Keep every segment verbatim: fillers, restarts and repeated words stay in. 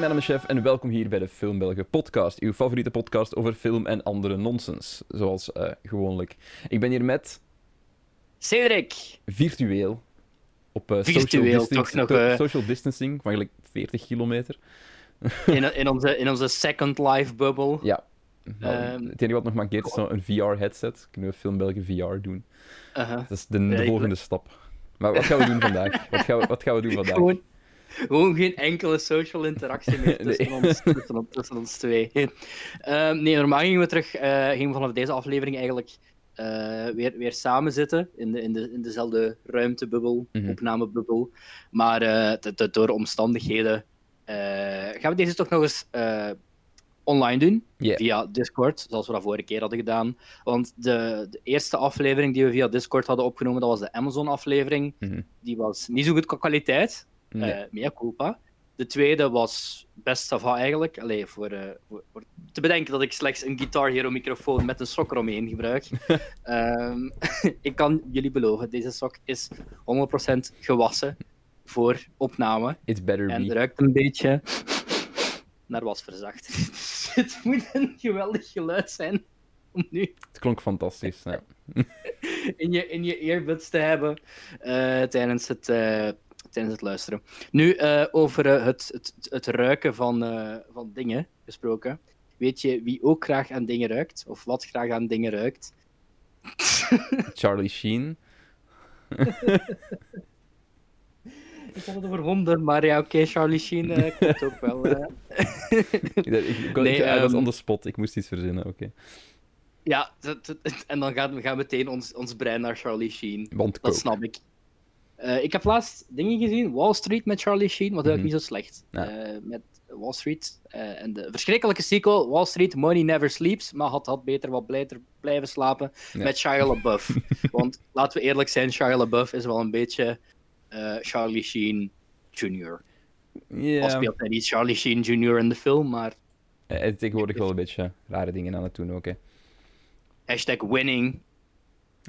mijn naam is Chef en welkom hier bij de Filmbelgen podcast. Uw favoriete podcast over film en andere nonsens, zoals uh, gewoonlijk. Ik ben hier met... Cedric! Virtueel. Op uh, virtueel, social, distance, toch nog, uh... social distancing van gelijk veertig kilometer. in, in, onze, in onze Second Life bubble. Ja. Nou, um, het enige wat nog mankeert is zo'n V R-headset. Kunnen we Filmbelgen V R doen? Uh-huh. Dat is de, de ja, volgende ik... stap. Maar wat gaan we doen vandaag? Wat gaan we, wat gaan we doen vandaag? Gewoon, gewoon geen enkele social interactie meer tussen, nee. ons, tussen, ons, tussen ons twee. Uh, nee, normaal gingen we terug, uh, gingen we vanaf deze aflevering eigenlijk uh, weer, weer samen zitten. In, de, in, de, in dezelfde ruimtebubbel, mm-hmm. opnamebubbel. Maar uh, te, te, door omstandigheden uh, gaan we deze toch nog eens... Uh, online doen, yeah. via Discord, zoals we dat vorige keer hadden gedaan. Want de, de eerste aflevering die we via Discord hadden opgenomen, dat was de Amazon-aflevering. Mm-hmm. Die was niet zo goed qua kwaliteit. Nee. Uh, mea culpa. De tweede was best sava eigenlijk. Allee, voor, uh, voor, voor te bedenken dat ik slechts een Guitar Hero-microfoon met een sok eromheen gebruik. um, ik kan jullie beloven, deze sok is honderd procent gewassen voor opname. It's better be. En ruikt een beetje... naar wasverzacht. Het moet een geweldig geluid zijn om nu... Het klonk fantastisch, ja. in, je, in je earbuds te hebben uh, tijdens, het, uh, tijdens het luisteren. Nu, uh, over uh, het, het, het ruiken van, uh, van dingen gesproken. Weet je wie ook graag aan dingen ruikt? Of wat graag aan dingen ruikt? Charlie Sheen. Ik had het over honden, maar ja, oké, okay, Charlie Sheen uh, komt ook wel. Uh... ik kon, nee, ik, um... dat was on the spot, ik moest iets verzinnen, oké. Okay. Ja, dat, dat, en dan gaan we gaan meteen ons, ons brein naar Charlie Sheen. Want dat snap ik. Uh, ik heb laatst dingen gezien, Wall Street met Charlie Sheen, was eigenlijk mm-hmm. niet zo slecht. Ja. Uh, met Wall Street uh, en de verschrikkelijke sequel, Wall Street, Money Never Sleeps, maar had, had beter wat blijter, blijven slapen ja. met Shia LaBeouf. Want laten we eerlijk zijn, Shia LaBeouf is wel een beetje... Uh, Charlie Sheen junior Yeah. Al speelt hij niet Charlie Sheen junior in de film, maar... Hij is tegenwoordig wel een beetje rare dingen aan het doen ook, hè. Hashtag winning.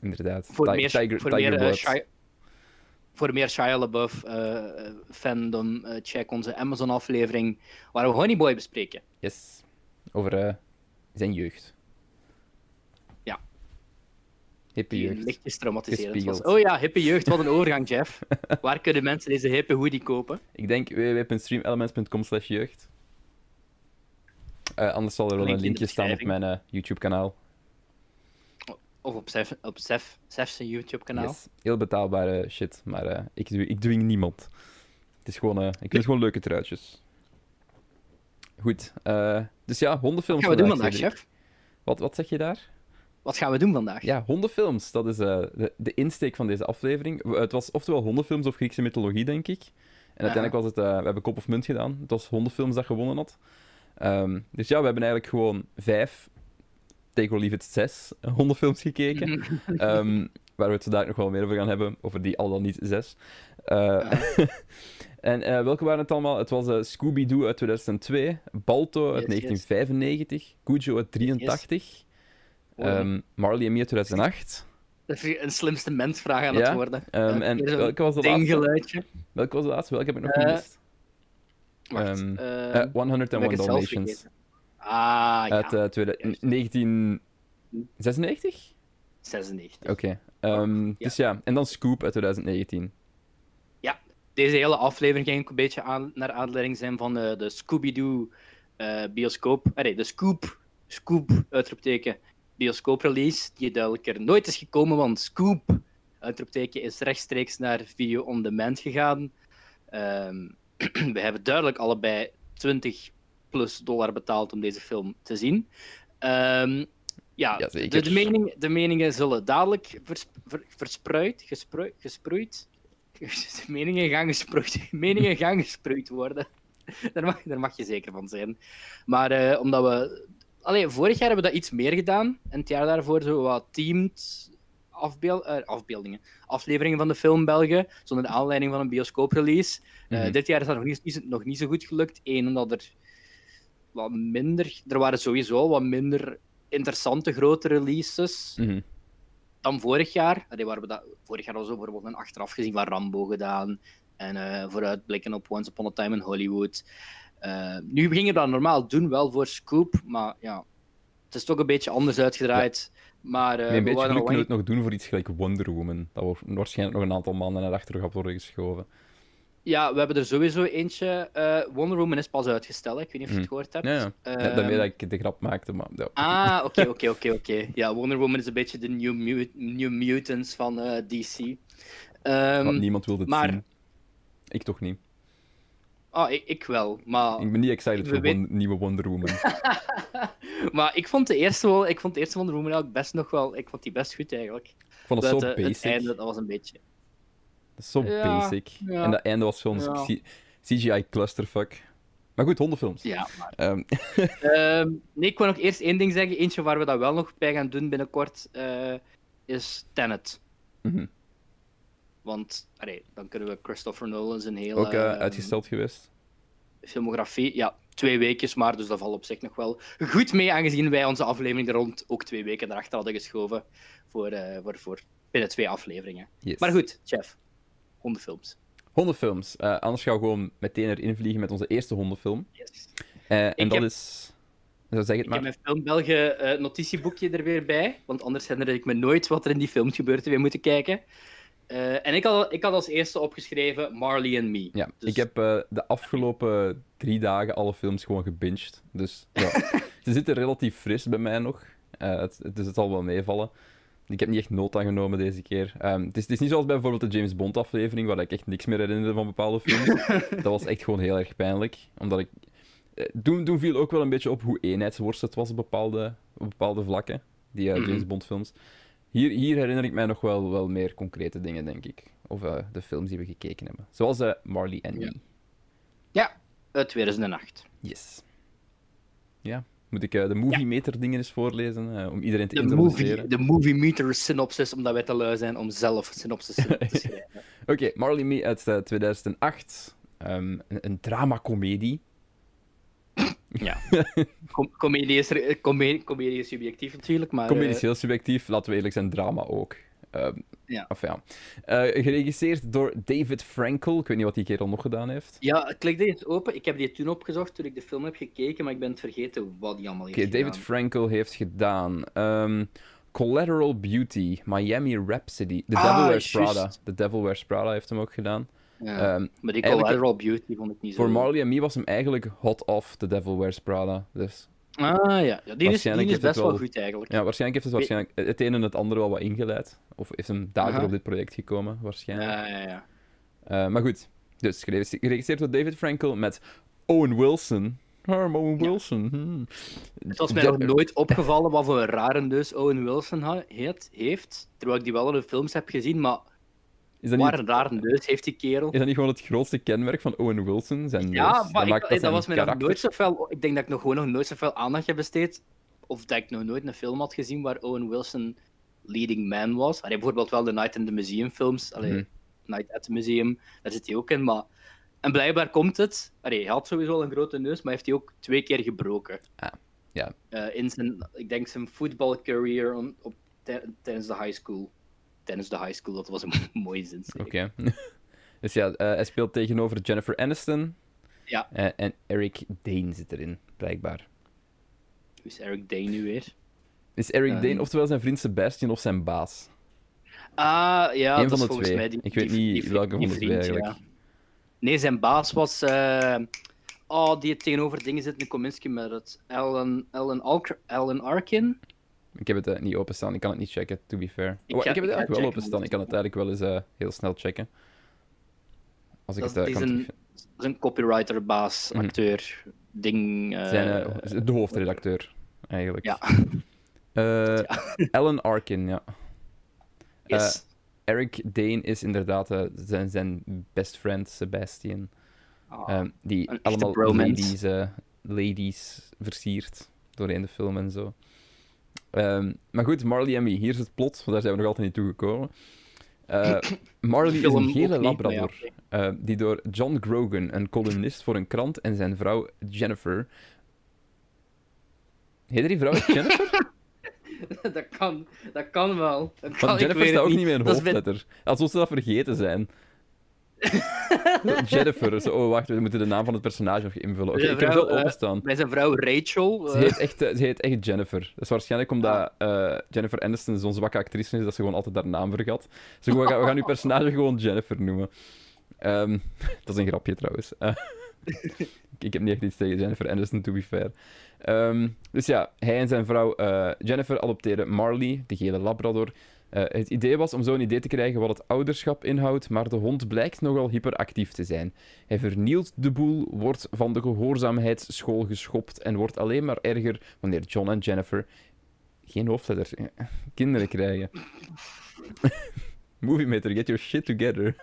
Inderdaad. Voor Ti- meer, Tiger, voor Tiger meer, uh, Shia, voor meer Shia LaBeouf uh, fandom, uh, check onze Amazon-aflevering waar we Honeyboy bespreken. Yes. Over uh, zijn jeugd. Hippie jeugd. Lichtjes traumatiserend was. Oh ja, hippie jeugd, wat een overgang, Jeff. Waar kunnen mensen deze hippe hoodie kopen? Ik denk w w w punt streamelements punt com slash jeugd. Uh, anders zal er wel een linkje staan op mijn uh, YouTube-kanaal. Of op Sef, op Sef, Sef zijn YouTube-kanaal. Yes, heel betaalbare shit, maar uh, ik, ik dwing niemand. Het is gewoon, uh, ik vind nee. gewoon leuke truitjes. Goed, uh, dus ja, hondenfilms. Wat gaan we doen vandaag, Jeff? Wat, wat zeg je daar? Wat gaan we doen vandaag? Ja, hondenfilms. Dat is uh, de, de insteek van deze aflevering. Het was oftewel hondenfilms of Griekse mythologie, denk ik. En ja. uiteindelijk was het... Uh, we hebben kop of munt gedaan. Het was hondenfilms dat gewonnen had. Um, dus ja, we hebben eigenlijk gewoon vijf... Take or leave it, zes hondenfilms gekeken. Mm-hmm. Um, waar we het daar nog wel meer over gaan hebben. Over die al dan niet zes. Uh, ja. en uh, welke waren het allemaal? Het was uh, Scooby-Doo uit tweeduizend twee. Balto uit yes, negentien vijfennegentig. Yes. Cujo uit drieëntachtig. Yes. Um, Marley en Me tweeduizend acht. Dat is een slimste mensvraag aan het ja, worden. Um, en welke was de laatste? Dinggeluidje. Welke was de laatste? Welke heb ik nog uh, gemist? Wacht. Um, uh, uh, honderd en één Dalmatians. Ah, ja. Uit uh, tweede, ja, negentien zesennegentig? zesennegentig. Oké. Okay. Um, ja. Dus ja, en dan Scoop uit tweeduizend negentien. Ja, deze hele aflevering ging ik een beetje aan, naar aanleiding zijn van de, de Scooby-Doo uh, bioscoop. Ah, nee, de Scoop. Scoop, uitroepteken. Bioscooprelease, die duidelijker nooit is gekomen, want Scoop, uitroepteken, is rechtstreeks naar Video On Demand gegaan. Um, we hebben duidelijk allebei twintig plus dollar betaald om deze film te zien. Um, ja, de, de, mening, de meningen zullen dadelijk vers, ver, verspreid, gesproeid, gesproeid, de meningen gaan gesproeid, meningen gaan gesproeid worden. Daar mag, daar mag je zeker van zijn. Maar uh, omdat we... Allee, vorig jaar hebben we dat iets meer gedaan. En het jaar daarvoor zo wat teamed afbeel- uh, afbeeldingen. Afleveringen van de Filmbelgen. Zonder de aanleiding van een bioscooprelease. Mm-hmm. Uh, dit jaar is dat nog niet, nog niet zo goed gelukt. Eén, omdat er wat minder. Er waren sowieso wat minder interessante grote releases. Mm-hmm. Dan vorig jaar. Allee, waar we dat, vorig jaar was er bijvoorbeeld een achteraf gezien van Rambo gedaan. En uh, vooruitblikken op Once Upon a Time in Hollywood. Uh, nu gingen we dat normaal doen, wel voor Scoop, maar ja, het is toch een beetje anders uitgedraaid. Ja. Maar, uh, nee, een beetje geluk kunnen we het nog doen voor iets gelijk Wonder Woman. Dat wordt waarschijnlijk nog een aantal maanden naar achteren gaat worden geschoven. Ja, we hebben er sowieso eentje. Uh, Wonder Woman is pas uitgesteld, hè. Ik weet niet of je het gehoord hebt. Ja, ja. Uh, ja, daarmee dat ik de grap maakte, maar... Ja. Ah, oké, oké, oké, oké. Ja, Wonder Woman is een beetje de New, Mut New Mutants van uh, D C. Um, maar niemand wilde het maar... zien. Ik toch niet. Ah, ik, ik wel, maar... Ik ben niet excited voor weet... nieuwe Wonder Woman. Maar ik vond de eerste, ik vond de eerste Wonder Woman eigenlijk best nog wel... Ik vond die best goed, eigenlijk. Ik vond het dat, zo uh, basic. Het einde, dat was een beetje... Zo ja, basic. Ja. En dat einde was zo'n ja. C G I clusterfuck. Maar goed, hondenfilms. Ja, maar... Um. um, nee, ik wil nog eerst één ding zeggen. Eentje waar we dat wel nog bij gaan doen binnenkort, uh, is Tenet. Mm-hmm. Want, allee, dan kunnen we Christopher Nolan zijn hele... Ook uh, uitgesteld um, geweest? Filmografie, ja. Twee weekjes maar, dus dat valt op zich nog wel goed mee, aangezien wij onze aflevering er rond ook twee weken erachter hadden geschoven voor, uh, voor, voor binnen twee afleveringen. Yes. Maar goed, chef. Hondenfilms. Hondenfilms. Uh, anders gaan we gewoon meteen erin vliegen met onze eerste hondenfilm. Yes. Uh, en dat heb... is... Zo zeg het maar. Ik heb mijn Filmbelgen uh, notitieboekje er weer bij, want anders herinner ik me nooit wat er in die film gebeurt weer moeten kijken. Uh, en ik had, ik had als eerste opgeschreven Marley and Me. Ja, dus... Ik heb uh, de afgelopen drie dagen alle films gewoon gebinged. Dus ja, ze zitten relatief fris bij mij nog. Uh, het, dus het zal wel meevallen. Ik heb niet echt nood aan genomen deze keer. Um, het, is, het is niet zoals bij bijvoorbeeld de James Bond aflevering, waar ik echt niks meer herinnerde van bepaalde films. Dat was echt gewoon heel erg pijnlijk. Omdat ik... Eh, toen, toen viel ook wel een beetje op hoe eenheidsworst het was op bepaalde, op bepaalde vlakken, die uh, James Bond films. Hier, hier herinner ik mij nog wel, wel meer concrete dingen, denk ik. Of uh, de films die we gekeken hebben. Zoals uh, Marley and Me. Ja. Ja, uit tweeduizend acht. Yes. Ja. Moet ik uh, de movie meter dingen eens voorlezen, uh, om iedereen te introduceren? De movie meter synopsis, omdat wij te lui zijn om zelf synopsis te schrijven. Oké, okay, Marley Me uit uh, tweeduizend acht. Um, een, een drama-comedie. Ja. Com comedie, is er, comedie, comedie is subjectief natuurlijk, maar... Comedie is heel subjectief, laten we eerlijk zijn, drama ook. Um, ja. Of ja. Uh, geregisseerd door David Frankel. Ik weet niet wat die kerel nog gedaan heeft. Ja, klik dit eens open. Ik heb die toen opgezocht toen ik de film heb gekeken, maar ik ben het vergeten wat die allemaal heeft okay, gedaan. Oké, David Frankel heeft gedaan um, Collateral Beauty, Miami Rhapsody, The ah, Devil Wears just. Prada. The Devil Wears Prada heeft hem ook gedaan. Ja, um, maar die Collateral Beauty vond ik niet zo. Voor Marley and Me was hem eigenlijk hot off The Devil Wears Prada. Dus... Ah ja, ja die is, die is best wel, wel goed eigenlijk. Ja, waarschijnlijk heeft het, waarschijnlijk het ene en het andere wel wat ingeleid. Of is hem daardoor Aha. op dit project gekomen, waarschijnlijk. Ja, ja, ja. Uh, maar goed, dus geregisseerd door David Frankel met Owen Wilson. Harm Owen Wilson. Ja. Hmm. Het was mij nog nooit opgevallen wat voor een rarendeus Owen Wilson heet, heeft. Terwijl ik die wel in de films heb gezien, maar waar niet... een rarendeus heeft die kerel. Is dat niet gewoon het grootste kenmerk van Owen Wilson? Zijn neus? Ja, maar dat, ik, dat, dat was mij nog nooit zoveel... Ik denk dat ik nog gewoon nog nooit zoveel aandacht heb besteed. Of dat ik nog nooit een film had gezien waar Owen Wilson leading man was. Allee, bijvoorbeeld wel de Night in the Museum films. Allee, mm. Night at the Museum, daar zit hij ook in. Maar... En blijkbaar komt het... Allee, hij had sowieso al een grote neus, maar heeft hij ook twee keer gebroken. Ah, ja. Uh, in zijn, ik denk zijn voetbalcarrière op, op, tijdens de high school. Tijdens de high school, dat was een mooie zin. Oké. Okay. Dus ja, uh, hij speelt tegenover Jennifer Aniston. Ja. Uh, en Eric Dane zit erin, blijkbaar. Hoe is Eric Dane nu weer? Is Eric uh, Dane oftewel zijn vriend Sebastian of zijn baas? Ah, uh, ja, Eén dat van de twee. Mij die, Ik weet die, niet die, die, welke die vriend, van de twee eigenlijk. Ja. Nee, zijn baas was... Uh... Oh, die tegenover dingen zit in Kominsky met het Alan, Alan, Alc Alan Arkin. Ik heb het uh, niet openstaan, ik kan het niet checken, to be fair. Ik, oh, ga, ik heb het ik eigenlijk wel openstaan, ik kan het eigenlijk wel eens uh, heel snel checken. Als ik dat het, uh, is, een, terug... is een copywriter, baas, acteur, mm. ding... Uh, Zijn, uh, de hoofdredacteur, eigenlijk. Ja. Uh, ja. Alan Arkin, ja. Yes. Uh, Eric Dane is inderdaad uh, zijn, zijn best friend, Sebastian. Oh, um, die allemaal ladies, uh, ladies versiert doorheen de film en zo. Um, maar goed, Marley en Me, hier is het plot, want daar zijn we nog altijd niet toegekomen. Uh, Marley is een gele labrador, uh, die door John Grogan, een columnist voor een krant, en zijn vrouw Jennifer... Heet die vrouw Jennifer? dat, kan, dat kan wel. Dat kan, want Jennifer staat ook niet meer in hoofdletter, alsof ze dat vergeten zijn. Jennifer. Zo, oh, wacht, we moeten de naam van het personage nog invullen. Okay, ik heb wel openstaan. Uh, bij zijn vrouw Rachel. Uh... Ze, heet echt, ze heet echt Jennifer. Dat is waarschijnlijk omdat uh, Jennifer Aniston zo'n zwakke actrice is dat ze gewoon altijd haar naam vergat. Dus we gaan, we gaan uw personage gewoon Jennifer noemen. Um, dat is een grapje trouwens. Uh, ik heb niet echt iets tegen Jennifer Aniston, to be fair. Um, dus ja, hij en zijn vrouw uh, Jennifer adopteren Marley, de gele labrador. Uh, het idee was om zo'n idee te krijgen wat het ouderschap inhoudt, maar de hond blijkt nogal hyperactief te zijn. Hij vernielt de boel, wordt van de gehoorzaamheidsschool geschopt en wordt alleen maar erger wanneer John en Jennifer geen hoofdletters kinderen krijgen. Movie Meter, get your shit together.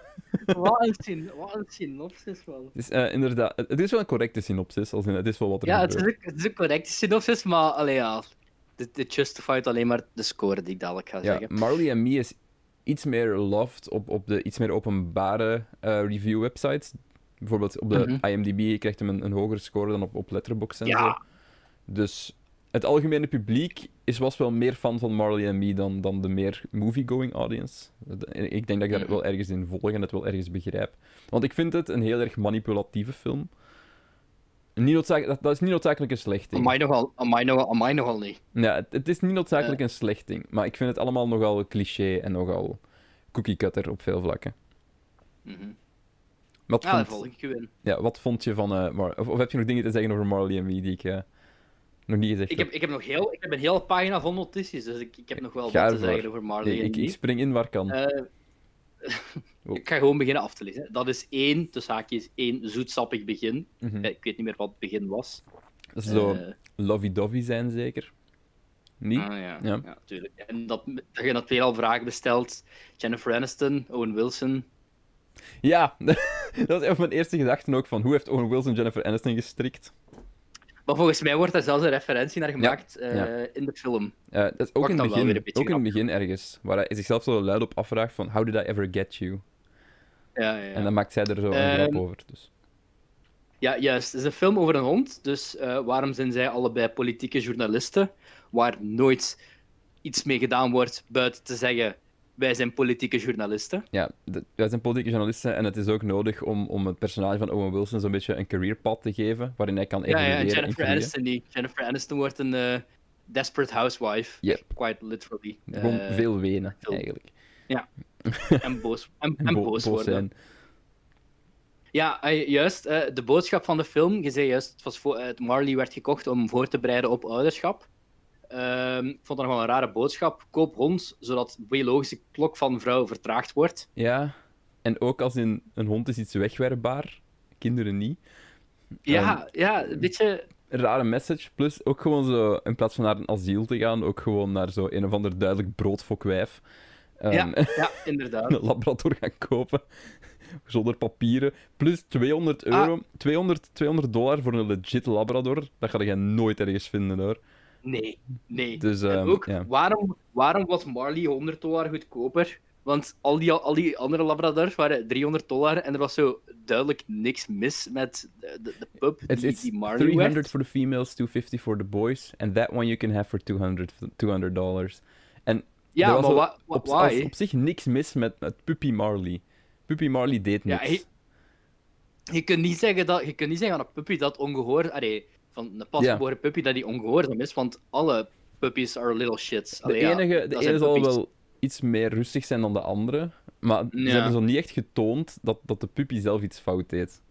Wat een zin, wat een synopsis wel. Dus, uh, inderdaad, het is wel een correcte synopsis, als in, het is wel wat er ja, gebeurt. Ja, het, het is een correcte synopsis, maar allee, ja. Dit justified alleen maar de score die ik dadelijk ga ja, zeggen. Marley en Me is iets meer loved op, op de iets meer openbare uh, review websites. Bijvoorbeeld op de mm-hmm. I M D B krijgt hem een, een hogere score dan op, op Letterboxd en ja. zo. Dus het algemene publiek is, was wel meer fan van Marley en Me dan, dan de meer moviegoing audience. Ik denk dat ik daar wel ergens in volg en dat wel ergens begrijp. Want ik vind het een heel erg manipulatieve film. Niet dat, dat is niet noodzakelijk een slecht ding. Amai nogal, amai nogal, amai nogal niet. Ja, het, het is niet noodzakelijk uh. een slecht ding, maar ik vind het allemaal nogal cliché en nogal cookie-cutter op veel vlakken. Mm-hmm. Wat ja, vond... dat volg ik je in. Ja, wat vond je van... Uh, Mar... of, of heb je nog dingen te zeggen over Marley en Me die ik uh, nog niet gezegd ik heb, heb? Ik heb nog heel, ik heb een hele pagina vol notities, dus ik, ik heb nog wel wat te zeggen over Marley nee, en ik, Me. Ik spring in waar kan. Uh... Oh. Ik ga gewoon beginnen af te lezen. Dat is één, tussen haakjes, één zoetsappig begin. Mm-hmm. Ik weet niet meer wat het begin was. Dat is zo uh, lovey-dovey zijn, zeker? Niet? Ah, ja, ja. ja, tuurlijk. En dat, dat je dat tweemaal vragen bestelt. Jennifer Aniston, Owen Wilson. Ja, dat is mijn eerste gedachte ook van hoe heeft Owen Wilson Jennifer Aniston gestrikt? Maar volgens mij wordt daar zelfs een referentie naar gemaakt ja, ja. Uh, in de film. Uh, dat is ook in, begin, ook in het begin begin ergens, waar hij zichzelf zo luid op afvraagt van how did I ever get you? Ja, ja, ja. En dan maakt zij er zo een um, grap over. Dus. Ja, juist. Het is een film over een hond, dus uh, waarom zijn zij allebei politieke journalisten, waar nooit iets mee gedaan wordt buiten te zeggen wij zijn politieke journalisten. Ja, de, wij zijn politieke journalisten en het is ook nodig om, om het personage van Owen Wilson zo'n beetje een careerpad te geven, waarin hij kan evolueren. Ja, ja, Jennifer Aniston niet. Jennifer Aniston wordt een uh, desperate housewife. Yep. Quite literally. Gewoon uh, veel wenen, veel... eigenlijk. Ja. En boos, en, en Bo- boos worden. Zijn. Ja, juist. Uh, de boodschap van de film, je zei juist, het was voor, uh, Marley werd gekocht om voor te bereiden op ouderschap. Um, ik vond dat nog wel een rare boodschap. Koop hond, zodat de biologische klok van vrouw vertraagd wordt. Ja, en ook als in een hond is iets wegwerpbaar, kinderen niet. Ja, um, ja, een beetje... Rare message, plus ook gewoon zo, in plaats van naar een asiel te gaan, ook gewoon naar zo een of ander duidelijk broodfokwijf. Um, ja, ja, inderdaad. Een labrador gaan kopen, zonder papieren. Plus tweehonderd euro, ah. tweehonderd dollar voor een legit labrador, dat ga je nooit ergens vinden hoor. Nee, nee. Dus, um, en ook, ja. waarom, waarom was Marley honderd dollar goedkoper? Want al die, al die andere labradors waren driehonderd dollar en er was zo duidelijk niks mis met de, de pup die, it's die Marley werd. driehonderd for the females, tweehonderdvijftig for the boys, and that one you can have for two hundred dollars. En ja, er was maar al, op, wa- op zich niks mis met, met Puppy Marley. Puppy Marley deed niks. Ja, je, je kunt niet zeggen dat, je kunt niet zeggen aan een puppy dat ongehoord... Allee, van een pasgeboren yeah. puppy dat die ongehoorzaam is, want alle puppies are little shits. Allee, de enige, ja, de ene zal wel iets meer rustig zijn dan de andere, maar ja. ze hebben zo niet echt getoond dat, dat de puppy zelf iets fout deed.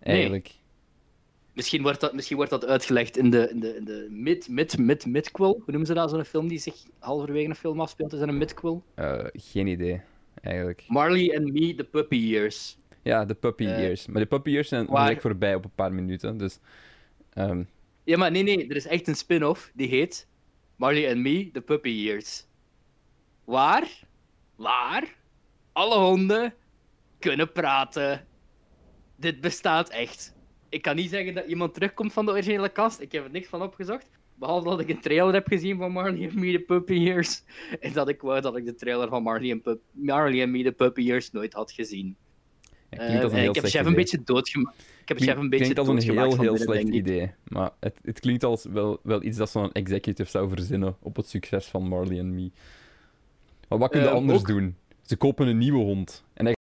Eigenlijk. Nee. Misschien, wordt dat, misschien wordt dat uitgelegd in de, in de, in de mid, mid, mid, midquel. Hoe noemen ze dat? Zo'n film die zich halverwege een film afspeelt, is dat een midquel? Uh, geen idee, eigenlijk. Marley and Me, The Puppy Years. Ja, The Puppy uh, Years. Maar de Puppy Years zijn waar... gelijk voorbij op een paar minuten, dus... Um. Ja, maar nee, nee, er is echt een spin-off die heet Marley and Me, The Puppy Years. Waar, waar, alle honden kunnen praten. Dit bestaat echt. Ik kan niet zeggen dat iemand terugkomt van de originele cast, ik heb er niks van opgezocht. Behalve dat ik een trailer heb gezien van Marley and Me, The Puppy Years. En dat ik wou dat ik de trailer van Marley and, Pup- Marley and Me, The Puppy Years nooit had gezien. Ja, uh, ik heb Chef idee. een beetje doodgemaakt. Ik heb Chef een beetje doodgemaakt. Het klinkt als een heel, heel slecht idee. Maar het, het klinkt als wel, wel iets dat zo'n executive zou verzinnen op het succes van Marley and Me. Maar wat kun je uh, anders ook... doen? Ze kopen een nieuwe hond. En hij...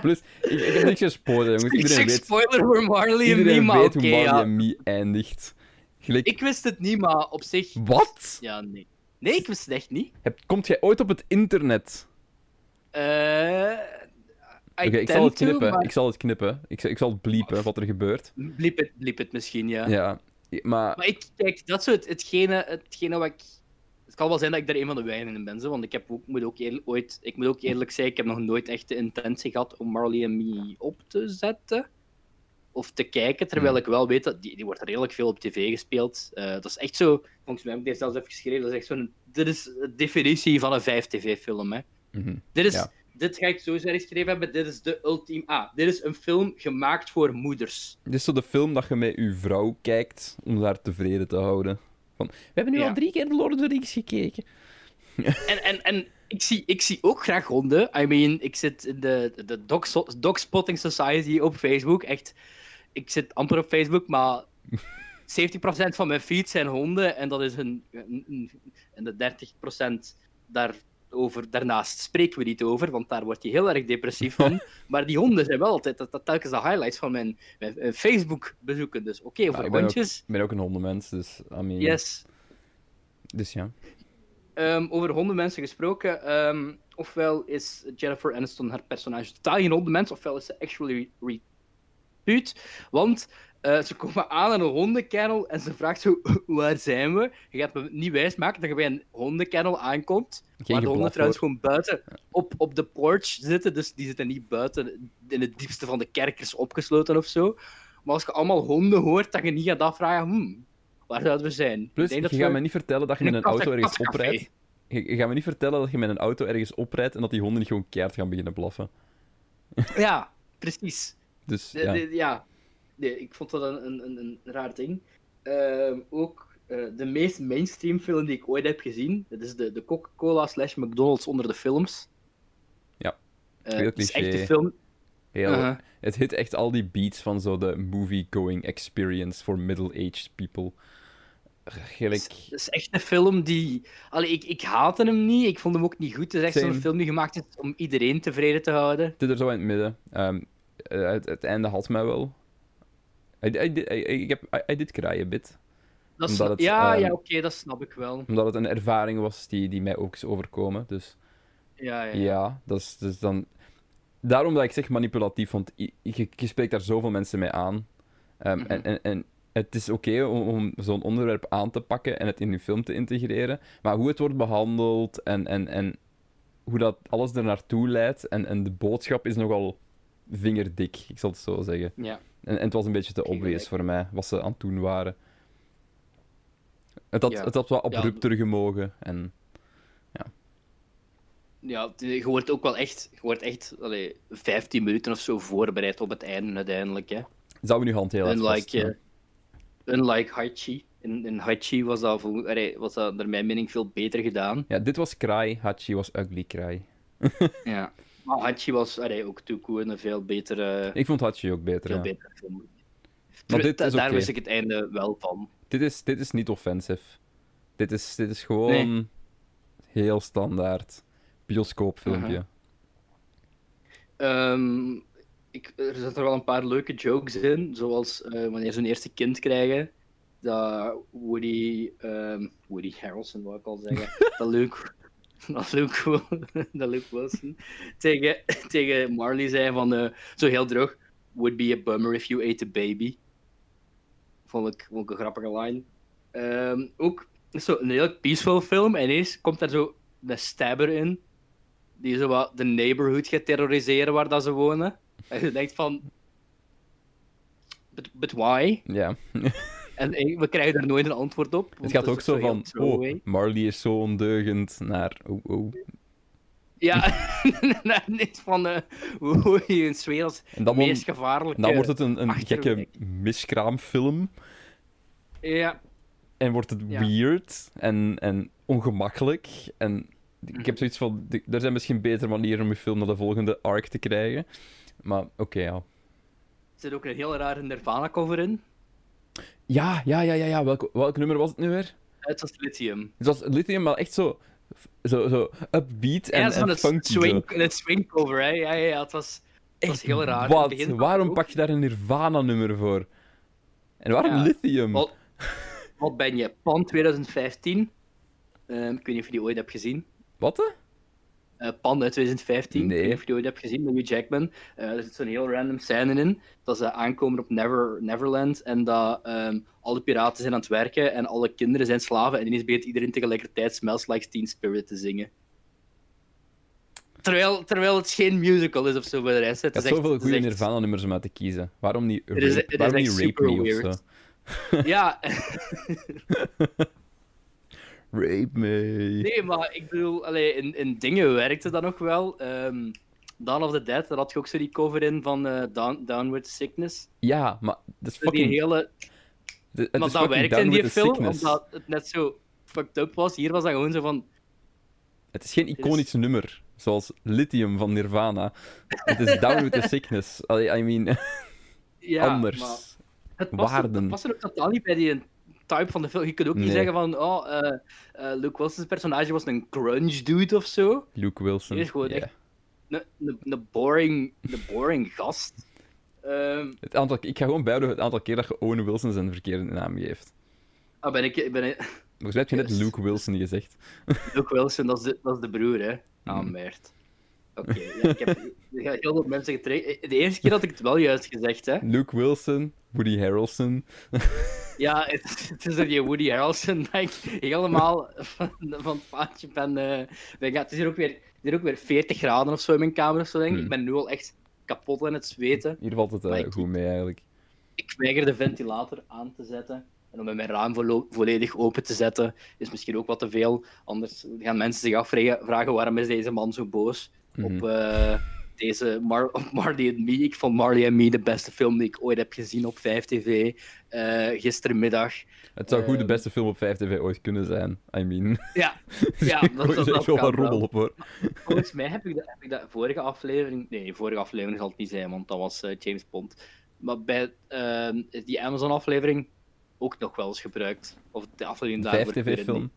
Plus, ik, ik heb niks gespoilerd, jongens. Iedereen weet, spoiler voor Marley en Me, maar weet okay, hoe Marley en Me eindigt. Gelijk... Ik wist het niet, maar op zich... Wat? Ja, nee. Nee, ik wist het echt niet. Heb, komt jij ooit op het internet? Eh... Uh... Oké, okay, ik, maar... ik zal het knippen. Ik zal het knippen. Ik zal het bliepen, wat er gebeurt. Bliep het, bliep het misschien, ja. Ja, maar... Maar ik, kijk, dat is het, hetgene, hetgene wat ik... Het kan wel zijn dat ik daar een van de weinigen ben, zo, want ik, heb ook, moet ook eerlijk, ooit, ik moet ook eerlijk zijn, ik heb nog nooit echt de intentie gehad om Marley en Me op te zetten. Of te kijken, terwijl ik wel weet dat... Die, die wordt redelijk veel op tv gespeeld. Uh, dat is echt zo... Volgens mij heb ik deze zelfs even geschreven. Dat is echt zo'n... Dit is de definitie van een vijf tv film, hè. Mm-hmm. Dit is... Ja. Dit ga ik zo geschreven hebben, dit is de ultieme... Ah, dit is een film gemaakt voor moeders. Dit is zo de film dat je met je vrouw kijkt, om haar tevreden te houden. Van, we hebben nu ja. al drie keer de Lord of the Rings gekeken. En, en, en ik, zie, ik zie ook graag honden. I mean, ik zit in de, de Dog Spotting Society op Facebook. Echt, ik zit amper op Facebook, maar... zeventig procent van mijn feeds zijn honden, en dat is een... En de dertig procent daar... Over, daarnaast spreken we niet over, want daar word je heel erg depressief van. Maar die honden zijn wel altijd dat, dat telkens de highlights van mijn, mijn Facebook bezoeken. Dus oké, okay, over nou, hondjes. Ik ben ook een hondenmens, dus... I mean... Yes. Dus ja. Um, over hondenmensen gesproken. Um, ofwel is Jennifer Aniston haar personage totaal geen hondenmens, ofwel is ze actually repuut. Want... Uh, ze komen aan in een hondenkennel en ze vraagt zo, waar zijn we? Je gaat me niet wijsmaken dat je bij een hondenkennel aankomt, waar de honden trouwens gewoon buiten op, op de porch zitten, dus die zitten niet buiten in het diepste van de kerkers opgesloten of zo. Maar als je allemaal honden hoort, dat je niet gaat afvragen, hmm, waar zouden we zijn? Plus, je gaat me niet vertellen dat je met een auto ergens oprijdt. Je gaat me niet vertellen dat je met een auto ergens oprijdt en dat die honden niet gewoon keihard gaan beginnen blaffen. Ja, precies. Dus, ja... De, de, ja. Nee, ik vond dat een, een, een raar ding. Uh, ook uh, de meest mainstream film die ik ooit heb gezien. Dat is de, de Coca-Cola slash McDonald's onder de films. Ja, uh, heel cliché. Het is echt de film... Heel, uh-huh. Het hit echt al die beats van zo de movie-going experience voor middle-aged people. Gelijk... Het, het is echt een film die... Allee, ik, ik haatte hem niet, ik vond hem ook niet goed. Het is echt Zijn... zo'n film die gemaakt is om iedereen tevreden te houden. Het zit er zo in het midden. Um, het, het einde had mij wel... Hij did cry a bit. Dat snap, het, ja, um, ja oké, okay, dat snap ik wel. Omdat het een ervaring was die, die mij ook is overkomen. Dus ja, ja, ja. ja dat is, dus dan... Daarom dat ik zeg manipulatief, want je, je, je spreekt daar zoveel mensen mee aan. Um, mm-hmm. en, en, en het is oké okay om, om zo'n onderwerp aan te pakken en het in je film te integreren. Maar hoe het wordt behandeld en, en, en hoe dat alles er naartoe leidt en, en de boodschap is nogal vingerdik, ik zal het zo zeggen. Ja. En, en het was een beetje te obvious voor mij, wat ze aan het doen waren. Het had, ja. het had wat abrupter ja. gemogen. En, ja. ja, je wordt ook wel echt, je wordt echt allee, vijftien minuten of zo voorbereid op het einde uiteindelijk. Hè. Zou we nu hand heel unlike, vast, uh, unlike Hachi. In, in Hachi was dat, allee, was dat naar mijn mening veel beter gedaan. Ja, dit was kraai, Hachi was ugly kraai. Ja. Maar Hachi was allee, ook Tuku en een veel betere... Ik vond Hachi ook beter, veel ja. betere film. Maar dit is daar okay. wist ik het einde wel van. Dit is, dit is niet offensief. Dit is, dit is gewoon... Nee. Heel standaard. Bioscoopfilmpje. Uh-huh. Um, ik, er zaten wel een paar leuke jokes in. Zoals uh, wanneer ze hun eerste kind krijgen. Dat Woody... Um, Woody Harrelson, wou ik al zeggen. Dat Luke... Dat Luke, dat Luke Wilson tegen, tegen Marley zei van uh, zo heel droog, would be a bummer if you ate a baby. Vond ik, vond ik een grappige line. Um, ook zo een heel peaceful film en ineens komt daar zo de stabber in die zo wat de neighborhood gaat terroriseren waar dat ze wonen. En je denkt van, but, but why? Ja. Yeah. En we krijgen daar nooit een antwoord op. Het gaat ook zo van, oh, Marley is zo ondeugend, naar, oh, oh. Ja, naar niks van, uh, oh, je in Zweeds, de meest gevaarlijke... En dan wordt het een, een gekke miskraamfilm. Ja. En wordt het ja. weird en, en ongemakkelijk. En ik heb zoiets van, er zijn misschien betere manieren om je film naar de volgende arc te krijgen. Maar, oké, okay, ja. Er zit ook een heel rare Nirvana-cover in. Ja, ja, ja, ja, ja. Welk, welk nummer was het nu weer? Het was Lithium. Het was Lithium, maar echt zo zo, zo upbeat en, ja, zo en het funky. Swing, het swingcover, hè. Ja, ja, ja, het was, het was heel raar. Wat? In het begin waarom ook... pak je daar een Nirvana-nummer voor? En waarom ja. Lithium? Wat, wat ben je? Pan twintig vijftien. Uh, ik weet niet of je die ooit hebt gezien. Wat, hè? Uh, Pan uit twintig vijftien, nee. Ik weet niet of je die ooit hebt gezien, met Hugh Jackman. Uh, er zit zo'n heel random scène in. Dat ze aankomen op Never, Neverland en dat um, alle piraten zijn aan het werken en alle kinderen zijn slaven en ineens begint iedereen tegelijkertijd Smells Like Teen Spirit te zingen. Terwijl, terwijl het geen musical is of zo bij de rest. Het is zoveel goede echt... Nirvana-nummers om uit te kiezen. Waarom niet Rape, is, waarom niet rape Me weird. Of zo? Ja. Rape me. Nee, maar ik bedoel, allee, in, in dingen werkte dat nog wel. Um, Dawn of the Dead, daar had je ook zo die cover in van uh, Down, Downward Sickness. Ja, maar dat is fucking... Die hele... de, maar dat werkte in die film, sickness. Omdat het net zo fucked up was. Hier was dat gewoon zo van... Het is geen iconisch is... nummer, zoals Lithium van Nirvana. Het is Downward the Sickness. Allee, I mean... ja, anders. Maar... Het past er, het past er ook totaal niet bij die... type van de film. Je kunt ook nee. niet zeggen van oh, uh, uh, Luke Wilson's personage was een grunge dude of zo. Luke Wilson. Die is gewoon yeah. echt een boring, boring gast. Um, het aantal, ik ga gewoon bijhouden het aantal keer dat je Owen Wilson zijn verkeerde naam geeft. Ah, ben ik... Ben ik... Volgens mij heb je yes. net Luke Wilson gezegd. Luke Wilson, dat is de, dat is de broer, hè. Ah, mm. meert. Oké, okay, ja, ik heb heel veel mensen getraind. De eerste keer had ik het wel juist gezegd, hè. Luke Wilson, Woody Harrelson. Ja, het, het is die Woody Harrelson dat ik helemaal van, van het paadje ben... Uh, ben ja, het is hier ook, weer, hier ook weer veertig graden of zo in mijn kamer of zo, denk ik. Hmm. Ik ben nu al echt kapot aan het zweten. Hier valt het uh, ik, goed mee, eigenlijk. Ik weiger de ventilator aan te zetten. En om mijn raam vo volledig open te zetten is misschien ook wat te veel. Anders gaan mensen zich afvragen waarom is deze man zo boos. Mm-hmm. Op uh, deze Mar Marley en Me. Ik vond Marley en Me de beste film die ik ooit heb gezien op vijf T V. Uh, gistermiddag. Het zou uh, goed de beste film op vijf T V ooit kunnen zijn. I mean. Ja, ja dat is wel kan, wat roddel op hoor. Volgens mij heb ik, dat, heb ik dat vorige aflevering. Nee, vorige aflevering zal het niet zijn, want dat was uh, James Bond. Maar bij uh, die Amazon-aflevering ook nog wel eens gebruikt. Of de aflevering daar. vijf T V-film.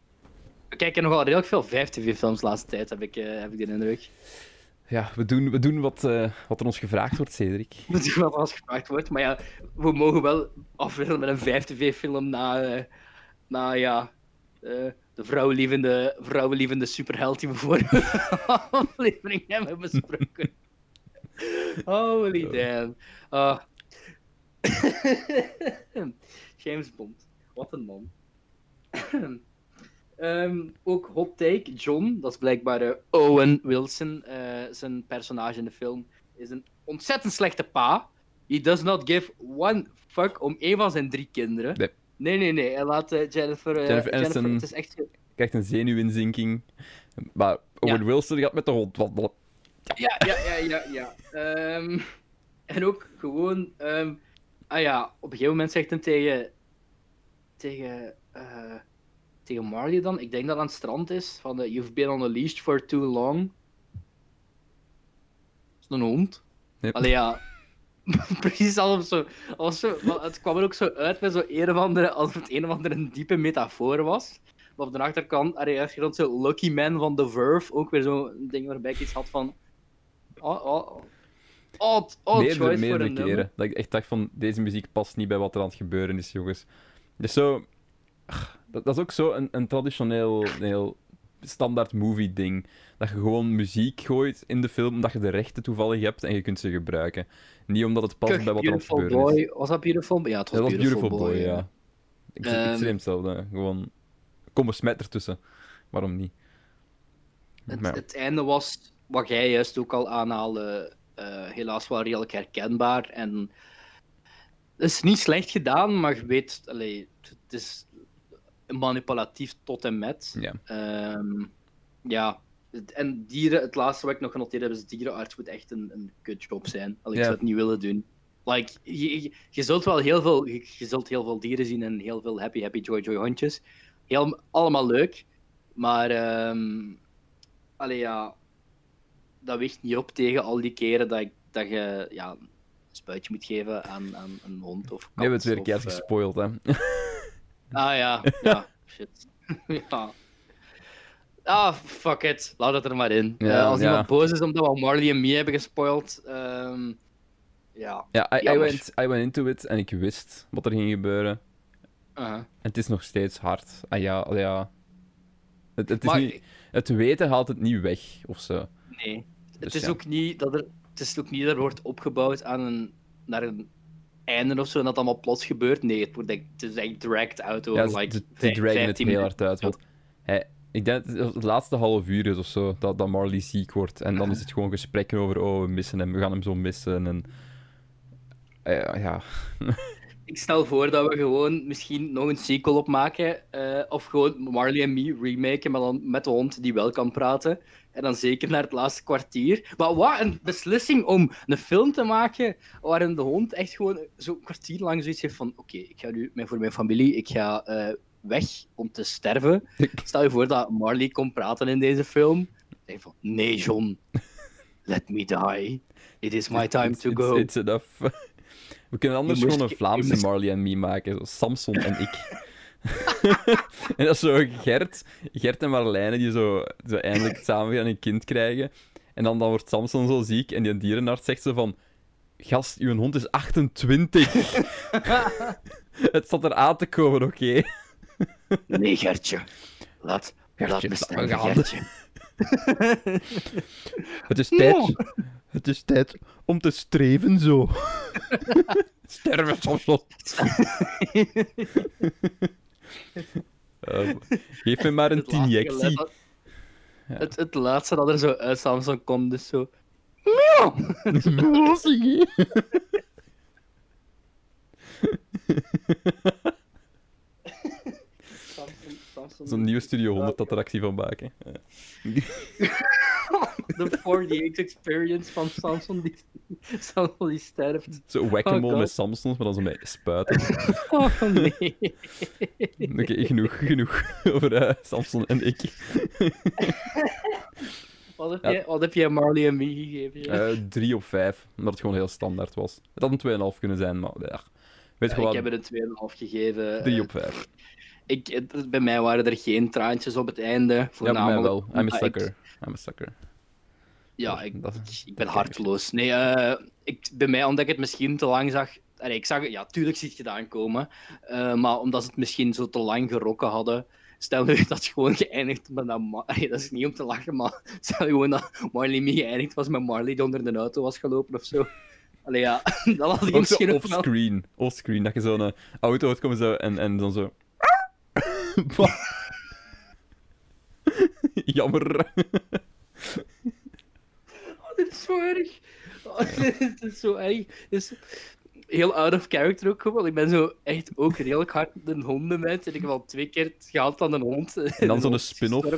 We kijken nogal redelijk veel vijf T V-films de laatste tijd, heb ik, uh, heb ik de indruk. Ja, we doen, we doen wat, uh, wat er ons gevraagd wordt, Cedric. We doen wat er ons gevraagd wordt, maar ja, we mogen wel afwisselen met een vijf T V-film na, uh, na ja, uh, de vrouwenlievende, vrouwenlievende superheld die we vorige aflevering hebben besproken. Holy damn. Uh. James Bond, wat een man. Um, ook hot take, John, dat is blijkbaar uh, Owen Wilson, uh, zijn personage in de film, is een ontzettend slechte pa. He does not give one fuck om één van zijn drie kinderen. Nee, nee, nee, nee. Hij laat uh, Jennifer... Uh, Jennifer Aniston het is echt... krijgt een zenuwinzinking. Maar Owen ja. Wilson gaat met de hond wandelen. Ja, ja, ja, ja, ja. ja. Um, en ook gewoon... Um, ah ja, op een gegeven moment zegt hij tegen... Tegen... Uh, Tegen Marley dan? Ik denk dat aan het strand is. Van de, you've been on a leash for too long. Dat is een hond. Yep. Allee ja. Precies alsof zo, alsof zo. Het kwam er ook zo uit met zo een of andere. Alsof het een of andere een diepe metafoor was. Maar op de achterkant. Allee, als je dan zo Lucky Man van The Verve. Ook weer zo'n ding waarbij ik iets had van. Oh, oh. Oh, oh. Meerdere, meerdere keren. Dat ik echt dacht van. Deze muziek past niet bij wat er aan het gebeuren is, jongens. Dus zo. Dat is ook zo een, een traditioneel een heel standaard movie-ding. Dat je gewoon muziek gooit in de film, omdat je de rechten toevallig hebt en je kunt ze gebruiken. Niet omdat het past Kijk, bij wat er op gebeurd boy. Is. Was dat Beautiful? Ja, het was, dat was Beautiful, Beautiful Boy, boy ja. Ik um, extreem hetzelfde. Gewoon, kom er smet ertussen. Waarom niet? Het, ja. het einde was, wat jij juist ook al aanhaalde, uh, helaas wel redelijk herkenbaar. En het is niet slecht gedaan, maar je weet, allee, het is... manipulatief tot en met. Ja. Um, ja. En dieren, het laatste wat ik nog genoteerd heb, is dierenarts moet echt een, een kutjob zijn. Al ik ja. zou het niet willen doen. Like, je, je, je zult wel heel veel, je, je zult heel veel dieren zien en heel veel happy, happy, joy, joy hondjes. Heel, allemaal leuk. Maar, um, allee, ja, dat weegt niet op tegen al die keren dat, ik, dat je ja, een spuitje moet geven aan, aan een hond of kat. Nee, we hebben het weer een keer gespoild, hè. Ah ja, ja, shit. Ja. Ah, fuck it. Laat dat er maar in. Ja, uh, als ja. iemand boos is omdat we Marley en Me hebben gespoild. Um, ja, ja I, I, went, I went into it en ik wist wat er ging gebeuren. Uh-huh. En het is nog steeds hard. Ah ja, ja. Het, het, is maar, niet, het weten haalt het niet weg, of zo. Nee. Dus het, is ja. ook niet dat er, het is ook niet dat er wordt opgebouwd aan een, naar een einde of zo en dat allemaal plots gebeurt. Nee, het, wordt, het is echt dragged out over ja, like, de dragen het heel hard uit. Want hij, ik denk dat het, het laatste half uur is of zo dat, dat Marley ziek wordt. En dan is het gewoon gesprekken over, oh, we missen hem, we gaan hem zo missen. En... Uh, ja... Ik stel voor dat we gewoon misschien nog een sequel opmaken. Uh, of gewoon Marley en Me remaken, maar dan met de hond die wel kan praten. En dan zeker naar het laatste kwartier. Maar wat een beslissing om een film te maken waarin de hond echt gewoon zo'n kwartier lang zoiets heeft van... Oké, okay, ik ga nu voor mijn familie, ik ga uh, weg om te sterven. Stel je voor dat Marley kon praten in deze film. Zeg van, nee John, let me die. It is my time it's, to it's, go. It's enough. We kunnen anders moest, gewoon een Vlaamse moest... Marley en Me maken. Zo Samson en ik. En dat is zo Gert, Gert en Marlijne die zo, zo eindelijk samen gaan een kind krijgen. En dan, dan wordt Samson zo ziek en die dierenarts zegt zo van... Gast, uw hond is achtentwintig. Het staat er aan te komen, oké? Okay? Nee, Gertje. Laat, Gertje, laat me staan, Gertje. Het is tijd... No. Het is tijd om te streven zo. Sterven soms nog. uh, geef me maar een injectie. Dat... Ja. Het, het laatste dat er zo uit Samsung komt, dus zo. Miauw! Zo'n nieuwe Studio honderd attractie van maken. De forty-eight experience van Samson die, Samson die sterft. Zo whack-a-mole oh met Samsons, maar dan zo met spuiten. Oh nee. Oké, okay, genoeg, genoeg over uh, Samson en ik. Wat heb, ja. je, wat heb je Marley en Me gegeven? Ja? Uh, drie op vijf, omdat het gewoon heel standaard was. Het had een twee komma vijf kunnen zijn, maar ja. Weet ja, ik wat? heb er een twee komma vijf gegeven. drie uh, op vijf. Ik, het, bij mij waren er geen traantjes op het einde. Voornamelijk. Ja, bij mij wel. I'm a sucker. I'm a sucker. Ja, ik, dat, ik, ik ben harteloos. Nee, uh, ik, bij mij, omdat ik het misschien te lang zag... Allee, ik zag ja, tuurlijk zie ik het aankomen. Uh, maar omdat ze het misschien zo te lang gerokken hadden... Stel nu dat het gewoon geëindigd... Met dat, allee, dat is niet om te lachen, maar... Stel gewoon dat Marley Me geëindigd was met Marley die onder de auto was gelopen of zo. Allee, ja. Dat had ik ook misschien ook offscreen. Offscreen, dat je zo'n auto uitkomt zo, en, en dan zo... Jammer. Oh, dit is zo erg. Oh, dit is zo erg. Dit is heel out of character ook, want ik ben zo echt ook redelijk hard een hondenmens. En ik heb al twee keer het gehad aan een hond. En dan zo'n spin-off.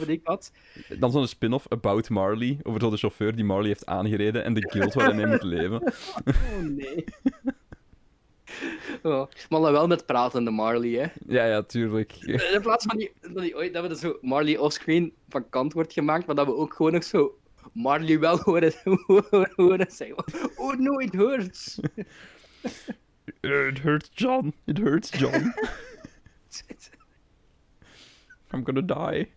Dan zo'n spin-off About Marley, over zo de chauffeur die Marley heeft aangereden en de guilt waarin hij moet leven. Oh nee. Oh, maar dan wel met pratende Marley, hè? Ja, ja, tuurlijk. In plaats van die, dat, die, dat we zo Marley offscreen van kant wordt gemaakt, maar dat we ook gewoon nog zo Marley wel horen, horen, horen zeggen. Oh no, it hurts. It hurts, John. It hurts, John. I'm gonna die.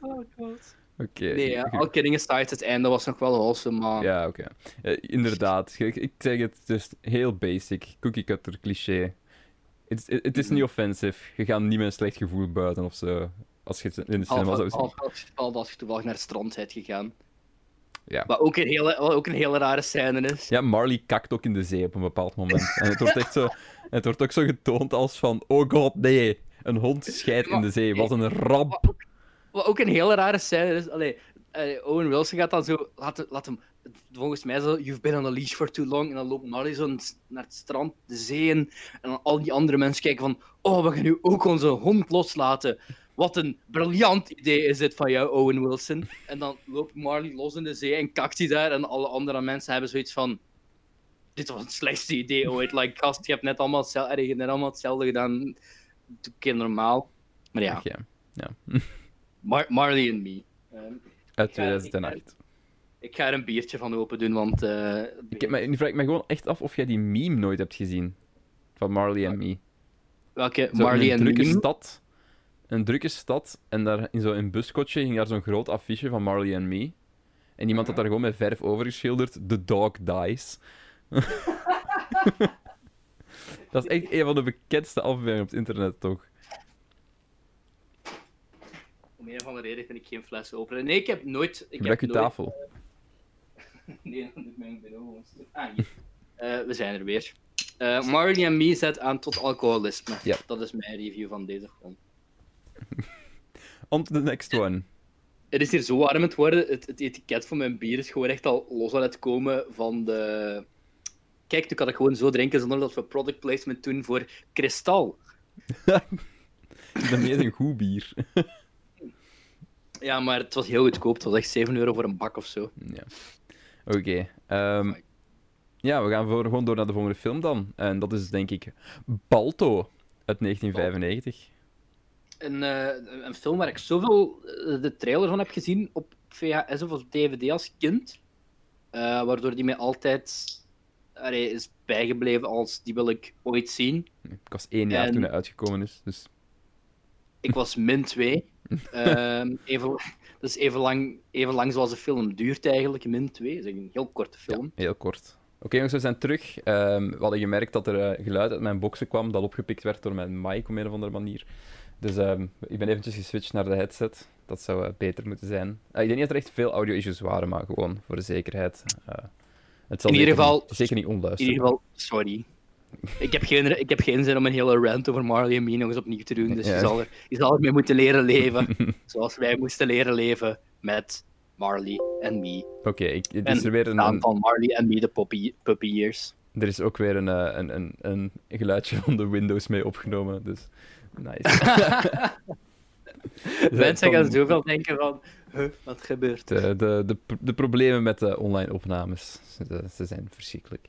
Oh god. Okay, nee, ja, al kidding aside, het einde was nog wel awesome, maar... Ja, oké. Okay. Uh, inderdaad. Ik, ik zeg het, dus heel basic. Cookie-cutter cliché. Het it, it is niet offensief. Je gaat niet met een slecht gevoel buiten of zo. Als je in de cinema zou zien. Al als je toevallig naar het strand bent gegaan. Ja. Wat ook een hele, ook een hele rare scène is. Ja, Marley kakt ook in de zee op een bepaald moment. En het wordt echt zo... Het wordt ook zo getoond als van... Oh god, nee. Een hond scheidt in de zee. Wat een ramp. Wat ook een hele rare scène is. Allee, uh, Owen Wilson gaat dan zo... Laat, laat hem... Volgens mij zo... You've been on a leash for too long. En dan loopt Marley zo naar het strand, de zeeën. En dan al die andere mensen kijken van... Oh, we gaan nu ook onze hond loslaten. Wat een briljant idee is dit van jou, Owen Wilson. En dan loopt Marley los in de zee en kakt hij daar. En alle andere mensen hebben zoiets van... Dit was het slechtste idee ooit. Like, gast, je hebt net allemaal hetzelfde, je hebt net allemaal hetzelfde gedaan. Doe ik normaal. Maar ja. Okay. Ja. Mar Marley en Me. Um, Uit tweeduizend acht. Ik, ik ga er een biertje van open doen, want... Uh, ik heb, maar, nu vraag ik me gewoon echt af of jij die meme nooit hebt gezien. Van Marley en Me. Welke? Zo, Marley en Me? In een drukke stad. een drukke stad en daar in zo'n buskotje ging daar zo'n groot affiche van Marley and Me. En iemand had daar gewoon met verf over geschilderd: The Dog Dies. Dat is echt een van de bekendste afbeeldingen op het internet, toch? Om een of andere reden vind ik geen fles open. Nee, ik heb nooit... Ik Brek heb je nooit, tafel. Uh... Nee, dat doet mijn bureau. Ah, hier. Uh, we zijn er weer. Uh, Marley en Me zet aan tot alcoholisme. Ja. Dat is mijn review van deze film. On to the next one. Het is hier zo warm het worden. Het, het etiket van mijn bier is gewoon echt al los aan het komen van de... Kijk, toen kan ik gewoon zo drinken zonder dat we product placement doen voor Kristal. Dan heet een goed bier. Ja, maar het was heel goedkoop. Het was echt zeven euro voor een bak of zo. Ja. Oké. Okay. Um, ja, we gaan voor, gewoon door naar de volgende film dan. En dat is denk ik Balto uit negentien vijfennegentig. Een, uh, een film waar ik zoveel de trailer van heb gezien op V H S of op D V D als kind. Uh, waardoor die mij altijd... Allee, is bijgebleven als die wil ik ooit zien. Ik was één jaar en... toen hij uitgekomen is. Dus... Ik was min twee. um, even, dus even lang, even lang zoals de film duurt eigenlijk, min twee. Dat is een heel korte film. Ja, heel kort. Oké okay, jongens, we zijn terug. Um, we hadden gemerkt dat er uh, geluid uit mijn boxen kwam dat opgepikt werd door mijn mic op een of andere manier. Dus um, ik ben eventjes geswitcht naar de headset. Dat zou uh, beter moeten zijn. Uh, ik denk niet dat er echt veel audio-issues waren, maar gewoon voor de zekerheid. Uh... Het zal in ieder geval, niet, zeker niet onluisteren. In ieder geval, sorry. Ik heb geen, ik heb geen zin om een hele rant over Marley en Me nog eens opnieuw te doen. Dus ja. je, zal er, je zal er mee moeten leren leven. Zoals wij moesten leren leven met Marley en Me. Oké, okay, het is er weer een... naam van Marley en Me, de puppy, puppy years. Er is ook weer een, een, een, een geluidje van de Windows mee opgenomen. Dus, nice. Mensen gaan zoveel denken van... Huh, wat gebeurt de, de, de, de problemen met de online opnames, de, ze zijn verschrikkelijk.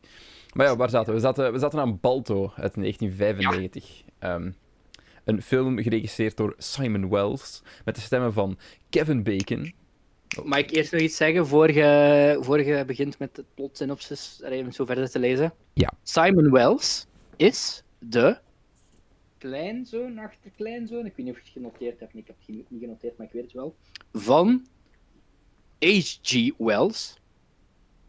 Maar ja, waar zaten we? We zaten, we zaten aan Balto uit negentien vijfennegentig. Ja. Um, een film geregisseerd door Simon Wells, met de stemmen van Kevin Bacon. Oh. Mag ik eerst nog iets zeggen, voor je, voor je begint met het plotsynopsis, even zo verder te lezen? Ja. Simon Wells is de... kleinzoon, achterkleinzoon, ik weet niet of je het genoteerd hebt, ik heb het niet genoteerd, maar ik weet het wel, van H G Wells,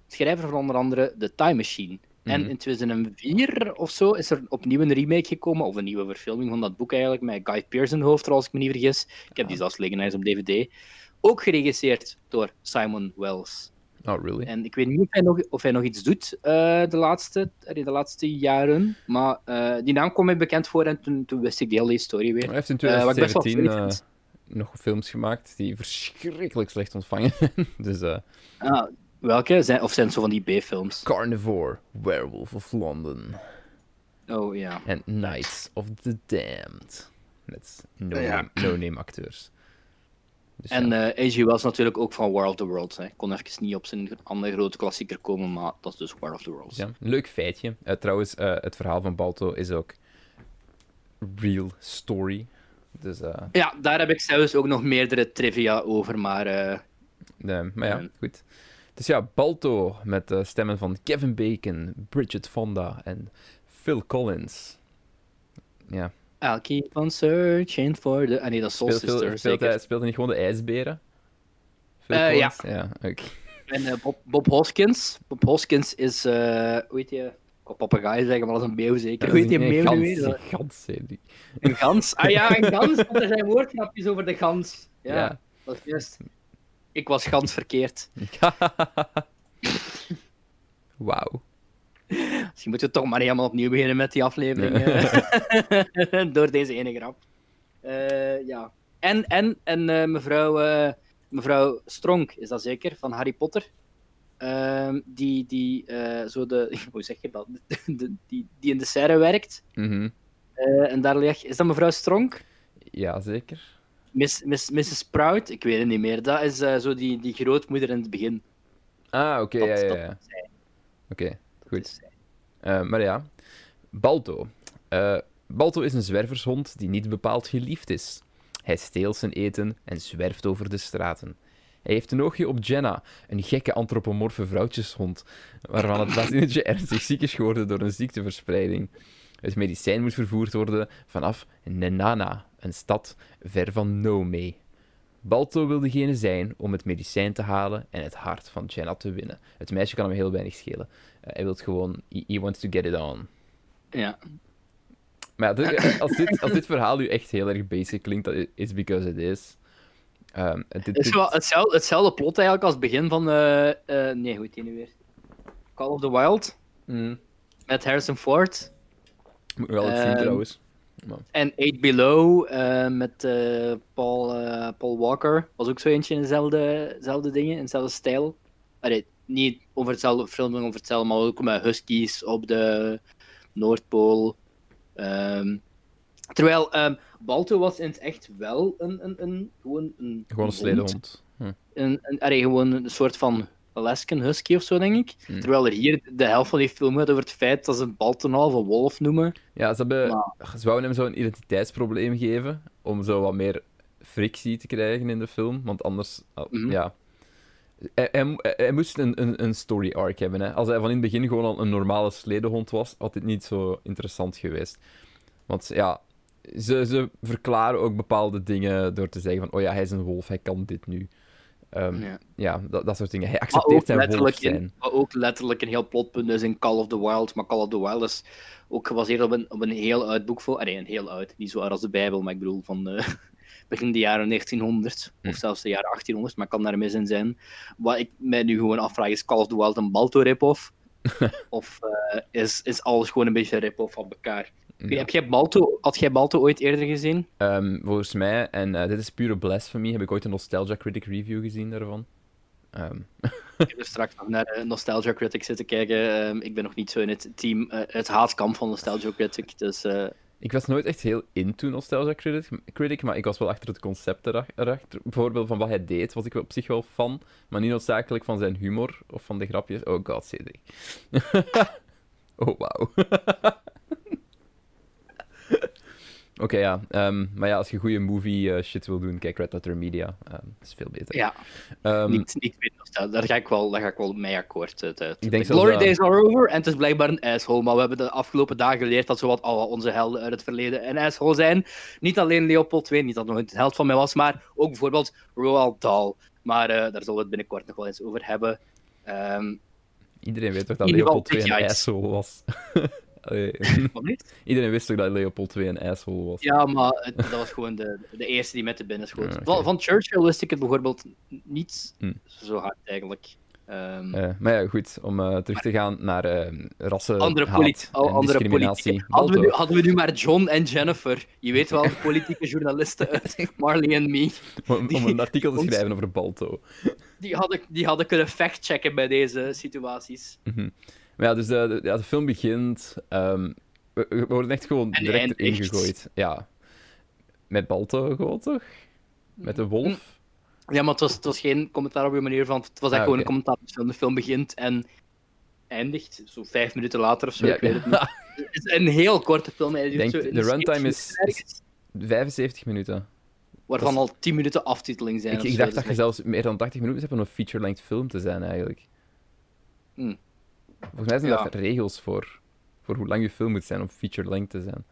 schrijver van onder andere The Time Machine. Mm-hmm. En in tweeduizend vier of zo is er opnieuw een remake gekomen, of een nieuwe verfilming van dat boek eigenlijk, met Guy Pearce in de hoofdrol, als ik me niet vergis. Ik heb die zelfs liggen ergens op D V D. Ook geregisseerd door Simon Wells. Oh, really? En ik weet niet of hij nog, of hij nog iets doet uh, de, laatste, de laatste jaren, maar uh, die naam kwam mij bekend voor en toen, toen wist ik de hele historie weer. Hij heeft in twintig zeventien uh, uh, nog films gemaakt die verschrikkelijk slecht ontvangen. dus, uh... ah, welke? Zijn, of zijn het zo van die B-films? Carnivore, Werewolf of London. Oh, ja. Yeah. En Knights of the Damned. Met no-name ja. no acteurs. Dus en ja. uh, A G was natuurlijk ook van War of the Worlds. Hè. Ik kon even niet op zijn andere grote klassieker komen, maar dat is dus War of the Worlds. Ja, een leuk feitje. Uh, trouwens, uh, het verhaal van Balto is ook real story. Dus, uh... ja, daar heb ik zelfs ook nog meerdere trivia over, maar... Uh... Nee, maar ja, uh... goed. Dus ja, Balto met de stemmen van Kevin Bacon, Bridget Fonda en Phil Collins. Ja. I'll keep on searching for the... Ah nee, dat is Soul Sister, speelt, speelt, hij, speelt hij niet gewoon de ijsberen? Uh, ja. ja okay. En uh, Bob, Bob Hoskins. Bob Hoskins is... Uh, hoe heet je? Ik kan papegaai zeggen, maar dat is een meeuw zeker. Hoe heet je meeuw nu weer? Een gans, die. Een gans? Ah ja, een gans. Er zijn woordgrapjes over de gans. Ja, ja. Dat is juist. Ik was gans verkeerd. Wauw. Misschien moeten we toch maar helemaal opnieuw beginnen met die aflevering. Nee. Door deze ene grap. Uh, ja. En, en, en uh, mevrouw, uh, mevrouw Stronk, is dat zeker? Van Harry Potter. Uh, die die uh, zo de... Hoe zeg je dat? De, de, die, die in de serre werkt. Mm-hmm. uh, en daar leg... Is dat mevrouw Stronk? Ja, zeker. Miss, miss, missus Proud? Ik weet het niet meer. Dat is uh, zo die, die grootmoeder in het begin. Ah, oké. Okay, ja, ja, ja. Oké. Okay. Goed. Uh, maar ja, Balto. Uh, Balto is een zwervershond die niet bepaald geliefd is. Hij steelt zijn eten en zwerft over de straten. Hij heeft een oogje op Jenna, een gekke antropomorfe vrouwtjeshond, waarvan het laatste ernstig ziek is geworden door een ziekteverspreiding. Het medicijn moet vervoerd worden vanaf Nenana, een stad ver van Nome. Balto wil degene zijn om het medicijn te halen en het hart van Jenna te winnen. Het meisje kan hem heel weinig schelen. Uh, hij wil gewoon... He, he wants to get it on. Ja. Maar ja, als, dit, als dit verhaal u echt heel erg basic klinkt, dat is because it is. Um, dit, dit... Het is wel hetzelfde, hetzelfde plot eigenlijk als het begin van... Uh, uh, nee, hoe heet die nu weer? Call of the Wild. Mm. Met Harrison Ford. Moet wel het um, zien trouwens. En Eight Below uh, met uh, Paul, uh, Paul Walker. Was ook zo eentje in dezelfde, dezelfde dingen, in dezelfde stijl. Allee, niet over hetzelfde film, over hetzelfde, maar ook met huskies op de Noordpool. Um, terwijl um, Balto was in het echt wel een, een, een, gewoon een, gewoon een sledehond. Hm. Een, een, allee, gewoon een soort van Alaskan husky of zo, denk ik. Hm. Terwijl er hier de helft van die film gaat over het feit dat ze een Balto half een wolf noemen. Ja, ze, hebben, maar... ze wouden hem zo'n identiteitsprobleem geven om zo wat meer frictie te krijgen in de film, want anders... Mm-hmm. Ja. Hij, hij, hij moest een, een, een story arc hebben. Hè. Als hij van in het begin gewoon al een normale sledehond was, had dit niet zo interessant geweest. Want ja, ze, ze verklaren ook bepaalde dingen door te zeggen van oh ja, hij is een wolf, hij kan dit nu. Um, ja, ja dat, dat soort dingen. Hij accepteert zijn wolf zijn. In, maar ook letterlijk een heel plotpunt is in Call of the Wild. Maar Call of the Wild is ook gebaseerd op een, op een heel oud boek. Voor, nee, een heel oud. Niet zo oud als de Bijbel, maar ik bedoel van... Uh... begin de jaren negentienhonderd, of zelfs de jaren achttienhonderd, maar kan daar mis in zijn. Wat ik mij nu gewoon afvraag, is Call of the Wild een Balto-rip-off? Of uh, is, is alles gewoon een beetje een rip-off van elkaar? Ja. Heb jij Balto, had jij Balto ooit eerder gezien? Um, volgens mij, en uh, dit is pure blasphemy, heb ik ooit een Nostalgia Critic review gezien daarvan. Um. Ik heb er straks nog naar uh, Nostalgia Critic zitten kijken. Um, ik ben nog niet zo in het team, uh, het haatkamp van Nostalgia Critic, dus... Uh... Ik was nooit echt heel into Nostalgia Critic, maar ik was wel achter het concept erachter. Bijvoorbeeld van wat hij deed, was ik op zich wel fan, maar niet noodzakelijk van zijn humor of van de grapjes. Oh god, Cedric. Oh, wauw. Oké, okay, ja. Um, maar ja, als je goede movie uh, shit wil doen, kijk Red Letter Media. Um, dat is veel beter. Ja. Um, niet, niet meer, daar ga ik wel, daar ga ik wel mee akkoord. Uh, te, ik denk de Glory Days are over en het is blijkbaar een asshole. Maar we hebben de afgelopen dagen geleerd dat zowat alle onze helden uit het verleden een asshole zijn. Niet alleen Leopold de Tweede, niet dat nog een held van mij was, maar ook bijvoorbeeld Roald Dahl. Maar uh, daar zullen we het binnenkort nog wel eens over hebben. Um, Iedereen weet toch dat Leopold de Tweede een asshole was? Niet? Iedereen wist toch dat Leopold de Tweede een asshole was? Ja, maar het, dat was gewoon de, de eerste die met de binnen schoot. Ja, okay. van, van Churchill wist ik het bijvoorbeeld niet mm. zo hard, eigenlijk. Um, uh, maar ja, goed, om uh, terug te gaan naar uh, rassen, andere haat en andere discriminatie. Hadden we, nu, hadden we nu maar John en Jennifer. Je weet wel, de politieke journalisten uit Marley and Me. Om, die, om een artikel te schrijven over Balto. Die hadden, die hadden kunnen fact-checken bij deze situaties. Mm-hmm. Maar ja, dus de, de, ja, de film begint. Um, we, we worden echt gewoon en direct erin gegooid. Ja. Met Balto gewoon, toch? Met de wolf? Ja, maar het was, het was geen commentaar op je manier van. Het was echt ah, gewoon okay. een commentaar op de film. De film begint en eindigt. Zo vijf minuten later of zo. Ja, ik weet het niet. Het is een heel korte film. Denk, zo, de runtime is, is vijfenzeventig minuten. Waarvan dat al tien minuten aftiteling zijn. Ik, ik dacht zo, dat je zelfs meer dan tachtig minuten hebt om een feature-length film te zijn, eigenlijk. Hmm. Volgens mij zijn ja. daar regels voor, voor hoe lang je film moet zijn om feature-length te zijn.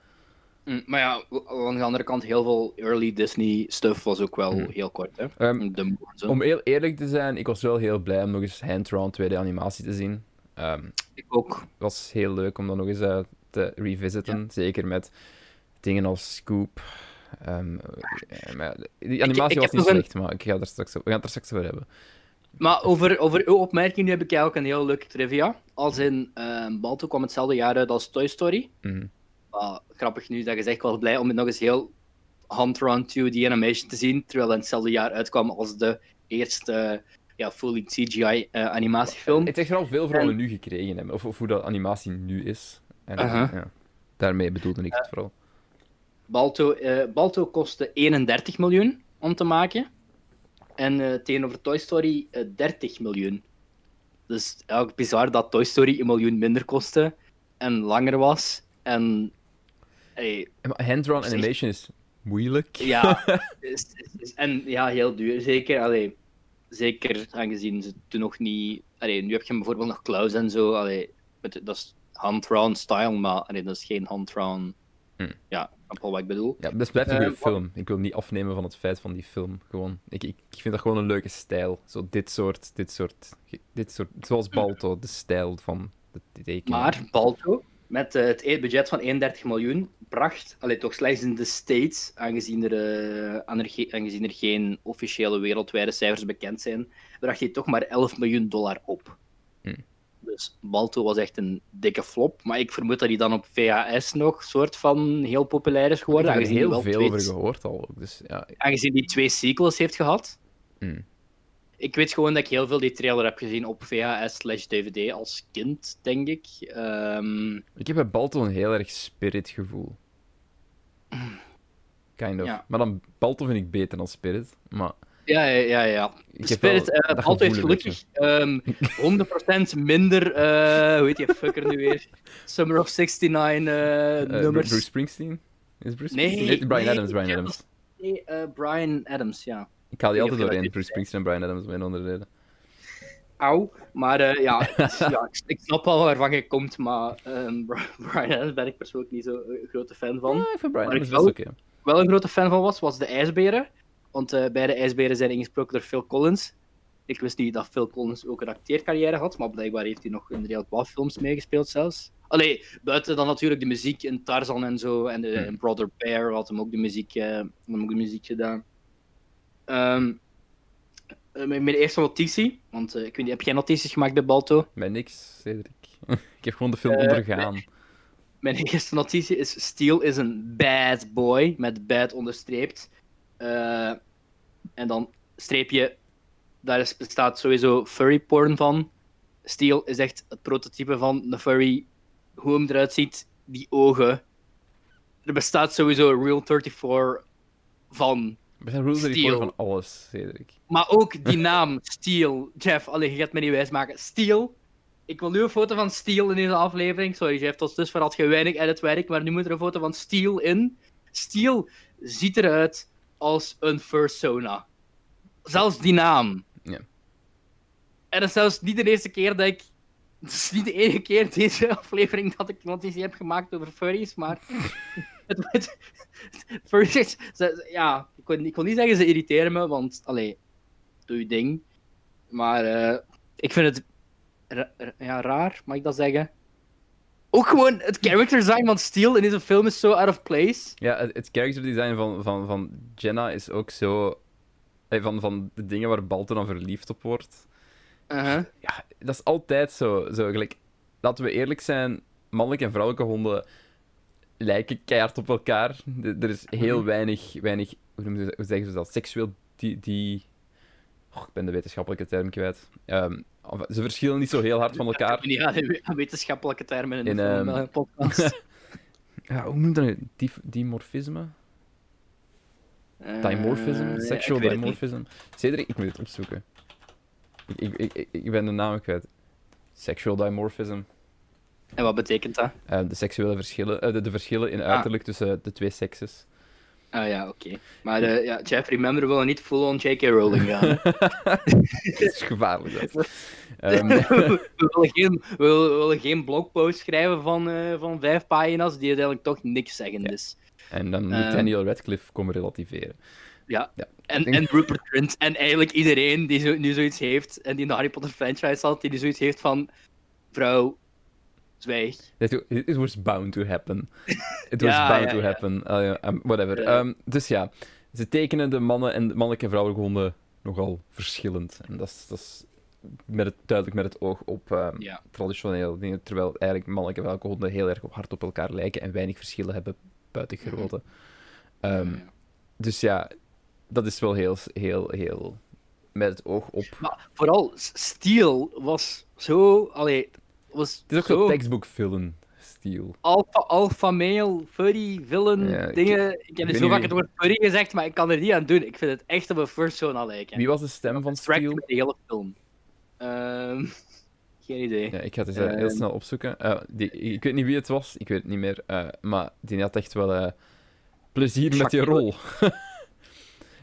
Mm, maar ja, aan de andere kant, heel veel early Disney-stuff was ook wel mm. heel kort, hè. Um, de, om heel eerlijk te zijn, ik was wel heel blij om nog eens hand-drawn tweede animatie te zien. Um, ik ook. Het was heel leuk om dat nog eens uh, te revisiten, ja. Zeker met dingen als Scoop. Um, maar die animatie ik, ik was niet slecht, een... maar ik ga daar straks, we gaan het er straks over hebben. Maar over, over uw opmerking nu heb ik ook een heel leuke trivia. Als in uh, Balto kwam hetzelfde jaar uit als Toy Story. Mm. Uh, grappig nu, dat je zegt, ik was blij om het nog eens heel hand-drawn twee D animation te zien, terwijl het hetzelfde jaar uitkwam als de eerste uh, ja, fully C G I uh, animatiefilm. Het heeft er al veel van en... nu gekregen hebben, of, of hoe dat animatie nu is. En, uh-huh. ja, daarmee bedoelde ik het uh, vooral. Balto, uh, Balto kostte eenendertig miljoen om te maken. En uh, tegenover Toy Story uh, dertig miljoen. Dus ook bizar dat Toy Story een miljoen minder kostte en langer was. En hey, hand-drawn is animation echt... is moeilijk. Ja, is, is, is, en ja, heel duur. Zeker, allee, zeker aangezien ze toen nog niet. Allee, nu heb je bijvoorbeeld nog Klaus en zo. Allee, met, dat is hand-drawn style, maar allee, dat is geen hand-drawn. Hmm. Ja, Dat is wat ik bedoel. Ja, dat blijft een goede uh, film. Wat... Ik wil niet afnemen van het feit van die film. Gewoon. Ik, ik, ik vind dat gewoon een leuke stijl. Zo dit soort, dit soort, dit soort... Zoals Balto, de stijl van de tekening. Maar Balto, met uh, het budget van eenendertig miljoen, bracht... Allee, toch slechts in de States, aangezien er, uh, aangezien er geen officiële wereldwijde cijfers bekend zijn, bracht hij toch maar elf miljoen dollar op. Hmm. Dus Balto was echt een dikke flop. Maar ik vermoed dat hij dan op V H S nog soort van heel populair is geworden. Ik heb er heel wel veel twee... over gehoord al. Dus, ja. Aangezien hij twee sequels heeft gehad. Mm. Ik weet gewoon dat ik heel veel die trailer heb gezien op V H S slash D V D als kind, denk ik. Um... Ik heb bij Balto een heel erg Spirit gevoel. Kind of. Ja. Maar dan Balto vind ik beter dan Spirit. Maar... Ja, ja, ja. Spirit, uh, altijd gelukkig um, honderd procent minder, uh, hoe heet die fucker nu weer? Summer of negenenzestig uh, uh, nummers. Bruce Springsteen? Is Bruce Springsteen? Nee, nee, Bryan Adams, Bryan Adams. Nee, uh, Bryan Adams, ja. Ik haal die altijd doorheen, Bruce Springsteen en Bryan Adams, mijn onderdelen. Auw, maar uh, ja, ja, ik snap wel waarvan je komt, maar um, Bryan Adams ben ik persoonlijk niet zo'n grote fan van. Ja, ik vind Bryan Adams wel, okay. wel een grote fan van was, was de IJsberen. Want uh, beide IJsberen zijn ingesproken door Phil Collins. Ik wist niet dat Phil Collins ook een acteercarrière had, maar blijkbaar heeft hij nog in redelijk wat films meegespeeld zelfs. Allee, buiten dan natuurlijk de muziek in Tarzan en zo, en, de, en Brother Bear had hem ook de muziek, uh, had hem ook de muziek gedaan. Um, mijn eerste notitie, want uh, ik weet niet, heb jij notities gemaakt bij Balto? Bij niks, Cedric. Ik heb gewoon de film uh, ondergaan. Mijn, mijn eerste notitie is Steel is een bad boy, met bad onderstreept. Uh, en dan streepje, daar is, staat sowieso furry porn van. Steel is echt het prototype van de furry, hoe hem eruit ziet, die ogen. Er bestaat sowieso Rule vierendertig van. Er zijn Rule vierendertig van alles, Cedric. Maar ook die naam, Steel. Jeff, allee, je gaat me niet wijsmaken. Steel. Ik wil nu een foto van Steel in deze aflevering. Sorry, Jeff, tot dusver had je weinig editwerk, maar nu moet er een foto van Steel in. Steel ziet eruit als een fursona. Zelfs die naam. Ja. En dat is zelfs niet de eerste keer dat ik... Het is niet de enige keer deze aflevering dat ik notitie heb gemaakt over furries, maar... het, het, furries... Ze, ja, ik kon, ik kon niet zeggen ze irriteren me, want... Allee, doe je ding. Maar uh, ik vind het... Ra ra ja, raar, mag ik dat zeggen? Ook gewoon het character design van Steel in deze film is zo out of place. Ja, het, het character design van, van, van Jenna is ook zo... Van, van de dingen waar Balto dan verliefd op wordt. Uh-huh. Ja, dat is altijd zo. zo gelijk, laten we eerlijk zijn, mannelijke en vrouwelijke honden lijken keihard op elkaar. De, er is heel weinig, weinig hoe zeggen ze dat, seksueel... Die, die... Oh, ik ben de wetenschappelijke term kwijt. Um, Ze verschillen niet zo heel hard van elkaar. Ja, wetenschappelijke termen in de in, um... podcast. Ja, hoe noemt dat? Dimorfisme? Uh, dimorfisme? Sexual ja, dimorfisme? Cedric, ik moet het opzoeken. Ik, ik, ik, ik ben de naam kwijt. Sexual dimorfisme. En wat betekent dat? Uh, de seksuele verschillen, uh, de, de verschillen in ah. uiterlijk tussen de twee sekses. Ah ja, oké. Okay. Maar uh, ja, Jeff, remember, we willen niet full-on J K Rowling gaan. Dat is gevaarlijk. Dat. Um... we, willen geen, we, willen, we willen geen blogpost schrijven van, uh, van vijf pagina's die uiteindelijk toch niks zeggen. Ja. Dus. En dan moet um... Daniel Radcliffe komen relativeren. Ja, ja. En, denk... en Rupert Grint en eigenlijk iedereen die zo, nu zoiets heeft en die in de Harry Potter franchise zat, die nu zoiets heeft van... Vrouw... Zwijg. It was bound to happen. It was ja, bound ja, to ja. happen. Uh, um, whatever. Ja. Um, dus ja, ze tekenen de mannen en de mannelijke en vrouwelijke honden nogal verschillend. En dat is, dat is met het, duidelijk met het oog op um, ja. traditioneel dingen. Terwijl eigenlijk mannelijke en vrouwelijke honden heel erg hard op elkaar lijken en weinig verschillen hebben buiten grootte. Um, ja, ja. Dus ja, dat is wel heel, heel, heel met het oog op. Maar vooral Steel was zo. Allee, was het is ook zo'n textbook villain Steel. Alpha, alpha male, furry, villain, ja, dingen. Ik, ik heb er zo vaak het woord furry gezegd, maar ik kan er niet aan doen. Ik vind het echt op een fursona lijken. Wie was de stem van Steel? Met de hele film. Um, geen idee. Ja, ik ga het eens um, heel snel opzoeken. Uh, die, ik weet niet wie het was, ik weet het niet meer. Uh, maar die had echt wel uh, plezier met die rol.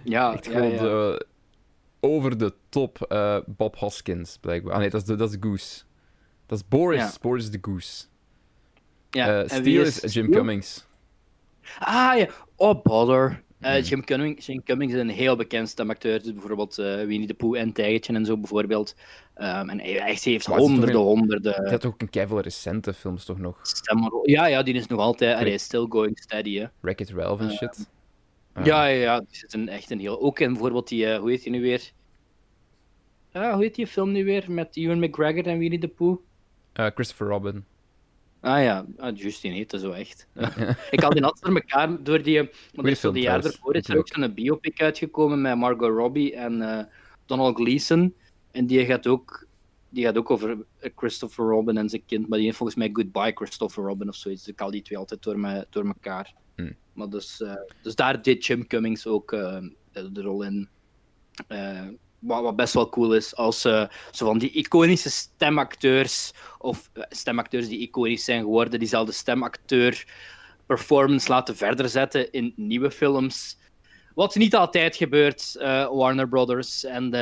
ja, echt gewoon ja, ja. Uh, over de top uh, Bob Hoskins, blijkbaar. Ah nee, dat is, dat is Goose. Dat is Boris, ja. Boris de Goose. Ja, uh, Steel is, is Jim Steel? Cummings. Ah ja, oh bother. Uh, hmm. Jim Cummings, Jim Cummings is een heel bekend stemacteur. Dus bijvoorbeeld uh, Winnie de Pooh en Tijgertje en zo bijvoorbeeld. Um, en hij, hij heeft oh, honderden, een... honderden... Hij had ook een keiveel recente films toch nog? Stemrol. Ja, ja, die is nog altijd... Wreck... Hij is still going steady, hè. Wreck-It Ralph en uh, shit. Ah. Ja, ja, ja. Die zit een, echt een heel... Ook in bijvoorbeeld die... Uh, hoe heet die nu weer? Uh, hoe heet die film nu weer? Met Ewan McGregor en Winnie de Pooh? Uh, Christopher Robin. Ah ja, ah, Justine heet dat zo echt. Ik had die altijd door elkaar door die... Want ik die jaar ervoor is er ook zo'n biopic uitgekomen met Margot Robbie en uh, Donald Gleeson. En die gaat, ook, die gaat ook over Christopher Robin en zijn kind. Maar die heeft volgens mij Goodbye Christopher Robin of zoiets. Dus ik haal die twee altijd door, me, door elkaar. Hmm. Maar dus, uh, dus daar deed Jim Cummings ook uh, de rol in. Uh, Wat best wel cool is, als uh, zo van die iconische stemacteurs, of stemacteurs die iconisch zijn geworden, diezelfde stemacteur-performance laten verder zetten in nieuwe films. Wat niet altijd gebeurt, uh, Warner Brothers en de...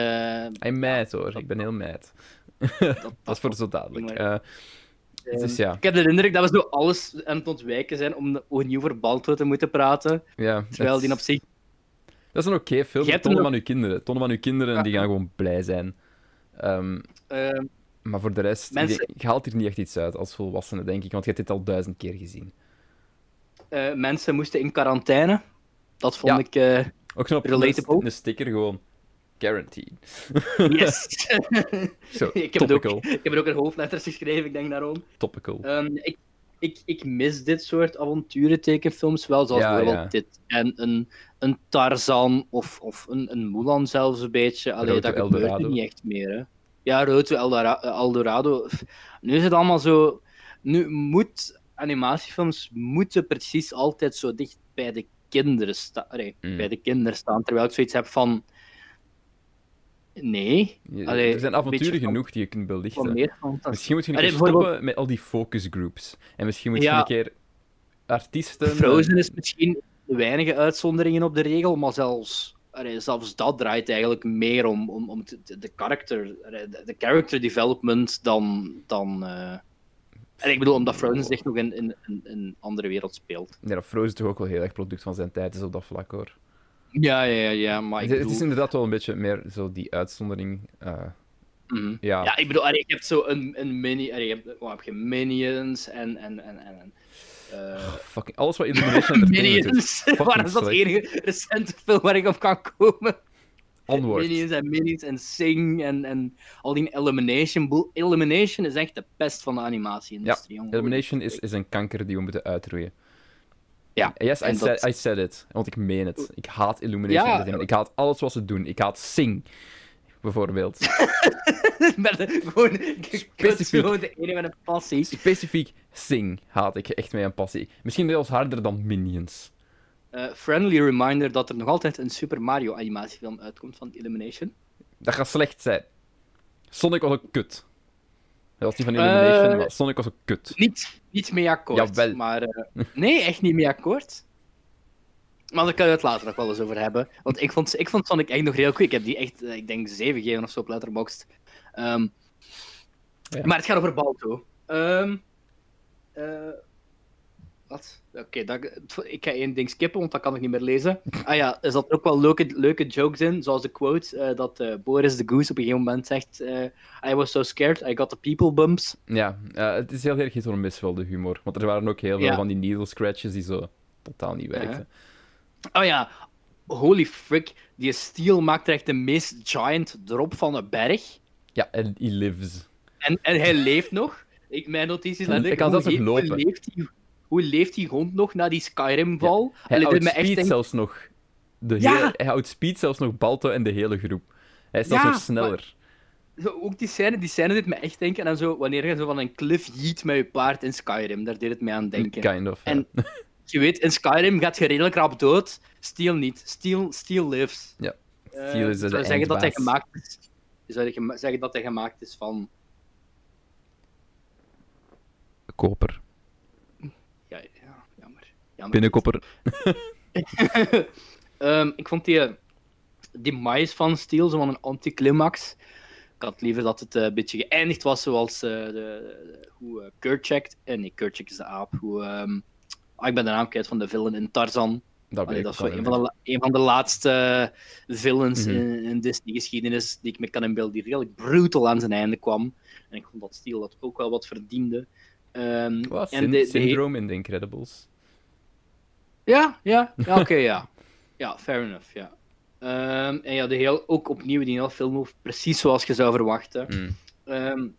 Hij mad hoor, ik ben heel mad. Dat, dat was voor zo dadelijk. Uh, um, dus ja. Ik heb de indruk dat we zo alles aan het ontwijken zijn om opnieuw voor Balto te moeten praten, yeah, terwijl that's... die op zich... Dat is een oké okay film, tonnen van uw kinderen. Tonnen van uw kinderen, ja. Die gaan gewoon blij zijn. Um, uh, maar voor de rest, mensen... je haalt hier niet echt iets uit als volwassene, denk ik. Want je hebt dit al duizend keer gezien. Uh, mensen moesten in quarantaine. Dat vond ja. ik uh, ook nog relatable. Een sticker gewoon. Guaranteed. Yes. Zo, ik, heb ook, ik heb er ook een hoofdletters geschreven, ik denk daarom. Topical. Um, ik... Ik, ik mis dit soort avonturentekenfilms wel, zoals ja, bijvoorbeeld ja. dit. En een, een Tarzan of, of een, een Mulan zelfs een beetje. Allee, dat gebeurt niet echt meer. Hè. Ja, Roto Eldorado. Nu is het allemaal zo... Nu moet... Animatiefilms moeten precies altijd zo dicht bij de kinderen, sta... nee, mm. bij de kinderen staan. Terwijl ik zoiets heb van... Nee. Allee, er zijn avonturen genoeg van, die je kunt belichten. Misschien moet je een keer stoppen bijvoorbeeld... met al die focusgroups. En misschien moet je ja, een keer artiesten... Frozen is misschien de weinige uitzonderingen op de regel, maar zelfs, allee, zelfs dat draait eigenlijk meer om, om, om de, de, character, de, de character development dan... dan uh... En ik bedoel, omdat Frozen zich nog in, in, in een andere wereld speelt. Ja, Frozen toch ook wel heel erg product van zijn tijd is op dat vlak, hoor. Ja, ja, ja, maar ik bedoel... Het is inderdaad wel een beetje meer zo die uitzondering. Uh, mm-hmm. ja. ja, ik bedoel, je hebt zo een, een mini... Allee, je hebt, wat heb je? Minions en... en, en, en uh... oh, fucking, alles wat Illumination... Minions! Waar is dat enige recente film waar ik op kan komen? Onward. Minions en Minions en Sing en, en al die Illumination boel. Illumination is echt de pest van de animatie-industrie. Ja, Illumination is, is een kanker die we moeten uitroeien. Ja, yes, I said, I said it. Want ik meen het. Ik haat Illumination. Ja. Ik haat alles wat ze doen. Ik haat Sing, bijvoorbeeld. de, gewoon, specifiek, gewoon de ene met een passie. Specifiek Sing haat ik echt met een passie. Misschien zelfs harder dan Minions. Uh, friendly reminder dat er nog altijd een Super Mario animatiefilm uitkomt van Illumination. Dat gaat slecht zijn. Sonic was ook kut. Dat was niet van Illumination, uh, maar Sonic was ook kut. Niet, niet mee akkoord. Jawel. Maar, uh, nee, echt niet mee akkoord. Maar daar kunnen we het later nog wel eens over hebben. Want ik vond, ik vond Sonic echt nog heel goed. Ik heb die echt, ik denk, zeven gegeven of zo op Letterboxd. Um, ja. Maar het gaat over Balto. Um, uh, wat? Oké, okay, ik ga één ding skippen, want dat kan ik niet meer lezen. Ah ja, er zaten ook wel leuke, leuke jokes in, zoals de quote uh, dat uh, Boris de Goose op een gegeven moment zegt uh, I was so scared, I got the people bumps. Ja, uh, het is heel erg hit or miss wel, de humor. Want er waren ook heel veel ja. van die needle scratches die zo totaal niet werkten. Uh-huh. Oh ja, holy frick, die Steel maakt er echt de meest giant drop van de berg. Ja, en he lives. En, en hij leeft nog. Ik, mijn notities laat ik... Ik kan zelfs nog lopen. Leeft hij... Hoe leeft die hond nog na die Skyrim-val? Ja, hij outspeed echt... zelfs nog. De ja! hele... Hij outspeed zelfs nog Balto en de hele groep. Hij is zelfs ja, nog sneller. Maar... Zo, ook die scène, die scène deed me echt denken aan zo, wanneer je zo van een cliff yeet met je paard in Skyrim. Daar deed het mij aan denken. Kind of, en ja. je weet, in Skyrim gaat je redelijk rap dood. Steel niet. Steel, Steel lives. Ja. Steel is uh, zou zeggen dat hij gemaakt is. Je zou gema- zeggen dat hij gemaakt is van... Koper. Ja, binnenkopper. um, ik vond die, die demise van Steel zo van een anticlimax. Ik had liever dat het uh, een beetje geëindigd was zoals uh, de, de, hoe uh, Gert checkt. Eh, nee, Gert checkt is de aap. Hoe um, ah, ik ben de naam kwijt van de villain in Tarzan. Dat, Allee, dat is wel een van, de, een van de laatste villains mm-hmm. in, in Disney-geschiedenis die ik me kan inbeelden, die redelijk brutal aan zijn einde kwam. En ik vond dat Steel dat ook wel wat verdiende. Um, wat? En Syn- de, de Syndroom de... in The Incredibles. Ja, ja, ja oké, okay, ja. Ja, fair enough, ja. Um, en ja, de heel, ook opnieuw die hele film hoeft precies zoals je zou verwachten. Mm. Um,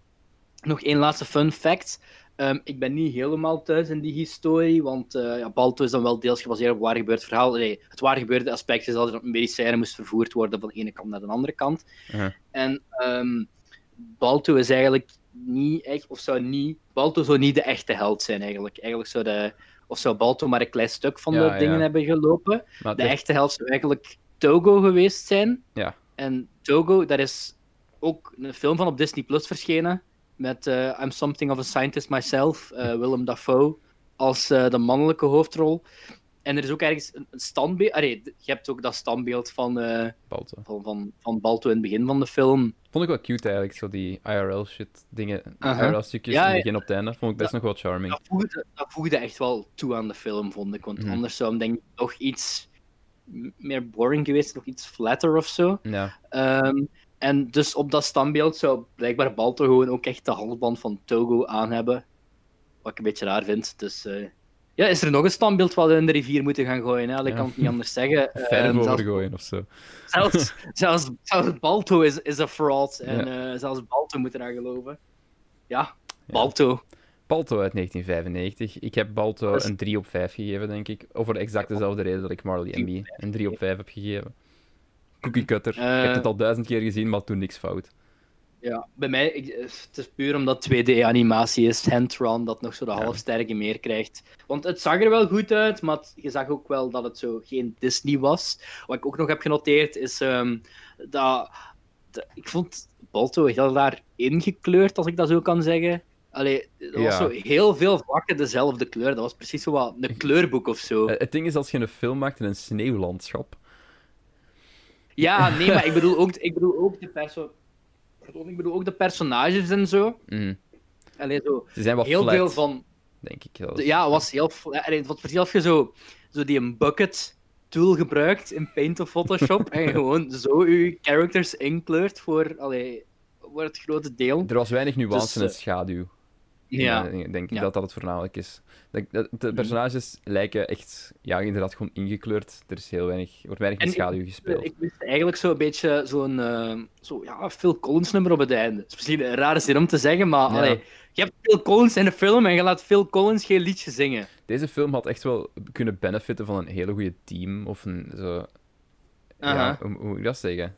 nog één laatste fun fact. Um, ik ben niet helemaal thuis in die historie, want uh, ja, Balto is dan wel deels gebaseerd op waar gebeurd verhaal. Nee, het waar gebeurde aspect is dat er medicijnen moest vervoerd worden van de ene kant naar de andere kant. Uh-huh. En um, Balto is eigenlijk niet echt, of zou niet, Balto zou niet de echte held zijn eigenlijk. Eigenlijk zou de, of zou Balto maar een klein stuk van ja, de dingen ja. hebben gelopen. Maar de dit... echte held zou eigenlijk Togo geweest zijn. Ja. En Togo, daar is ook een film van op Disney Plus verschenen. Met uh, I'm Something of a Scientist Myself, uh, Willem Dafoe, als uh, de mannelijke hoofdrol. En er is ook ergens een standbeeld... Allee, je hebt ook dat standbeeld van, uh, Balto. Van, van, van Balto in het begin van de film. Vond ik wel cute eigenlijk, zo die I R L-shit dingen. Uh-huh. I R L-stukjes ja, in het begin op het einde, vond ik best dat, nog wel charming. Dat voegde, dat voegde echt wel toe aan de film, vond ik. Want mm. anders zou hem denk ik nog iets meer boring geweest, nog iets flatter of zo. Ja. Um, En dus op dat standbeeld zou blijkbaar Balto gewoon ook echt de halsband van Togo aan hebben. Wat ik een beetje raar vind. Dus uh... ja, is er nog een standbeeld wat we in de rivier moeten gaan gooien? Hè? Dat ja. kan het niet anders zeggen. Verf over um, gooien of zo. Zelfs, zelfs, zelfs Balto is, is een fraud. En ja. uh, zelfs Balto moet eraan geloven. Ja, Balto. Ja. Balto uit negentien vijfennegentig. Ik heb Balto dus... een drie op vijf gegeven, denk ik. Over de exact dezelfde reden dat ik Marley en Me een drie op vijf heb gegeven. Cookie cutter. Uh, ik heb het al duizend keer gezien, maar toen niks fout. Ja, bij mij, ik, het is puur omdat twee D-animatie is, hand-drawn, dat nog zo de ja. halfsterke meer krijgt. Want het zag er wel goed uit, maar het, je zag ook wel dat het zo geen Disney was. Wat ik ook nog heb genoteerd, is um, dat... De, ik vond Balto heel daar ingekleurd, als ik dat zo kan zeggen. Allee, er was ja. zo heel veel vakken dezelfde kleur. Dat was precies zo wat een kleurboek of zo. Het ding is, als je een film maakt in een sneeuwlandschap... Ja, nee, maar ik bedoel ook, ik bedoel ook, de, perso- ik bedoel ook de personages en zo. Mm. Allee, zo Ze zijn wat heel flat, veel van... denk ik wel. Ja, het was heel... Allee, het was precies of je zo, zo die een bucket tool gebruikt in Paint of Photoshop en gewoon zo je characters inkleurt voor, allee, voor het grote deel. Er was weinig nuance dus, in het schaduw. Ja. Ik denk ja. dat dat het voornamelijk is. De personages lijken echt, ja, inderdaad, gewoon ingekleurd. Er is heel weinig, wordt weinig met schaduw gespeeld. Ik wist eigenlijk zo'n beetje zo'n uh, zo, ja, Phil Collins nummer op het einde. Dat is misschien een rare zin om te zeggen, maar ja. allee, je hebt Phil Collins in de film en je laat Phil Collins geen liedje zingen. Deze film had echt wel kunnen benefitten van een hele goede team of een zo. Uh-huh. Ja, hoe, hoe moet ik dat zeggen?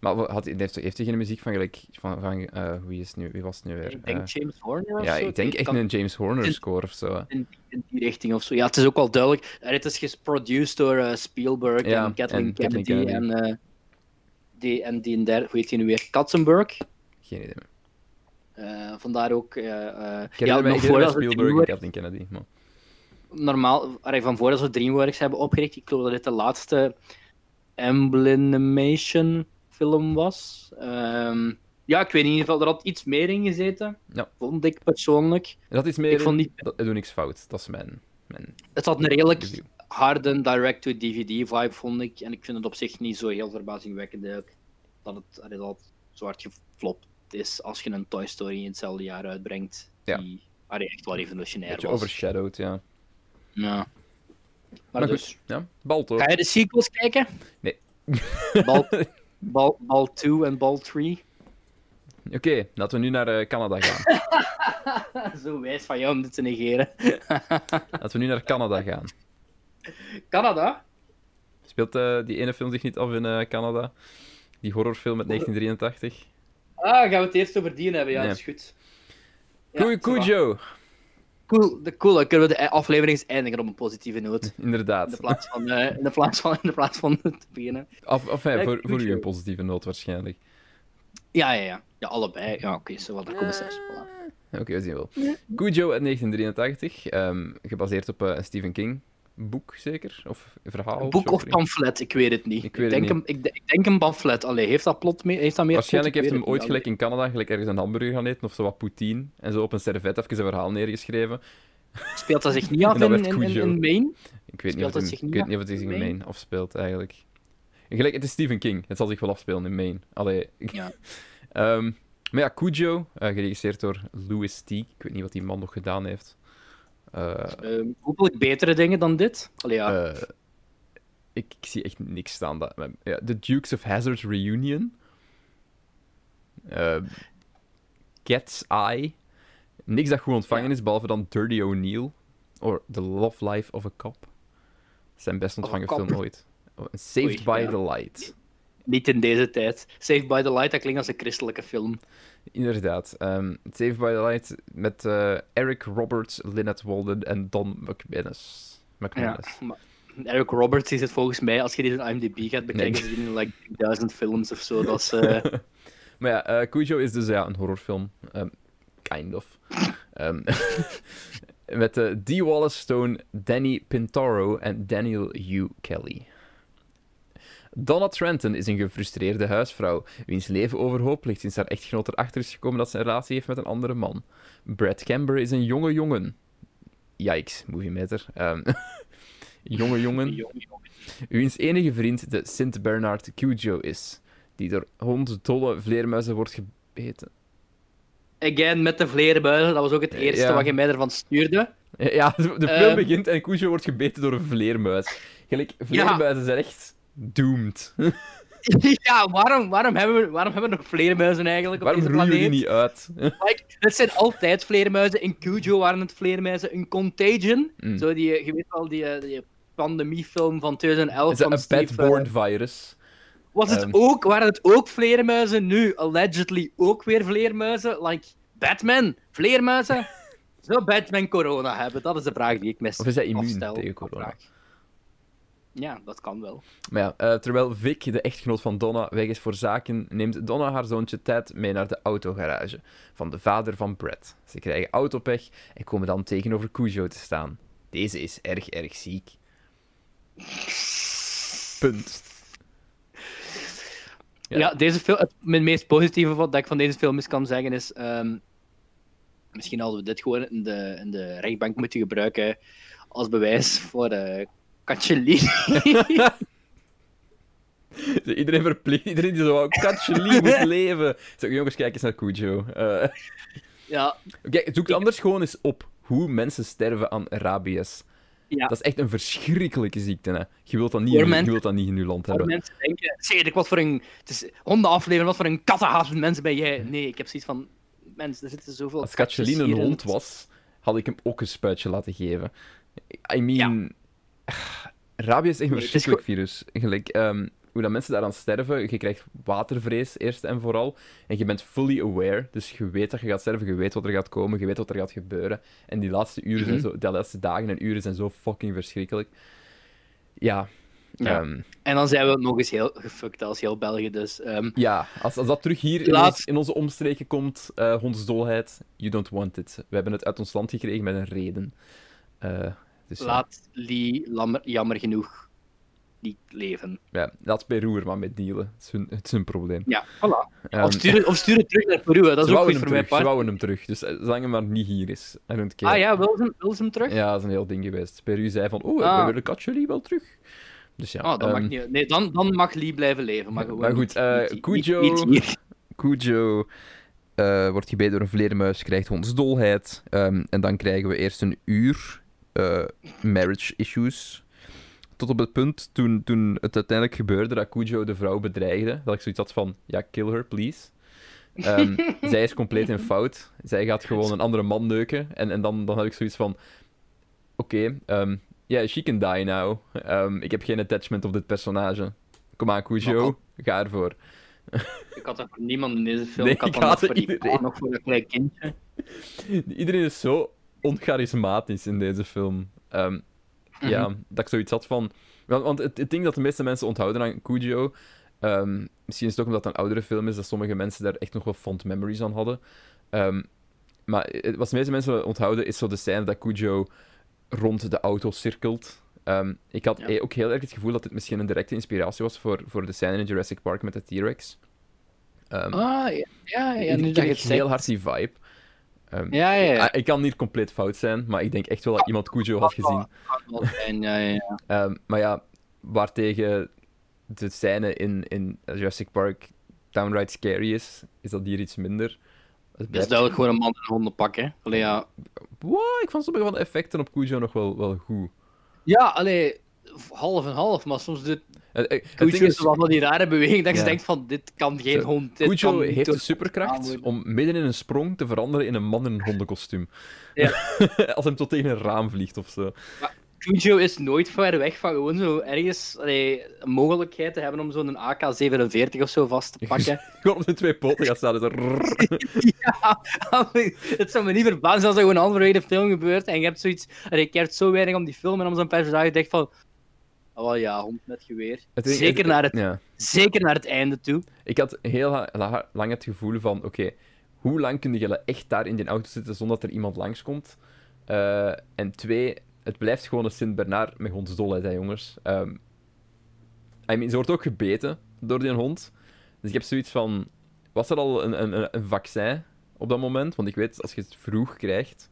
Maar had, heeft, heeft hij geen muziek van gelijk van, van uh, wie, is nu, wie was het nu weer? Ik denk uh, James Horner of ja, zo. Ja, ik denk echt kan... een James Horner score of zo. In, in die richting of zo. Ja, het is ook wel duidelijk. Het is geproduced door uh, Spielberg ja, en Kathleen Kennedy, Kennedy en uh, die en die en der, hoe heet hij nu weer? Katzenberg. Geen idee meer. Uh, vandaar ook. Uh, ja, ja nog voordat Spielberg en Kathleen Kennedy. Maar... Normaal, van voordat we DreamWorks hebben opgericht, ik geloof dat dit de laatste Emblemation film was. Um, ja, ik weet in ieder geval, er had iets meer in gezeten. Ja. Vond ik persoonlijk. Er had iets meer ik in, vond niet... dat doe niks fout. Dat is mijn... mijn... Het had een redelijk review. Harde direct-to-D V D-vibe, vond ik. En ik vind het op zich niet zo heel verbazingwekkend dat het, het al zo hard geflopt is als je een Toy Story in hetzelfde jaar uitbrengt. Ja. Die echt wel revolutionair was. Beetje overshadowed, ja. Ja. Maar, maar dus... Ja. Balto. Ga je de sequels kijken? Nee. Balto. Bal, bal twee en bal drie. Oké, okay, laten we nu naar uh, Canada gaan. Zo wijs van jou om dit te negeren. Laten we nu naar Canada gaan. Canada? Speelt uh, die ene film zich niet af in uh, Canada? Die horrorfilm uit negentien drieëntachtig. Ah, gaan we het eerst over die hebben? Ja, nee. Dat is goed. Ja, Cujo. Cool, de, cool, dan kunnen we de aflevering eens eindigen op een positieve noot. Inderdaad. In de plaats van, uh, in de plaats van, in de plaats van te beginnen. Of, of hey, voor, voor u een positieve noot waarschijnlijk. Ja, ja, ja. Ja, allebei. Ja, oké, okay, zo wat de commissaris. Voilà. Oké, okay, we zien wel. Cujo uit negentien drieëntachtig, um, gebaseerd op een uh, Stephen King boek, zeker? Of verhaal? Boek of pamflet, ik weet het niet. Ik, weet ik, denk, het niet. Een, ik, ik denk een pamflet. Allee, heeft dat plot mee, heeft dat meer waarschijnlijk plot? Heeft hem ooit gelijk in Canada gelijk ergens een hamburger gaan eten of zo wat poutine en zo op een servet even zijn verhaal neergeschreven. Speelt dat zich niet af in, in, in, in Maine? Ik weet speelt niet of het, in, niet het in, in Maine? Maine afspeelt, eigenlijk. Gelijk, het is Stephen King. Het zal zich wel afspelen in Maine. Allee. Ja. um, maar ja, Cujo, uh, geregisseerd door Louis Teague. Ik weet niet wat die man nog gedaan heeft. Uh, uh, hopelijk betere dingen dan dit. Allee, ja. Uh, ik, ik zie echt niks staan. Dat, maar, ja, The Dukes of Hazzard Reunion. Uh, Cat's Eye. Niks dat goed ontvangen is, behalve dan Dirty O'Neill. Of The Love Life of a Cop. Zijn best ontvangen film ooit. Oh, Saved Oei, by ja. the Light. Niet in deze tijd. Saved by the Light, dat klinkt als een christelijke film. Inderdaad. Um, Saved by the Light met uh, Eric Roberts, Lynette Walden en Don McManus. McManus. Ja, maar Eric Roberts is het volgens mij, als je dit in IMDb gaat bekijken, nee. is in like, duizend films of zo. Dat is, uh... maar ja, uh, Cujo is dus ja, een horrorfilm. Um, kind of. Um, met uh, Dee Wallace Stone, Danny Pintaro en Daniel Hugh Kelly. Donna Trenton is een gefrustreerde huisvrouw, wiens leven overhoop ligt sinds haar echtgenoot erachter is gekomen dat ze een relatie heeft met een andere man. Brad Camber is een jonge jongen. Yikes, moviemeter. Um, jonge jongen. Wiens enige vriend de Sint Bernard Cujo is, die door honddolle vleermuizen wordt gebeten. Again, met de vleermuizen, dat was ook het eerste ja. wat je mij ervan stuurde. Ja, de film um... begint en Cujo wordt gebeten door een vleermuis. Gelijk, vleermuizen ja. zijn echt... doomed. Ja, waarom, waarom, hebben we, waarom hebben we nog vleermuizen eigenlijk op waarom deze planeet? Waarom roeien die niet uit? Like, het zijn altijd vleermuizen. In Cujo waren het vleermuizen. In Contagion, mm. zo die, je weet wel, die, die pandemiefilm van twintig elf. Is dat een bat-borne virus? Was het um. ook, waren het ook vleermuizen? Nu, allegedly ook weer vleermuizen. Like, Batman, vleermuizen? Zou Batman corona hebben? Dat is de vraag die ik mis. Of is hij immuun tegen corona? Ja, dat kan wel. Maar ja, uh, terwijl Vic, de echtgenoot van Donna, weg is voor zaken, neemt Donna haar zoontje Ted mee naar de autogarage van de vader van Brad. Ze krijgen autopech en komen dan tegenover Cujo te staan. Deze is erg, erg ziek. Punt. Ja, ja deze film, het meest positieve wat ik van deze film is kan zeggen is... Um, misschien hadden we dit gewoon in de, in de rechtbank moeten gebruiken als bewijs voor... Uh, Cacciolini. Iedereen verplicht, iedereen die zo Cacciolini moet leven. Zeg, jongens, kijk eens naar Cujo. Uh. Ja. Kijk, zoek ik... anders gewoon eens op hoe mensen sterven aan rabies. Ja. Dat is echt een verschrikkelijke ziekte. Hè. Je wilt dat niet, in, mensen... je wilt dat niet in je land hebben. Mensen denken, Cedric, wat voor een het is hondenaflevering, wat voor een kattenhaas mensen ben jij? Nee, ik heb zoiets van, mensen, er zitten zoveel. Als Cacciolini een hond was, had ik hem ook een spuitje laten geven. I mean... Ja. Rabies is echt een verschrikkelijk virus. Gelijk, um, hoe dat mensen daaraan sterven, je krijgt watervrees eerst en vooral. En je bent fully aware, dus je weet dat je gaat sterven, je weet wat er gaat komen, je weet wat er gaat gebeuren. En die laatste, uren mm-hmm. zijn zo, die laatste dagen en uren zijn zo fucking verschrikkelijk. Ja. ja. Um, en dan zijn we nog eens heel gefucked als heel België, dus... Um, ja, als, als dat terug hier laat... in, ons, in onze omstreken komt, uh, hondsdolheid, you don't want it. We hebben het uit ons land gekregen met een reden. Eh... Uh, Dus, laat Lee, lammer, jammer genoeg, niet leven. Ja, laat Peru er maar mee dealen. Het is hun, het is hun probleem. Ja, voilà. Um, of, stuur, of stuur het terug naar Peru, dat is ook goed voor mijn part. Ze wouden hem terug, dus zolang hij maar niet hier is. En ah ja, wil ze, wil ze hem terug? Ja, dat is een heel ding geweest. Peru zei van, oh, ah. we willen Caccioli wel terug. Dus ja. Oh, dat um, mag niet. Nee, dan, dan mag Lee blijven leven. Maar, maar goed, uh, Cujo, niet, niet Cujo uh, wordt gebeten door een vleermuis, krijgt hondsdolheid. Um, en dan krijgen we eerst een uur... Uh, marriage issues. Tot op het punt, toen, toen het uiteindelijk gebeurde dat Cujo de vrouw bedreigde, dat ik zoiets had van, ja, kill her, please. Um, zij is compleet in fout. Zij gaat gewoon een andere man neuken. En, en dan, dan had ik zoiets van, oké, okay, um, yeah, she can die now. Um, ik heb geen attachment op dit personage. Kom aan, Cujo, ga ervoor. Ik had dat voor niemand in deze film. Nee, ik had, ik had dat voor iedereen. Nog voor een klein kindje. Iedereen is zo... oncharismatisch in deze film. Um, mm-hmm. Ja, dat ik zoiets had van... Want, want het, het ding dat de meeste mensen onthouden aan Cujo... Um, misschien is het ook omdat het een oudere film is... dat sommige mensen daar echt nog wel fond memories aan hadden. Um, maar het, wat de meeste mensen onthouden... is zo de scène dat Cujo rond de auto cirkelt. Um, ik had ja. ook heel erg het gevoel dat dit misschien een directe inspiratie was... voor, voor de scène in Jurassic Park met de T-Rex. Um, ah, ja, ja. ja nu ik krijg heel hard die vibe. Um, ja, ja, ja. Ik kan niet compleet fout zijn, maar ik denk echt wel dat iemand Cujo had gezien. Ja, ja, ja. um, maar ja, waartegen de scène in, in Jurassic Park downright scary is, is dat hier iets minder. Het is duidelijk gewoon een man in een hondenpak, hè? Allee, ja. Wow, ik vond sommige van de effecten op Cujo nog wel, wel goed. Ja, allee, half en half, maar soms dit... Cujo is wel van die rare beweging dat je ja. denkt van, dit kan geen Zo, hond... Cujo heeft de superkracht om midden in een sprong te veranderen in een man in een hondenkostuum. Ja. Als hem tot tegen een raam vliegt of zo. Maar Cujo is nooit ver weg van gewoon zo ergens allee, een mogelijkheid te hebben om zo'n A K zevenenveertig of zo vast te pakken. Gewoon op de twee poten gaan staan. Dus ja, het zou me niet verbazen als er gewoon een andere film gebeurt en je hebt zoiets... Je keert zo weinig om die film en om zo'n personage denkt van... Oh ja, hond met geweer. Het zeker, ik, het, naar het, ja. zeker naar het einde toe. Ik had heel la, la, lang het gevoel van... Oké, okay, hoe lang kunnen jullie echt daar in die auto zitten zonder dat er iemand langskomt? Uh, en twee... Het blijft gewoon een Sint-Bernard met hondsdolheid, hè, jongens. Um, I mean, ze wordt ook gebeten door die hond. Dus ik heb zoiets van... Was er al een, een, een vaccin op dat moment? Want ik weet, als je het vroeg krijgt,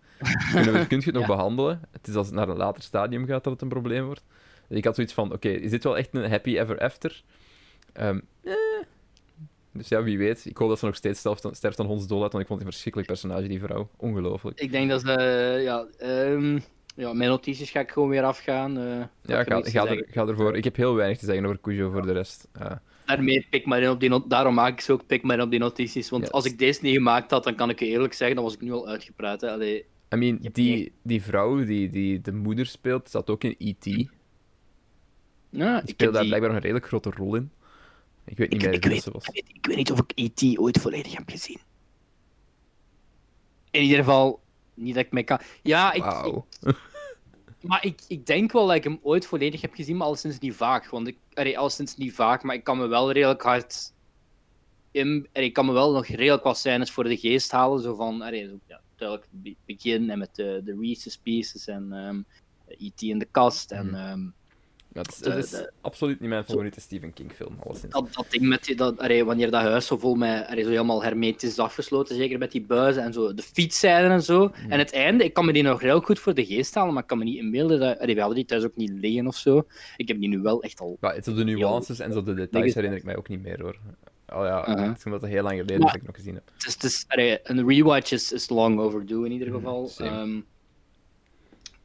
kun je, kun je het nog ja. behandelen. Het is als het naar een later stadium gaat dat het een probleem wordt. Dus ik had zoiets van, oké, okay, is dit wel echt een happy ever after? Um, eh. Dus ja, wie weet. Ik hoop dat ze nog steeds sterft aan hondsdolheid, want ik vond het een verschrikkelijk personage, die vrouw. Ongelooflijk. Ik denk dat ze... Uh, ja... Um... Ja, mijn notities ga ik gewoon weer afgaan. Uh, ja, ga, ga, er, ga ervoor. Ik heb heel weinig te zeggen over Cujo voor de rest. Uh. Daarmee pik maar in op die not- Daarom maak ik ze ook pik maar in op die notities. Want yes. als ik deze niet gemaakt had, dan kan ik je eerlijk zeggen, dan was ik nu al uitgepraat. Hè. Allee, I mean, die, die vrouw die, die de moeder speelt, zat ook in E T. Ja, ik speel daar die... blijkbaar een redelijk grote rol in. Ik weet niet ik, meer ik, wie ze was. Ik weet, ik weet niet of ik E T ooit volledig heb gezien. In ieder geval... Niet dat ik mij kan... Ja, ik... Wow. ik maar ik, ik denk wel dat ik hem ooit volledig heb gezien, maar alleszins niet vaak. Want ik... Allee, alleszins niet vaak, maar ik kan me wel redelijk hard... In, allee, ik kan me wel nog redelijk wat scènes voor de geest halen. Zo van... Allee, zo, ja, duidelijk het begin en met de, de Reese's Pieces en um, E T in de kast en... Mm. Um, ja, het is, de, het is de, absoluut niet mijn favoriete zo, Stephen King film. Dat, dat ding met... Dat, allee, wanneer dat huis zo vol met... Allee, zo helemaal hermetisch is afgesloten, zeker met die buizen en zo. De fietszijden en zo. Mm. En het einde, ik kan me die nog heel goed voor de geest halen, maar ik kan me niet inbeelden dat... Allee, we hadden die thuis ook niet liggen of zo. Ik heb die nu wel echt al... Ja, de nuances en zo de details herinner ik mij ook niet meer, hoor. Oh ja, uh-huh. het is omdat het heel lang geleden maar, dat ik nog gezien heb. Het is, het is, allee, een rewatch is, is long overdue in ieder geval. Mm,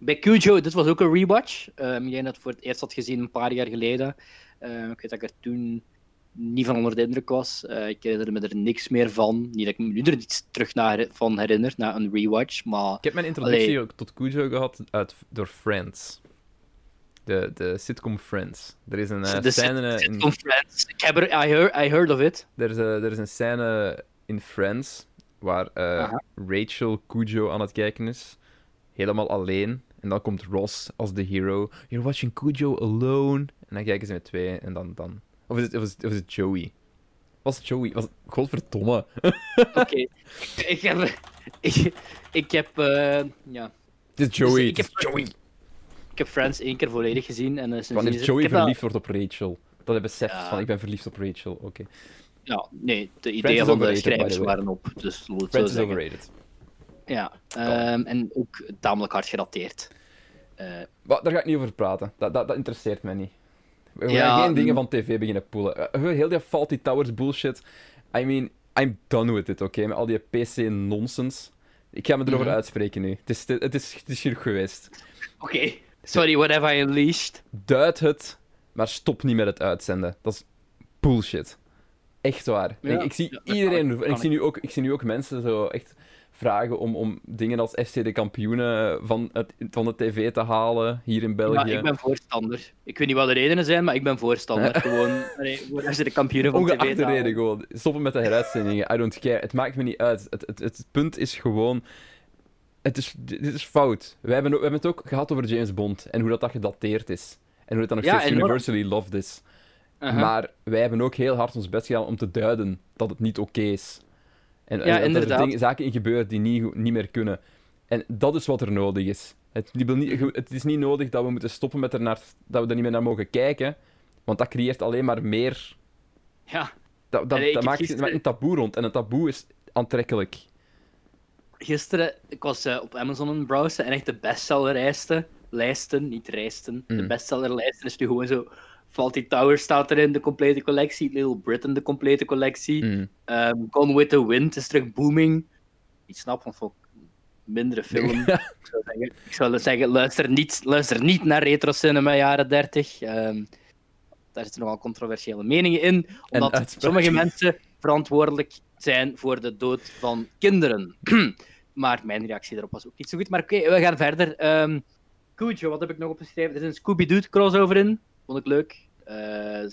Bij Cujo, dit was ook een rewatch. Um, jij dat voor het eerst had gezien een paar jaar geleden. Uh, ik weet dat ik er toen niet van onder de indruk was. Uh, ik herinner me er niks meer van. Niet dat ik me nu er iets terug naar, van herinner, na een rewatch. Maar... Ik heb mijn introductie Allee... ook tot Cujo gehad uit, door Friends. De, de sitcom Friends. Er is een uh, de scène... De sit- in... sitcom Friends. Ik heb er, I, heard, I heard of it. Er is, a, er is een scène in Friends waar uh, Rachel Cujo aan het kijken is. Helemaal alleen. En dan komt Ross als de hero. You're watching Cujo alone. En dan kijken ze met twee en dan... dan... Of, is het, of, is het, of is het Joey? Was het Joey? Was het... Godverdomme. Oké. Okay. Ik heb... Ik, ik heb... Uh, ja. Het is Joey. Dus, ik, heb, het is Joey. Ik heb Friends één keer volledig gezien. En, uh, Wanneer is Joey verliefd al... wordt op Rachel. Dat hij beseft ja. van ik ben verliefd op Rachel. Oké. Okay. Ja, nee. De ideeën van de schrijvers waren op. Dus Friends zo is zeggen. Overrated. Ja, um, en ook tamelijk hard gerateerd. Uh, well, daar ga ik niet over praten. Dat, dat, dat interesseert mij niet. We gaan ja, geen dingen van tv beginnen poelen. Uh, heel die Faulty Towers bullshit. I mean, I'm done with it, oké? Okay? Met al die P C-nonsens. Ik ga me erover mm-hmm. uitspreken nu. Het is, het is, het is genoeg geweest. Oké, okay. Sorry, what have I unleashed? Duid het, maar stop niet met het uitzenden. Dat is bullshit. Echt waar. Ja. Ik, ik zie ja, iedereen... Ik, en ik zie, nu ook, ik zie nu ook mensen zo echt... vragen om, om dingen als F C de Kampioenen van, het, van de tv te halen, hier in België. Ja, ik ben voorstander. Ik weet niet wat de redenen zijn, maar ik ben voorstander. Gewoon, nee, gewoon F C de Kampioenen van de tv te halen. Gewoon. Stoppen met de heruitzendingen. I don't care. Het maakt me niet uit. Het, het, het punt is gewoon... Het is, dit is fout. We hebben, we hebben het ook gehad over James Bond en hoe dat, dat gedateerd is. En hoe dat dan nog ja, steeds enorm. Universally loved is. Uh-huh. Maar wij hebben ook heel hard ons best gedaan om te duiden dat het niet oké is. En, ja, en dat er dingen, zaken in gebeuren die niet, niet meer kunnen. En dat is wat er nodig is. Het, niet, het is niet nodig dat we moeten stoppen met er naar, dat we er niet meer naar mogen kijken. Want dat creëert alleen maar meer... Ja. Dat, dat, Allee, dat maakt gisteren... een taboe rond. En een taboe is aantrekkelijk. gisteren, ik was uh, op Amazon aan het browsen en echt de bestsellerlijsten, lijsten, niet rijsten, mm. de bestsellerlijsten is nu gewoon zo, Fawlty Tower staat erin, de complete collectie, Little Britain, de complete collectie, mm. um, Gone with the Wind is terug booming, ik snap van fuck. Mindere film. ik, zou zeggen, ik zou zeggen, luister niet, luister niet naar retrocinema jaren dertig. Um, daar zitten nogal controversiële meningen in. Omdat sommige mensen verantwoordelijk zijn voor de dood van kinderen. Maar mijn reactie daarop was ook niet zo goed. Maar oké, okay, we gaan verder. Um, Cujo, wat heb ik nog opgeschreven? Er is een Scooby-Doo crossover in. Vond ik leuk. Uh,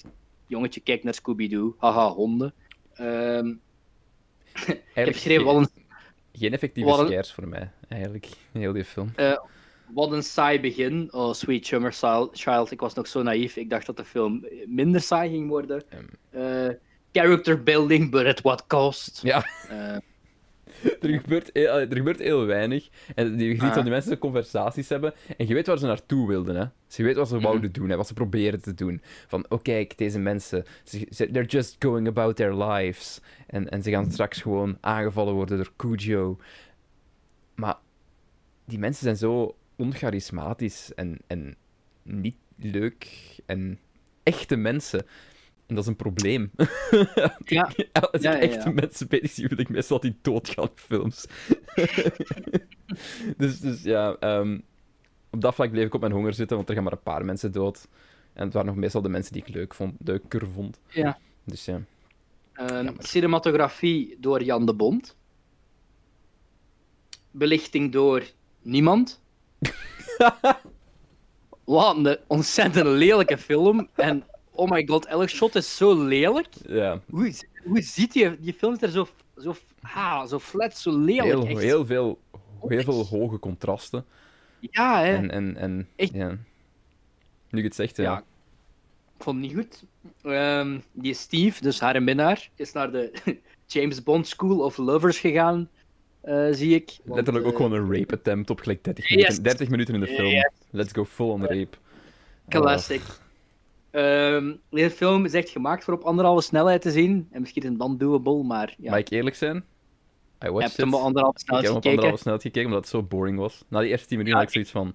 jongetje kijkt naar Scooby-Doo. Haha, honden. Um, ik heb geschreven wel een... Geen effectieve een... scares voor mij, eigenlijk. Heel die film. Uh, wat een saai begin. Oh, Sweet Summer Child. Ik was nog zo naïef. Ik dacht dat de film minder saai ging worden. Uh, character building, but at what cost? Ja. Uh... er, gebeurt heel, er gebeurt heel weinig. En je ziet ah. dat die mensen conversaties hebben. En je weet waar ze naartoe wilden. Hè? Dus je weet wat ze wouden mm-hmm. doen. Hè? Wat ze proberen te doen. Van, oh kijk, deze mensen. Ze, ze, they're just going about their lives. En, en ze gaan straks gewoon aangevallen worden door Cujo. Maar die mensen zijn zo oncharismatisch. En, en niet leuk. En echte mensen. En dat is een probleem. Ja. Als ik ja, ja, ja. echte mensen bezig zie, wil ik meestal die doodgaan films. dus, dus ja, um, op dat vlak bleef ik op mijn honger zitten, want er gaan maar een paar mensen dood. En het waren nog meestal de mensen die ik leuk vond, leuker vond. Ja. Dus ja. Uh, cinematografie door Jan de Bond. Belichting door niemand. Wat een ontzettend lelijke film. En... oh my god, elk shot is zo lelijk. Ja. Hoe, hoe ziet je? Die film is er zo, zo, ah, zo flat, zo lelijk. Heel, echt. heel, veel, heel veel hoge contrasten. Ja, hè. En, en, en, echt. Ja. Nu ik het zegt, ja. ja. Ik vond het niet goed. Um, die Steve, dus haar minnaar, is naar de James Bond School of Lovers gegaan, uh, zie ik. Want, letterlijk ook uh, gewoon een rape attempt op gelijk dertig, yes. minuten, dertig minuten in de film. Yes. Let's go full on rape. Classic. Uh, Um, deze film is echt gemaakt voor op anderhalve snelheid te zien. En misschien is het dan doable, maar... Ja. Mag ik eerlijk zijn? I watched it. Hem op anderhalve snelheid gekeken. Ik heb hem op anderhalve snelheid gekeken, omdat het zo boring was. Na die eerste tien minuten ja, had ik zoiets van...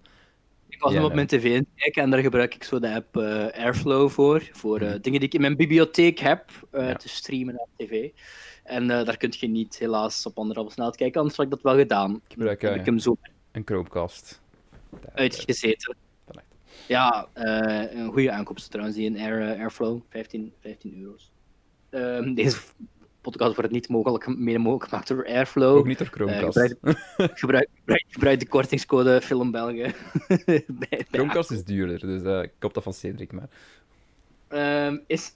Ik was ja, hem op mijn tv aan het kijken en daar gebruik ik zo de app uh, Airflow voor. Voor uh, mm. dingen die ik in mijn bibliotheek heb, uh, ja. te streamen op tv. En uh, daar kun je niet helaas op anderhalve snelheid kijken, anders had ik dat wel gedaan. Ik gebruik uh, ik hem zo een Chromecast. Uitgezeten. Ja, uh, een goede aankoop trouwens, die in Air, uh, Airflow, vijftien euro's. Um, deze podcast wordt niet mogelijk, mede mogelijk gemaakt door Airflow. Ook niet door Chromecast. Uh, gebruik, gebruik, gebruik, gebruik de kortingscode Filmbelgen. Chromecast is duurder, dus uh, ik koop dat van Cedric, maar... Um, is...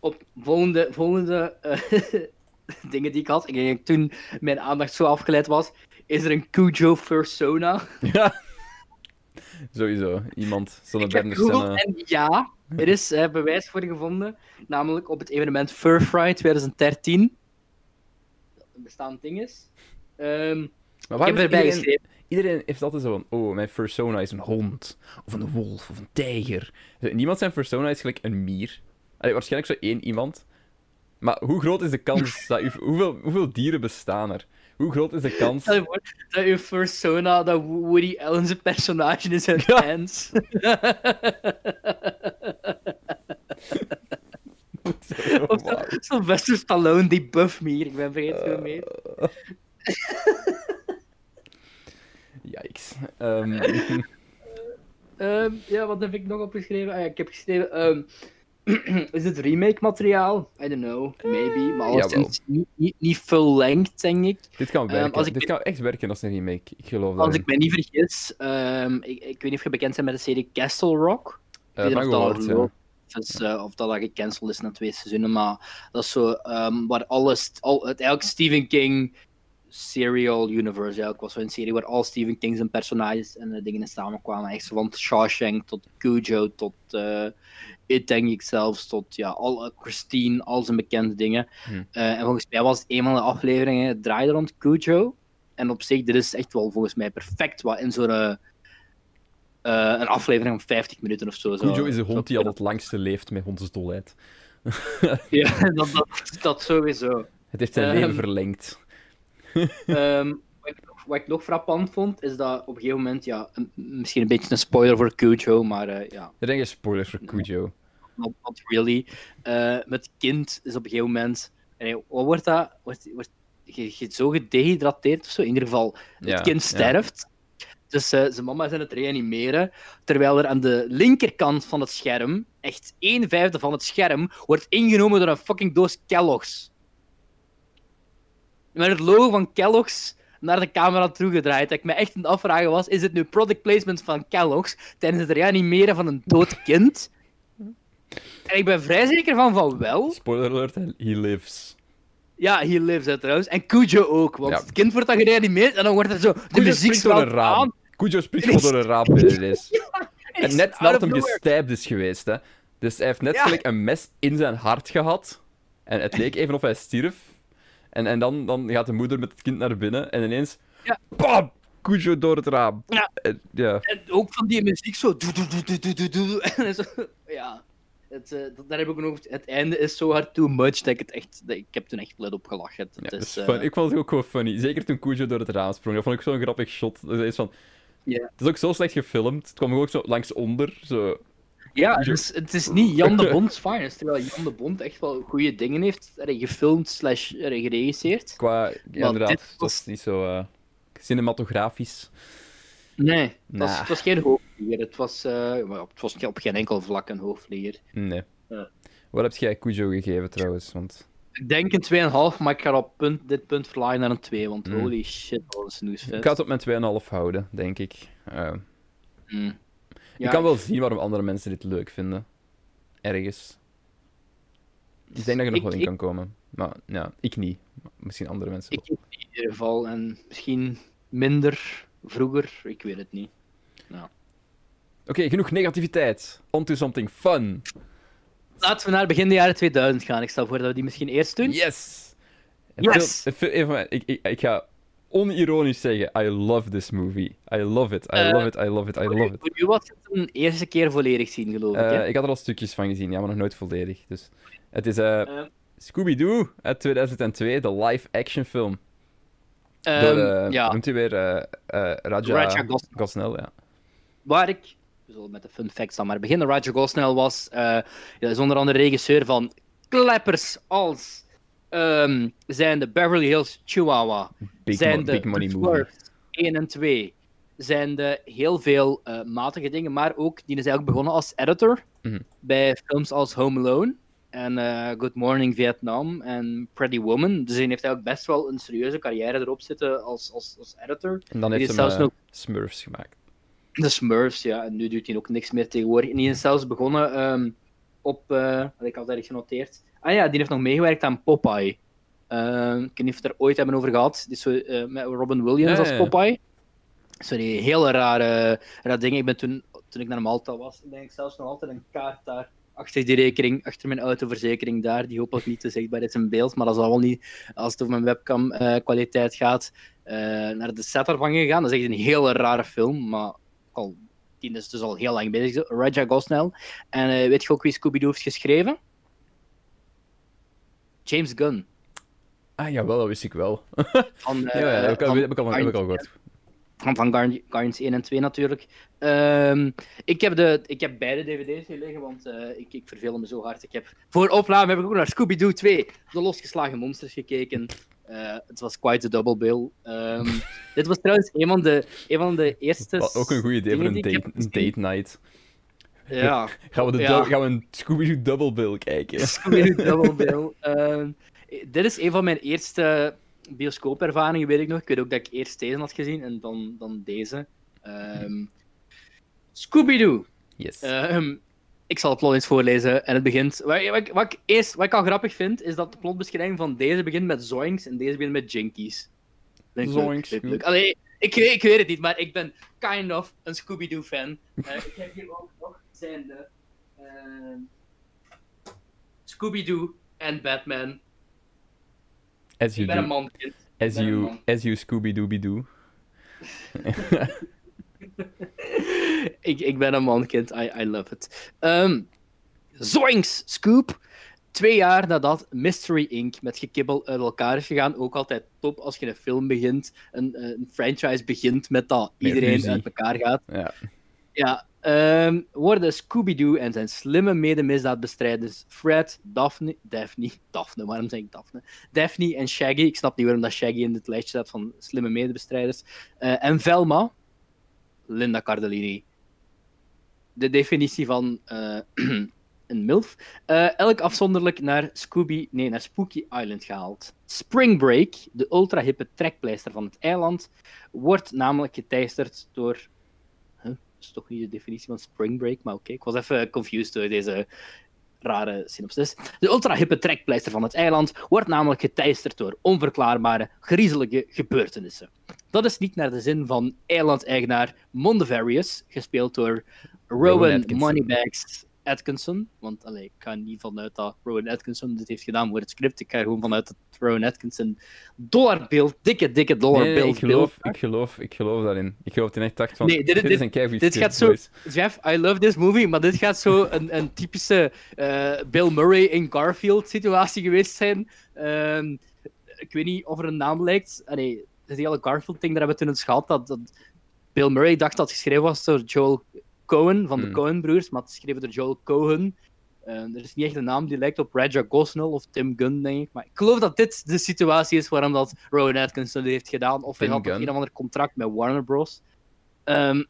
op volgende... volgende uh, dingen die ik had, ik denk toen mijn aandacht zo afgeleid was, is er een Cujo-persona. Ja. Sowieso, iemand zal er nog en ja, er is uh, bewijs voor gevonden. Namelijk op het evenement Fur Fry twintig dertien. Dat een bestaand ding is. Um, maar ik heb erbij iedereen, geschreven. Iedereen heeft altijd zo van: oh, mijn fursona is een hond. Of een wolf, of een tijger. Niemand zijn fursona is gelijk een mier. Allee, waarschijnlijk zo één iemand. Maar hoe groot is de kans? dat u, hoeveel, hoeveel dieren bestaan er? Hoe groot is de kans? Dat je persona, dat Woody Allen's personage is uit Fans. Of zo, Sylvester Stallone, die buff me hier. Ik ben vergeten hoe uh... mee. Yikes. Um... um, ja, wat heb ik nog opgeschreven? Ah, ja, ik heb geschreven... Um... is het remake-materiaal? I don't know, maybe. Maar als het niet, niet, niet full length, denk ik. Dit kan werken. Um, als ik Dit ben... kan echt werken als een remake. Ik geloof dat. Als ik me niet vergis, um, ik, ik weet niet of je bekend bent met de serie Castle Rock. Uh, ik weet niet of, ja. dus, uh, of dat al gecanceld is na twee seizoenen, maar dat is zo um, waar alles, al, het elk Stephen King serial universe, eigenlijk was zo'n serie waar al Stephen King's en personages en uh, dingen in samenkwamen. Echt zo van Shawshank tot Cujo tot uh, It, denk ik zelfs, tot ja, al, uh, Christine, al zijn bekende dingen. Hm. Uh, en volgens mij was een van de afleveringen draaide rond Cujo. En op zich, dit is echt wel volgens mij perfect wat in zo'n uh, een aflevering van vijftig minuten of zo. Cujo zo, is de hond die al het langste leeft met hondsdolheid. Ja, dat, dat, dat sowieso. Het heeft zijn um, leven verlengd. um, wat, ik, wat ik nog frappant vond, is dat op een gegeven moment, ja, een, misschien een beetje een spoiler voor Cujo, maar uh, ja. Ik denk een spoiler voor Cujo. Not, not really. Uh, met kind is op een gegeven moment, nee, wat wordt dat? Wordt, wordt je, je zo gedehydrateerd of zo? In ieder geval, het ja, kind sterft. Ja. Dus uh, zijn mama is aan het reanimeren, terwijl er aan de linkerkant van het scherm, echt een vijfde van het scherm, wordt ingenomen door een fucking doos Kellogg's. Met het logo van Kellogg's naar de camera toegedraaid. Dat ik me echt aan het afvragen was, is dit nu product placement van Kellogg's tijdens het reanimeren van een dood kind? En ik ben vrij zeker van van wel. Spoiler alert, he lives. Ja, he lives hè, trouwens. En Cujo ook, want ja. Het kind wordt dan gereanimeerd en dan wordt er zo de Cujo muziek door een raam. Cujo springt gewoon door een raam binnen is. Ja, en net nadat hem gestijpt is geweest, hè. Dus hij heeft net gelijk ja. een mes in zijn hart gehad. En het leek even of hij stierf. En, en dan, dan gaat de moeder met het kind naar binnen en ineens... Ja. Bam! Cujo door het raam. Ja. En, ja. en ook van die muziek zo... Doe, doe, doe, doe, doe, doe, en zo... Ja. Het, uh, daar heb ik nog, het einde is zo hard too much dat ik het echt... Dat ik heb toen echt lid op gelachen. Het ja, is, uh... fun. Ik vond het ook gewoon funny. Zeker toen Cujo door het raam sprong. Dat vond ik zo'n grappig shot. Dat is van... yeah. Het is ook zo slecht gefilmd. Het kwam ook zo langs onder. Zo... Ja, dus, het is niet Jan de Bond's finest, terwijl Jan de Bond echt wel goede dingen heeft gefilmd slash geregisseerd. Qua, ja, inderdaad, was... dat is niet zo uh, cinematografisch. Nee, het, nah. was, het was geen hoofdvlieger. Het was, uh, het was op geen enkel vlak een hoofdvlieger. Nee. Uh. Wat heb jij Cujo gegeven trouwens? Want... Ik denk een twee komma vijf, maar ik ga op punt, dit punt flyen naar een twee, want mm. holy shit, dat is nieuwsvet. Ik ga het op mijn twee komma vijf houden, denk ik. Uh. Mm. Je ja, kan wel zien waarom andere mensen dit leuk vinden. Ergens. Ik denk dat je nog ik, wel in ik, kan komen. Maar ja, ik niet. Maar misschien andere mensen wel. Ik in ieder geval. En misschien minder vroeger. Ik weet het niet. Nou. Oké, okay, genoeg negativiteit. On to something fun. Laten we naar begin de jaren tweeduizend gaan. Ik stel voor dat we die misschien eerst doen. Yes! Yes! Veel, even, ik, ik, ik ga... onironisch zeggen, I love this movie. I love it, I love it, I love it, I love it. Voor u was het een eerste keer volledig zien, geloof ik, hè? Uh, ik had er al stukjes van gezien, ja, maar nog nooit volledig. Dus. Het is uh, uh, Scooby-Doo uit tweeduizend twee, de live-action film. Um, Door, uh, ja. Noemt u weer uh, uh, Raja, Raja Gosnell. Gosnell, ja. Waar ik, we zullen met de fun facts dan maar beginnen, Raja Gosnell was, uh, ja, is onder andere regisseur van kleppers als... Um, zijn de Beverly Hills Chihuahua, big zijn de Smurfs één en twee, zijn de heel veel uh, matige dingen, maar ook, die is eigenlijk begonnen als editor mm-hmm. bij films als Home Alone en uh, Good Morning Vietnam en Pretty Woman. Dus hij heeft eigenlijk best wel een serieuze carrière erop zitten als, als, als editor. En dan heeft hij zelfs uh, nog Smurfs gemaakt. De Smurfs, ja, en nu doet hij ook niks meer tegenwoordig. En die is zelfs begonnen um, op, uh, had ik altijd genoteerd. Ah ja, die heeft nog meegewerkt aan Popeye. Uh, ik weet niet of we het er ooit hebben over gehad. Dus, uh, met Robin Williams nee. als Popeye. Sorry, hele rare, rare dingen. Ik ben toen, toen ik naar Malta was, denk ik zelfs nog altijd een kaart daar. Achter die rekening, achter mijn autoverzekering daar. Die hopelijk niet te zichtbaar is in beeld. Maar dat is allemaal niet, als het over mijn webcam uh, kwaliteit gaat, uh, naar de set ervan gegaan. Dat is echt een hele rare film. Maar al, die is dus al heel lang bezig. Raja Gosnell. En uh, weet je ook wie Scooby-Doo heeft geschreven? James Gunn. Ah, jawel, dat wist ik wel. Van, uh, ja, ja, dat heb ik al gehoord. Van, van Guardians één en twee natuurlijk. Um, ik, heb de, ik heb beide D V D's hier liggen, want uh, ik, ik verveel me zo hard. Ik heb, voor opname heb ik ook naar Scooby-Doo twee, de losgeslagen monsters, gekeken. Uh, het was quite a double bill. Um, dit was trouwens een van de, een van de eerste... Wat, ook een goed idee voor een date, heb... date night. Ja. Gaan we, de ja. Gaan we een Scooby-Doo Double Bill kijken? Scooby-Doo Double Bill. Uh, dit is een van mijn eerste bioscoopervaringen, weet ik nog. Ik weet ook dat ik eerst deze had gezien en dan, dan deze. Um, Scooby-Doo. Yes. Um, ik zal het plot eens voorlezen en het begint... Wat, wat, wat, ik eerst, wat ik al grappig vind, is dat de plotbeschrijving van deze begint met zoinks en deze begint met jinkies. Zoinks. Leuk, leuk, leuk. Allee, ik, weet, ik weet het niet, maar ik ben kind of een Scooby-Doo fan. Uh, ik heb hier ook nog... zijn de uh, Scooby-Doo en Batman. As you ik ben do. Een man, kind. As ben you, man. As you Scooby-Dooby-Doo. ik, ik ben een man, kind. I, I love it. Um, Zoinks, Scoop. Twee jaar nadat Mystery Incorporated met gekibbel uit elkaar is gegaan, ook altijd top als je een film begint, een, een franchise begint met dat iedereen met uit elkaar gaat. Ja. Ja, um, worden Scooby-Doo en zijn slimme medemisdaadbestrijders Fred, Daphne, Daphne, Daphne, waarom zeg ik Daphne? Daphne en Shaggy, ik snap niet waarom dat Shaggy in dit lijstje staat van slimme medebestrijders, uh, en Velma, Linda Cardellini. De definitie van uh, een milf, uh, elk afzonderlijk naar Scooby, nee, naar Spooky Island gehaald. Spring Break, de ultra-hippe trekpleister van het eiland, wordt namelijk geteisterd door... Dat is toch niet de definitie van Spring Break, maar oké. Okay. Ik was even confused door deze rare synopsis. De ultra-hippe trekpleister van het eiland wordt namelijk geteisterd door onverklaarbare, griezelige gebeurtenissen. Dat is niet naar de zin van eilandeigenaar Mondavarius, gespeeld door Rowan Atkinson. Moneybags Atkinson. Want allee, ik ga niet vanuit dat Rowan Atkinson dit heeft gedaan voor het script. Ik ga er gewoon vanuit dat Rowan Atkinson dollarbeeld, dikke, dikke dollarbeeld. Nee, nee, ik, geloof, ik, geloof, ik geloof daarin. Ik geloof dat je echt dacht van, nee, dit, dit, dit is een keigoed script. Dit gaat zo, Jeff, I love this movie, maar dit gaat zo een, een typische uh, Bill Murray in Garfield situatie geweest zijn. Uh, ik weet niet of er een naam lijkt. Allee, het hele Garfield-ding, daar hebben we toen eens gehad, dat, dat Bill Murray dacht dat het geschreven was door Joel Cohen, van de hmm. Coen-broers, maar het is geschreven door Joel Cohen. Uh, er is niet echt een naam die lijkt op Raja Gosnell of Tim Gunn, denk ik. Maar ik geloof dat dit de situatie is waarom dat Rowan Atkinson heeft gedaan. Of hij had nog een of ander contract met Warner Bros. Um,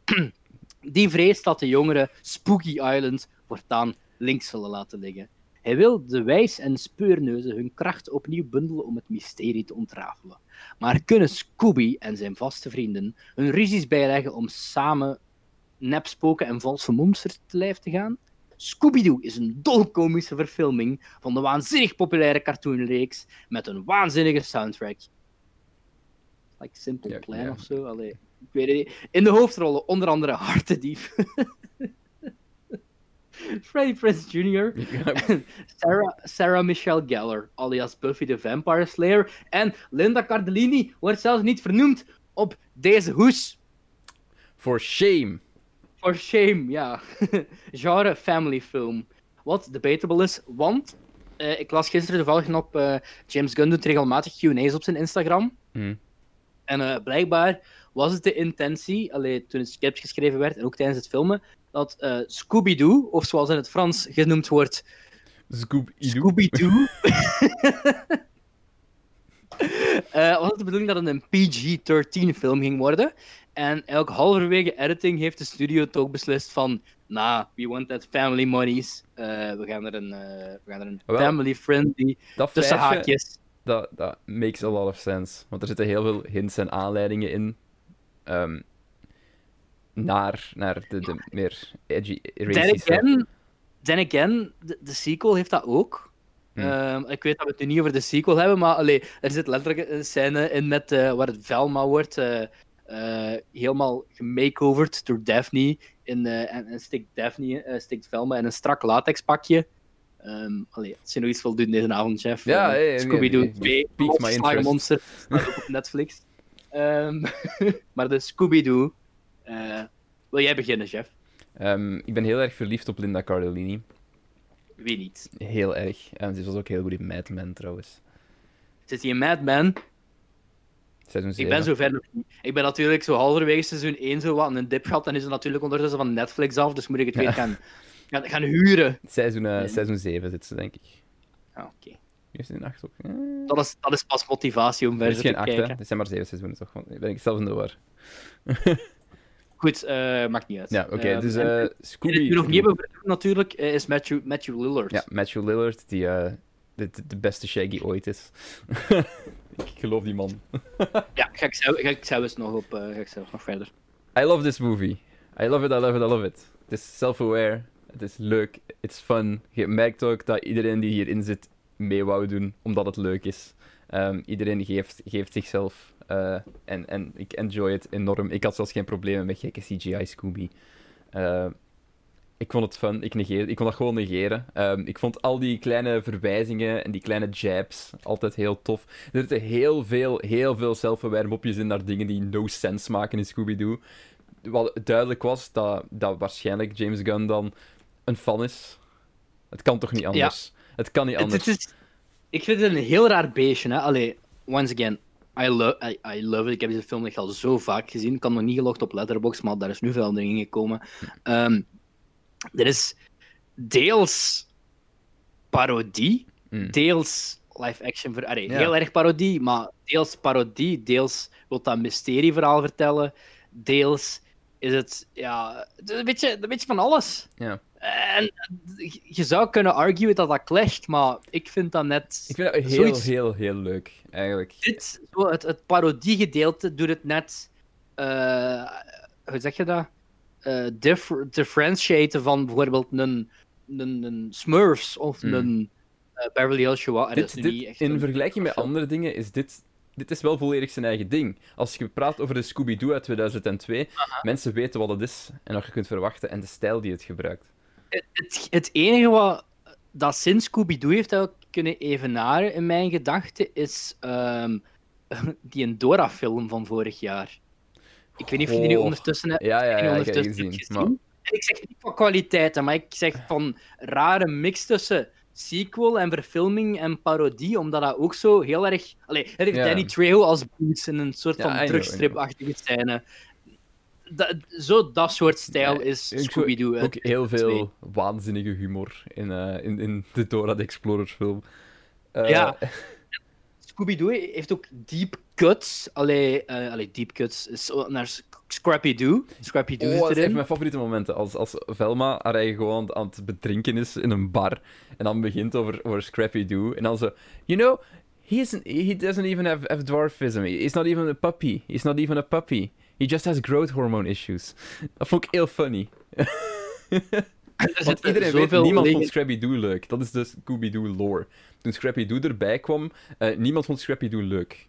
die vreest dat de jongeren Spooky Island voortaan links zullen laten liggen. Hij wil de wijs- en speurneuzen hun kracht opnieuw bundelen om het mysterie te ontrafelen. Maar kunnen Scooby en zijn vaste vrienden hun ruzies bijleggen om samen nepspoken en valse monsters te lijf te gaan? Scooby-Doo is een dolkomische verfilming van de waanzinnig populaire cartoonreeks met een waanzinnige soundtrack. Like Simple ja, Plan ja. of zo? Allee, ik weet het niet. In de hoofdrollen onder andere Hartedief, Freddie Prinze junior, ja. Sarah, Sarah Michelle Gellar, alias Buffy the Vampire Slayer, en Linda Cardellini wordt zelfs niet vernoemd op deze hoes. For shame. For shame, ja. Genre family film. Wat debatable is, want uh, ik las gisteren toevallig op uh, James Gunn doet regelmatig Q and A's op zijn Instagram. Mm. En uh, blijkbaar was het de intentie, allee, toen het script geschreven werd en ook tijdens het filmen, dat uh, Scooby-Doo, of zoals in het Frans genoemd wordt, Scooby-Doo, Scooby-Doo. uh, was het de bedoeling dat het een P G thirteen film ging worden. En elk halverwege editing heeft de studio toch beslist van, nah, we want that family monies. Uh, we gaan er een, uh, een family-friendly tussen haakjes. Dat, dat makes a lot of sense. Want er zitten heel veel hints en aanleidingen in. Um, naar, naar de, de meer edgy races. Then again, then again de, de sequel heeft dat ook. Hmm. Um, ik weet dat we het nu niet over de sequel hebben, maar allee, er zit letterlijk een scène in met, uh, waar het Velma wordt... Uh, Uh, helemaal gemakeoverd door Daphne. In, uh, en, en stikt Daphne, uh, stikt Velma in een strak latexpakje. Um, allee, als je nog iets wil doen deze avond, Jeff. Ja, uh, hey, Scooby-Doo hey, hey, twee, Monster, Monster, op Netflix. Um, maar de Scooby-Doo. Uh, wil jij beginnen, Jeff? Um, ik ben heel erg verliefd op Linda Cardellini. Wie niet? Heel erg. En ze was ook heel goed in Mad Men, trouwens. Zit hij in Mad Men? Ik ben zo ver. Ik ben natuurlijk zo halverwege seizoen één zo wat een dip gehad. En is het natuurlijk ondertussen van Netflix af. Dus moet ik het ja. weer gaan, gaan, gaan huren. Seizoen, uh, nee. seizoen zeven zit ze, denk ik. Ah, oké. Okay. Hier is in acht ook. Dat is, dat is pas motivatie om verder te acht, kijken. Het zijn maar zeven seizoenen toch? Want ben ik zelf in de war. Goed, uh, maakt niet uit. Ja, oké. Okay, dus uh, uh, Scooby. Die nog niet hebben natuurlijk is Matthew, Matthew Lillard. Ja, Matthew Lillard, die uh, de, de beste Shaggy ooit is. Ik geloof die man. Ja, ga ik, zelf, ga ik zelfs nog op, uh, ga ik zelfs nog verder. I love this movie. I love it, I love it, I love it. Het is self-aware, het is leuk, it's fun. Je merkt ook dat iedereen die hierin zit mee wou doen, omdat het leuk is. Um, iedereen geeft, geeft zichzelf uh, en, en ik enjoy het enorm. Ik had zelfs geen problemen met gekke C G I Scooby. Uh, ik vond het fun, ik, negeer, ik kon dat gewoon negeren. Um, ik vond al die kleine verwijzingen en die kleine jabs altijd heel tof. Er zitten heel veel, heel veel self-aware mopjes in naar dingen die no sense maken in Scooby-Doo. Wat duidelijk was, dat, dat waarschijnlijk James Gunn dan een fan is. Het kan toch niet anders? Ja. Het kan niet anders. Het, het is, ik vind het een heel raar beestje. Hè? Allee, once again, I love, I, I love it. Ik heb deze film echt al zo vaak gezien. Ik had nog niet gelogd op Letterboxd, maar daar is nu verandering in gekomen. Um, er is deels parodie, mm. deels live-action... Ver... Allee, ja. Heel erg parodie, maar deels parodie, deels wil dat mysterieverhaal vertellen, deels is het... Ja, een beetje, een beetje van alles. Ja. En je zou kunnen arguen dat dat clasht, maar ik vind dat net... Ik vind dat heel, zoiets... heel, heel leuk, eigenlijk. Dit, zo het, het parodiegedeelte doet het net... Uh, hoe zeg je dat? Uh, dif differentiaten van bijvoorbeeld een, een, een Smurfs of mm. een uh, Beverly Hills Chihuahua. Dit, dit, echt in vergelijking met andere dingen is dit... Dit is wel volledig zijn eigen ding. Als je praat over de Scooby-Doo uit tweeduizend twee, Aha. mensen weten wat het is en wat je kunt verwachten en de stijl die het gebruikt. Het, het, het enige wat dat sinds Scooby-Doo heeft kunnen evenaren in mijn gedachten is um, die Endora-film van vorig jaar. Ik Goh. weet niet of je die nu ondertussen hebt ja, ja, ja, ja, ondertussen gezien. gezien. Maar... En ik zeg niet van kwaliteiten, maar ik zeg van rare mix tussen sequel en verfilming en parodie, omdat dat ook zo heel erg... Allee, het heeft yeah. Danny Trejo als Boots in een soort ja, van drugstrip-achtige scène. Dat, zo dat soort stijl ja, is Scooby-Doo. Ook hè, heel veel twee. waanzinnige humor in, uh, in, in de Dora the Explorer-film. Uh... Ja. Scooby-Doo heeft ook deep cuts. Allee, uh, allee deep cuts is naar Scrappy-Doo. Scrappy-Doo oh, is erin. Dat is een van mijn favoriete momenten. Als, als Velma haar eigen gewoon aan het bedrinken is in een bar. En dan begint over, over Scrappy-Doo. En dan zo... You know, he, isn't, he doesn't even have, have dwarfism. He's not even a puppy. He's not even a puppy. He just has growth hormone issues. Dat vond ik heel funny. Want iedereen weet, niemand vond Scrappy-Doo leuk. Dat is de Scooby-Doo lore. Toen Scrappy-Doo erbij kwam, uh, niemand vond Scrappy-Doo leuk.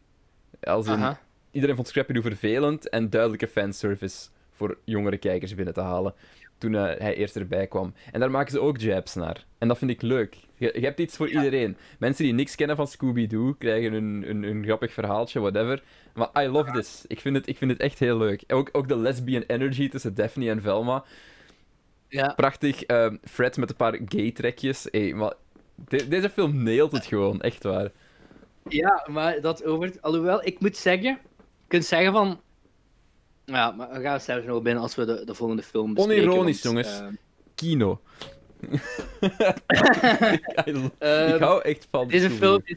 Als in, iedereen vond Scrappy-Doo vervelend en duidelijke fanservice voor jongere kijkers binnen te halen. Toen uh, hij eerst erbij kwam. En daar maken ze ook jabs naar. En dat vind ik leuk. Je, je hebt iets voor ja. iedereen. Mensen die niks kennen van Scooby-Doo krijgen een, een, een grappig verhaaltje, whatever. Maar I love ja. this. Ik vind, het, ik vind het echt heel leuk. Ook, ook de lesbian energy tussen Daphne en Velma. Ja. Prachtig. Uh, Fred met een paar gay trekjes. Hey, maar de, deze film nailt het gewoon, echt waar. Ja, maar dat over... Alhoewel, ik moet zeggen... Je kunt zeggen van... Ja, maar we gaan zelfs nog binnen als we de, de volgende film bespreken. Onironisch, want, jongens. Uh... Kino. ik, um, ik hou echt van deze film. Is,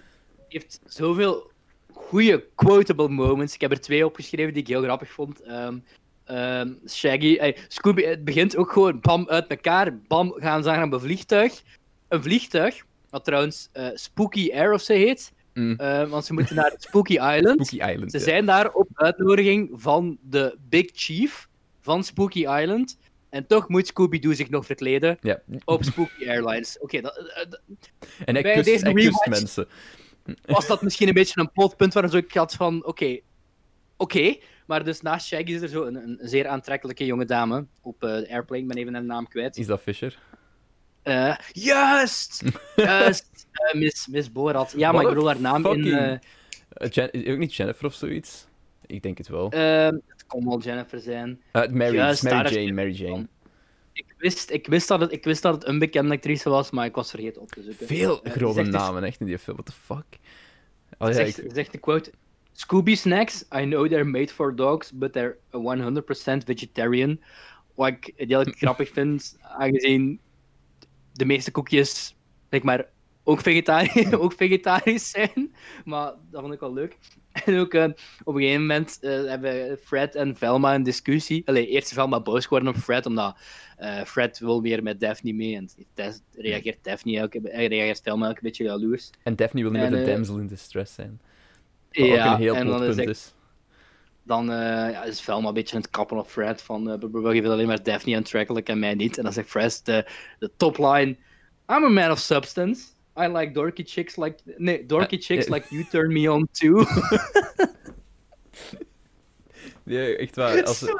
heeft zoveel goede quotable moments. Ik heb er twee opgeschreven die ik heel grappig vond. Um, um, Shaggy... Hey, Scooby, het begint ook gewoon bam uit elkaar. Bam, gaan ze aan een vliegtuig. Een vliegtuig, wat trouwens uh, Spooky Air of zo heet. Mm. Uh, want ze moeten naar Spooky Island. Spooky Island ze ja. zijn daar op uitnodiging van de Big Chief van Spooky Island. En toch moet Scooby-Doo zich nog verkleden yeah. op Spooky Airlines. Oké, okay, en hij bij kust, deze mensen. Was dat misschien een beetje een plotpunt waar ik had van: oké, okay, oké. Okay, maar dus naast Shaggy is er zo een, een zeer aantrekkelijke jonge dame op uh, de airplane. Ik ben even haar naam kwijt. Is dat Fisher? Uh, juist! Juist! uh, Miss, Miss Borat. Ja, What maar ik bedoel haar naam fucking... in... Uh... Uh, ook niet Jennifer of zoiets? Ik denk het wel. Uh, het kon wel Jennifer zijn. Uh, Mary, juist, Mary Jane, is... Mary Jane. Ik wist, ik, wist dat het, ik wist dat het een bekende actrice was, maar ik was vergeten op te zoeken. Veel uh, grote namen, echt, in die film. What the fuck? Oh, ja, zegt, ik... zegt de quote... Scooby snacks, I know they're made for dogs, but they're one hundred percent vegetarian. Wat ik heel grappig vind, aangezien... de meeste koekjes, zeg maar, ook vegetarisch, ook vegetarisch zijn. Maar dat vond ik wel leuk. En ook uh, op een gegeven moment uh, hebben Fred en Velma een discussie. Allee, eerst is Velma boos geworden op Fred, omdat uh, Fred wil weer met Daphne mee. En reageert Daphne elke, reageert Velma elke beetje jaloers. En Daphne wil niet en, met een uh, damsel in distress zijn. Wat ja, ook een heel plot punt is. Dan uh, ja, is Velma een beetje aan het kappen op Fred van uh, we geven alleen maar Daphne aantrekkelijk en mij niet. En dan zegt Fred de, de topline: I'm a man of substance. I like dorky chicks like... Nee, dorky uh, chicks uh, like you turn me on too. Nee, echt waar. Als,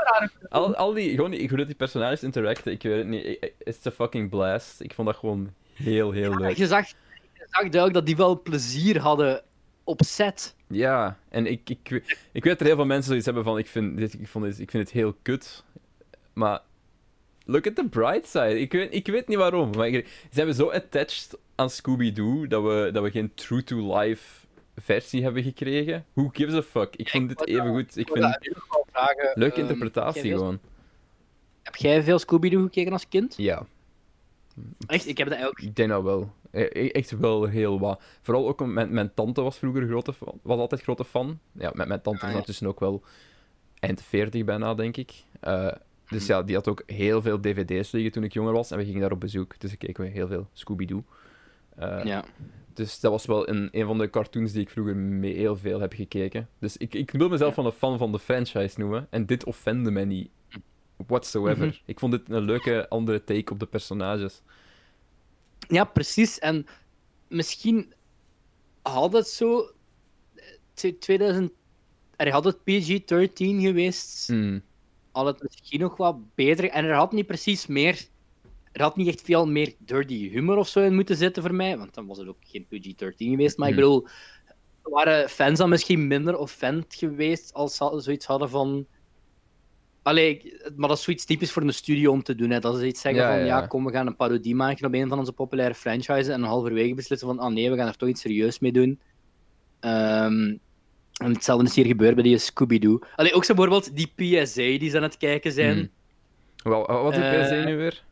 al, al die, gewoon die, hoe die personages interacten, ik weet het niet. It's a fucking blast. Ik vond dat gewoon heel, heel ja, leuk. Je zag, je zag duidelijk dat die wel plezier hadden op set. Ja, en ik, ik, ik, ik weet dat er heel veel mensen zoiets hebben van: ik vind, dit, ik, vond dit, ik vind het heel kut. Maar look at the bright side. Ik weet, ik weet niet waarom. Maar ik, ze hebben zo attached aan Scooby-Doo dat we, dat we geen true-to-life versie hebben gekregen. Who gives a fuck? Ik vond dit even goed. Ik vind het leuke interpretatie gewoon. Heb jij veel Scooby-Doo gekeken als kind? Ja. Echt? Ik heb dat ook. Ik denk dat wel. Echt wel heel wat. Vooral ook met mijn tante was vroeger grote fan, was altijd grote fan. Ja, met mijn tante was intussen ook wel eind veertig bijna, denk ik. Uh, dus ja, die had ook heel veel D V D's liggen toen ik jonger was en we gingen daar op bezoek. Dus ik keek weer heel veel Scooby-Doo. Uh, ja. Dus dat was wel een, een van de cartoons die ik vroeger mee heel veel heb gekeken. Dus ik, ik wil mezelf wel ja. een fan van de franchise noemen en dit offende mij niet. Whatsoever. Mm-hmm. Ik vond dit een leuke andere take op de personages. Ja, precies. En misschien had het zo tweeduizend Er had het P G dertien geweest, mm. had het misschien nog wat beter. En er had niet precies meer... Er had niet echt veel meer dirty humor of zo in moeten zitten voor mij, want dan was het ook geen P G dertien geweest. Maar mm. ik bedoel, waren fans dan misschien minder offend geweest als ze zoiets hadden van... Allee, maar dat is zoiets typisch voor een studio om te doen. Hè. Dat ze iets zeggen ja, van, ja, ja, kom, we gaan een parodie maken op een van onze populaire franchises en halverwege beslissen van, ah oh nee, we gaan er toch iets serieus mee doen. Um, en hetzelfde is hier gebeurd bij die Scooby-Doo. Allee, ook zo bijvoorbeeld die P S A die ze aan het kijken zijn. Hmm. Wel, wat is die P S A uh, nu weer?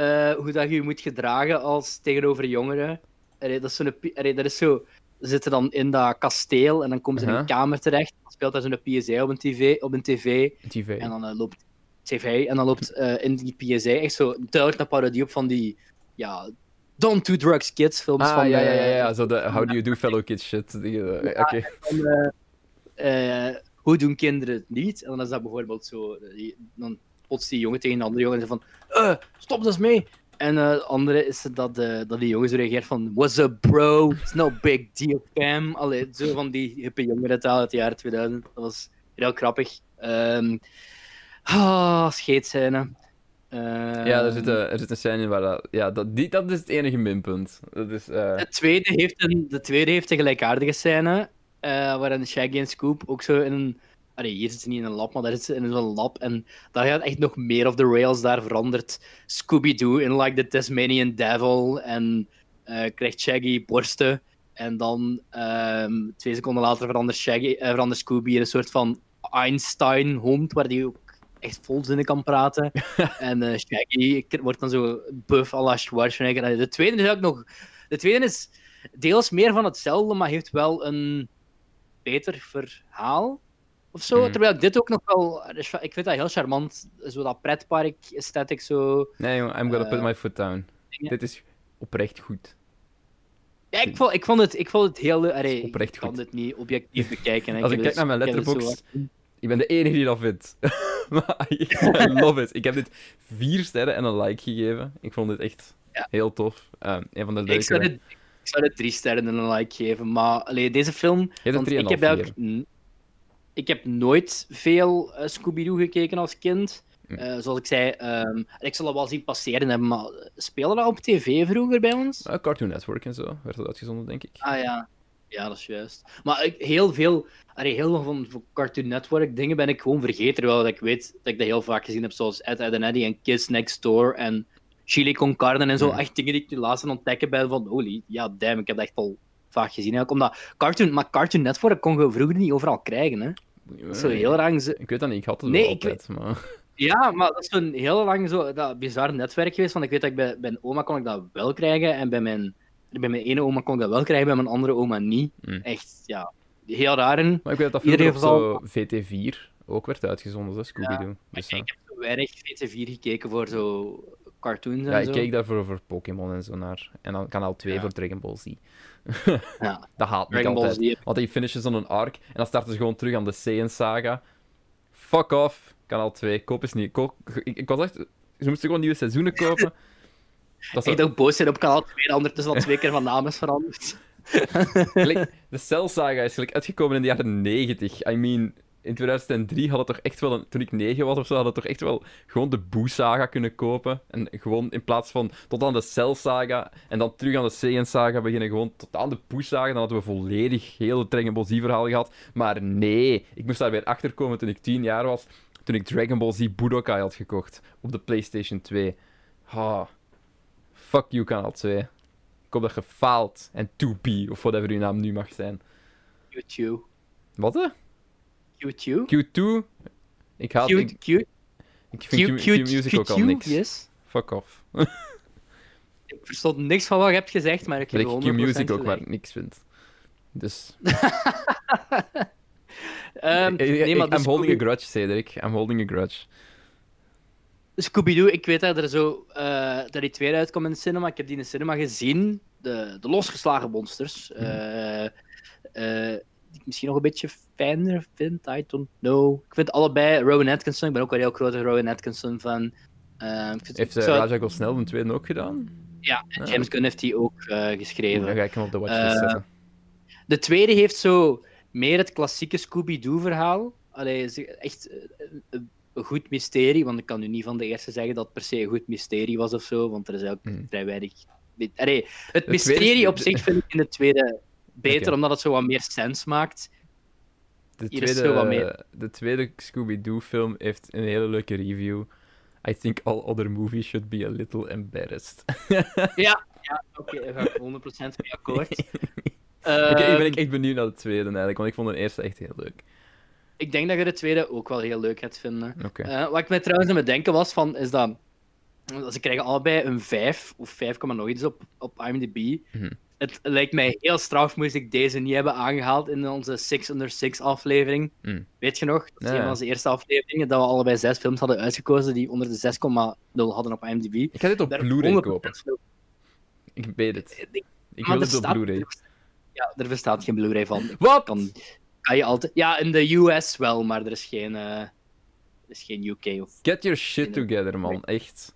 Uh, hoe dat je je moet gedragen als tegenover jongeren. Allee, dat is zo'n... Allee, dat is zo... Ze zitten dan in dat kasteel en dan komen ze uh-huh. in een kamer terecht. Dan speelt daar zo'n P S A op een tv. Op een tv, TV. En dan uh, loopt tv en dan loopt uh, in die P S A echt zo duidelijk een parodie op van die ja, Don't Do Drugs Kids films. Ah, van ja, ja, ja, ja. Zo de How Do You Do Fellow Kids shit. Ja, okay. En, uh, uh, hoe doen kinderen het niet? En dan is dat bijvoorbeeld zo. Die, dan potst die jongen tegen de andere jongen en zegt van uh, stop dat mee. En het uh, andere is dat, uh, dat die jongens reageert van what's up bro, it's no big deal fam. Allee, zo van die hippe jongerentaal uit het jaar tweeduizend. Dat was heel grappig. Um... Oh, scheetscène. Um... Ja, er zit, een, er zit een scène in waar dat... Ja, dat, die, dat is het enige minpunt. Dat is, uh... de, tweede heeft een, de tweede heeft een gelijkaardige scène, uh, waarin Shaggy en Scoop ook zo in een... Allee, hier zit ze niet in een lab, maar daar zit ze in zo'n lab. En daar gaat echt nog meer op de rails. Daar verandert Scooby-Doo in like the Tasmanian Devil. En uh, krijgt Shaggy borsten. En dan um, twee seconden later verandert, Shaggy, uh, verandert Scooby in een soort van Einstein-hond. Waar hij ook echt volzinnen kan praten. En uh, Shaggy wordt dan zo buff à la Schwarzenegger. En de tweede is ook nog... De tweede is deels meer van hetzelfde, maar heeft wel een beter verhaal. Of zo, mm. terwijl ik dit ook nog wel... Ik vind dat heel charmant, zo dat pretpark-aesthetic zo... Nee jongen, I'm gonna uh, put my foot down. Yeah. Dit is oprecht goed. Ja, ik vond, ik vond, het, ik vond het heel leuk. Array, ik goed. kan dit niet objectief bekijken. Als ik, ik kijk dus, naar mijn Letterboxd, ik, ik ben de enige die dat vindt. Maar I love it. Ik heb dit vier sterren en een like gegeven. Ik vond dit echt ja. heel tof. Uh, een van de leukere. Ik zou dit, ik zou dit drie sterren en een like geven, maar allee, deze film... Want ik heb ook... Ik heb nooit veel uh, Scooby-Doo gekeken als kind. Uh, zoals ik zei, um, ik zal dat wel zien passeren hebben, maar speelde dat op tv vroeger bij ons? Uh, Cartoon Network en zo werd dat uitgezonden, denk ik. Ah ja, ja dat is juist. Maar ik, heel veel allee, heel veel van, van Cartoon Network dingen ben ik gewoon vergeten, terwijl ik weet dat ik dat heel vaak gezien heb, zoals Ed, Edd en Eddy en Kids Next Door en Chili Con Carne en zo. Mm. Echt dingen die ik nu laatst aan ontdekken ben van, holy, ja damn, ik heb dat echt al vaak gezien. Hè. Omdat Cartoon, maar Cartoon Network kon je vroeger niet overal krijgen, hè. Zo heel lang zo... Ik weet dat niet, ik had het nee, wel altijd, weet... maar... Ja, maar dat is zo'n heel lang zo, dat bizar netwerk geweest, want ik weet dat ik bij, bij mijn oma kon ik dat wel krijgen, en bij mijn, bij mijn ene oma kon ik dat wel krijgen, bij mijn andere oma niet. Mm. Echt, ja, heel raar. En... Maar ik weet dat dat vroeger geval... op zo V T vier ook werd uitgezonden, dat Scooby-Doo. Ja, dus, ja. Ik heb zo weinig V T vier gekeken voor zo cartoons en ja, ik zo. Keek daarvoor voor Pokémon en zo naar. En dan kanaal twee ja. voor Dragon Ball Z. Ja. Dat haat me altijd. Want hij finishes dan een arc en dan starten ze gewoon terug aan de Saiyan-saga. Fuck off. Kanaal twee. Koop eens niet. Koop... Ik, ik was echt... Ze moesten gewoon nieuwe seizoenen kopen. Dat zou... Ik ook boos zijn op kanaal twee en ondertussen al twee keer van naam is veranderd. De Cell-saga is gelijk uitgekomen in de jaren negentig. I mean... In tweeduizend drie had het toch echt wel, een, toen ik negen was of zo, had het toch echt wel gewoon de Boo-saga kunnen kopen. En gewoon in plaats van tot aan de Cell-saga en dan terug aan de Saiyan-saga beginnen, gewoon tot aan de Boo-saga. Dan hadden we volledig heel het Dragon Ball Z-verhaal gehad. Maar nee, ik moest daar weer achter komen toen ik tien jaar was, toen ik Dragon Ball Z Budokai had gekocht op de PlayStation twee. Ha, fuck you, kanaal twee. Ik hoop dat je faalt. En twee P, of whatever uw naam nu mag zijn. Q twee. Wat, hè? Q twee? Q twee? Ik haat... Q, ik, Q, ik vind Q-music ook al niks. Yes. Fuck off. Ik verstond niks van wat je hebt gezegd, maar ik heb honderd procent gelijk. Q-music ook waar ik niks vind. Dus... um, nee, maar I'm holding a grudge, Cedric. I'm holding a grudge. Scooby-Doo, ik weet dat er zo... Uh, dat die twee uitkomen in de cinema. Ik heb die in de cinema gezien. De, de losgeslagen monsters. Mm. Uh, uh, die ik misschien nog een beetje fijner vind. I don't know. Ik vind allebei Rowan Atkinson. Ik ben ook wel heel grote Rowan Atkinson van... Uh, vind, heeft uh, zou... Raja Gosnell de tweede ook gedaan? Ja, en James Gunn heeft die ook uh, geschreven. Ja, dan ga ik hem op de watchlist uh, zetten. De tweede heeft zo meer het klassieke Scooby-Doo-verhaal. Allee, echt een goed mysterie, want ik kan nu niet van de eerste zeggen dat het per se een goed mysterie was of zo, want er is eigenlijk mm. vrij weinig... Allee, het de mysterie tweede... op zich vind ik in de tweede beter, okay. Omdat het zo wat meer sens maakt. De tweede, tweede Scooby-Doo-film heeft een hele leuke review. I think all other movies should be a little embarrassed. ja, ja oké, okay, daar ga ik honderd procent mee akkoord. Oké, okay, ben ik echt benieuwd naar de tweede eigenlijk, want ik vond de eerste echt heel leuk. Ik denk dat je de tweede ook wel heel leuk gaat vinden. Okay. Uh, wat ik me trouwens aan het denken was, van, is dat ze krijgen allebei een vijf, of vijf, nog iets op, op IMDb. Hmm. Het lijkt mij heel straf, moest ik deze niet hebben aangehaald in onze six under six aflevering. Mm. Weet je nog? Dat is ja. een van onze eerste afleveringen, dat we allebei zes films hadden uitgekozen die onder de zes komma nul hadden op IMDb. Ik ga dit op Blu-ray kopen. Ik weet het. Ik, ik wil het op Blu-ray. Ja, er bestaat geen Blu-ray van. Wat? Kan, kan je altijd... Ja, in de U S wel, maar er is geen, uh, er is geen U K of... Get your shit together, man. Echt.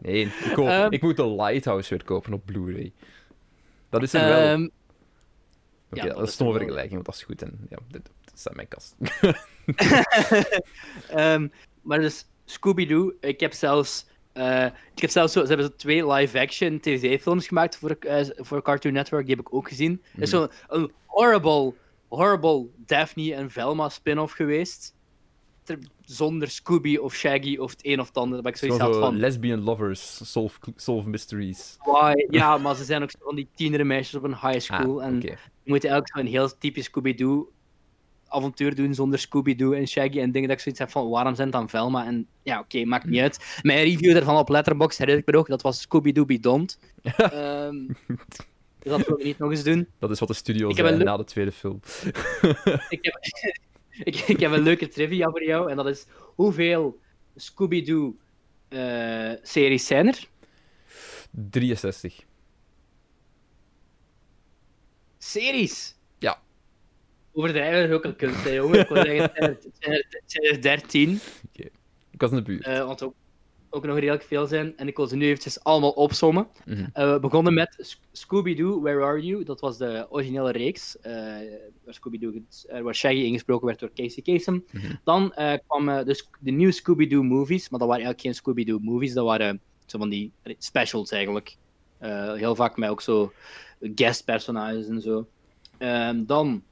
Nee, ik, koop, um, ik moet de Lighthouse weer kopen op Blu-ray. Dat is er wel. Um, Oké, okay, ja, dat, dat is een vergelijking, want dat is goed. En ja, dit, dit staat in mijn kast. um, maar dus, Scooby-Doo, ik heb zelfs... Uh, ik heb zelfs zo, ze hebben zo twee live-action tv-films gemaakt voor, uh, voor Cartoon Network, die heb ik ook gezien. Mm. Er is zo'n een horrible, horrible Daphne en Velma spin-off geweest. Ter, zonder Scooby of Shaggy of het een of het ander. Dat ik zoiets had van... Lesbian lovers, solve, solve mysteries. Why? Ja, maar ze zijn ook zo van die tienere meisjes op een high school. Ah, en okay. Je moet eigenlijk zo'n heel typisch Scooby-Doo avontuur doen zonder Scooby-Doo en Shaggy en dingen dat ik zoiets heb van, waarom zijn het dan Velma? En ja, oké, okay, maakt niet uit. Mijn review daarvan op Letterboxd, herinner ik me ook, dat was Scooby-Doo be don't. um, dus dat wil ik niet nog eens doen. Dat is wat de studio zei na de tweede film. ik heb... Ik, ik heb een leuke trivia voor jou, en dat is hoeveel Scooby-Doo-series uh, zijn er? drieënzestig. Series? Ja. Overdrijven is ook een kunst, hè, jongen. Ik wil zeggen, het zijn er, het zijn er dertien. Oké, okay. Ik was in de buurt. Uh, want ook, ook nog redelijk veel zijn, en ik wil ze nu eventjes allemaal opsommen. Mm-hmm. Uh, we begonnen met Scooby-Doo, Where Are You? Dat was de originele reeks, uh, waar, Scooby-Doo, uh, waar Shaggy ingesproken werd door Casey Kasem. Mm-hmm. Dan uh, kwamen uh, dus de nieuwe Scooby-Doo movies, maar dat waren eigenlijk geen Scooby-Doo movies, dat waren zo van die specials eigenlijk. Uh, heel vaak met ook zo guest personages en zo. Uh, dan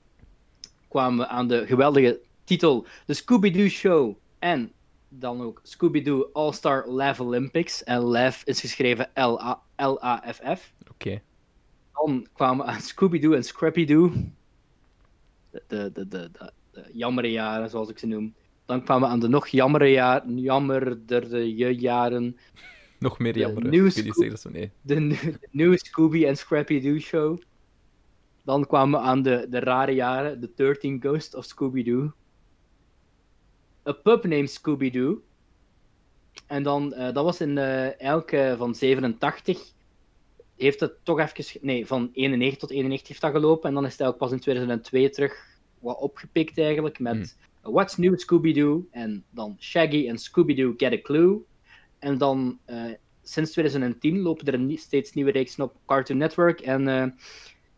kwamen we aan de geweldige titel, de Scooby-Doo Show en... Dan ook Scooby-Doo All-Star Laugh Olympics. En Laugh is geschreven L A F F. Oké. Okay. Dan kwamen we aan Scooby-Doo en Scrappy-Doo. De, de, de, de, de jammere jaren, zoals ik ze noem. Dan kwamen we aan de nog jammere jaren. Jammerdere jaren. Nog meer jammeren. De, Sco- niet zeggen, nee. de, de nieuwe Scooby en Scrappy-Doo show. Dan kwamen we aan de, de rare jaren. The derteenth Ghost of Scooby-Doo. A Pup Named Scooby-Doo. En dan, uh, dat was in uh, elke van zevenentachtig. Heeft het toch even... Nee, van eenennegentig tot eenennegentig heeft dat gelopen. En dan is het eigenlijk pas in tweeduizend twee terug wat opgepikt eigenlijk. Met mm. What's New Scooby-Doo. En dan Shaggy en Scooby-Doo Get a Clue. En dan, uh, sinds tweeduizend tien lopen er nie- steeds nieuwe reeksen op Cartoon Network. En uh,